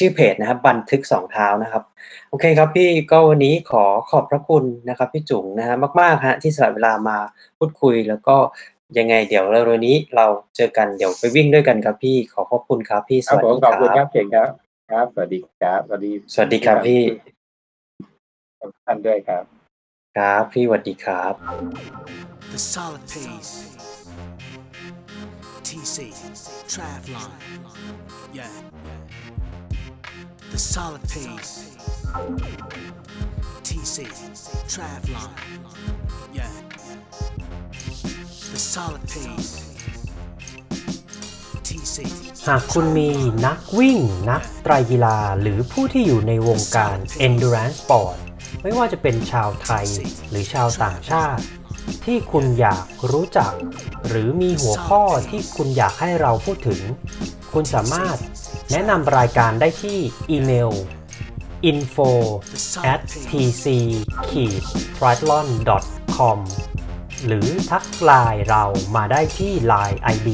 ชื่อเพจนะครับบันทึกสองเท้านะครับโอเคครับพี่ก็วันนี้ขอขอบพระคุณนะครับพี่จุ๋มนะฮะมากๆฮะที่สละเวลามาพูดคุยแล้วก็ยังไงเดี๋ยวเร็วๆนี้เราเจอกันเดี๋ยวไปวิ่งด้วยกันครับพี่ขอขอบคุณครับพี่สวัสดีครับขอบคุณครับเก่งครับครับสวัสดีครับสวัสดีครับพี่ท่านด้วยครับครับพี่สวัสดีครับ The Solid Pace TC Triathlon Yeah The Solid Pace TC Triathlon Yeah The Solid Pace TC หากคุณมีนักวิ่งนักไตรกีฬาหรือผู้ที่อยู่ในวงการ Endurance Sportไม่ว่าจะเป็นชาวไทยหรือชาวต่างชาติที่คุณอยากรู้จักหรือมีหัวข้อที่คุณอยากให้เราพูดถึงคุณสามารถแนะนำรายการได้ที่อีเมล info@tc-triathlon.com หรือทักไลน์เรามาได้ที่ Line ID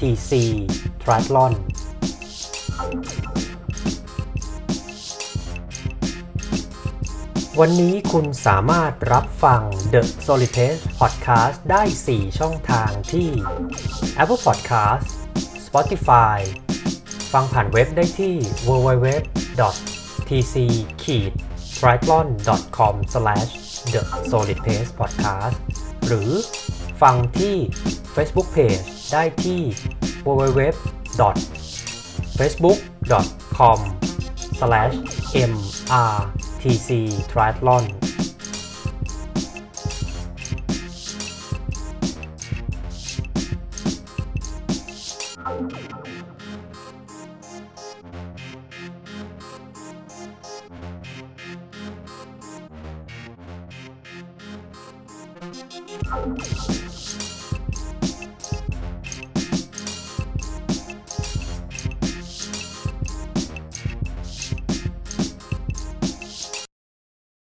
@tctriathlonวันนี้คุณสามารถรับฟัง The Solid Pace Podcast ได้ 4 ช่องทางที่ Apple Podcast Spotify ฟังผ่านเว็บได้ที่ www.tc-triathlon.com/thesolidpacepodcast หรือฟังที่ Facebook Page ได้ที่ www.facebook.com/mrTC Triathlon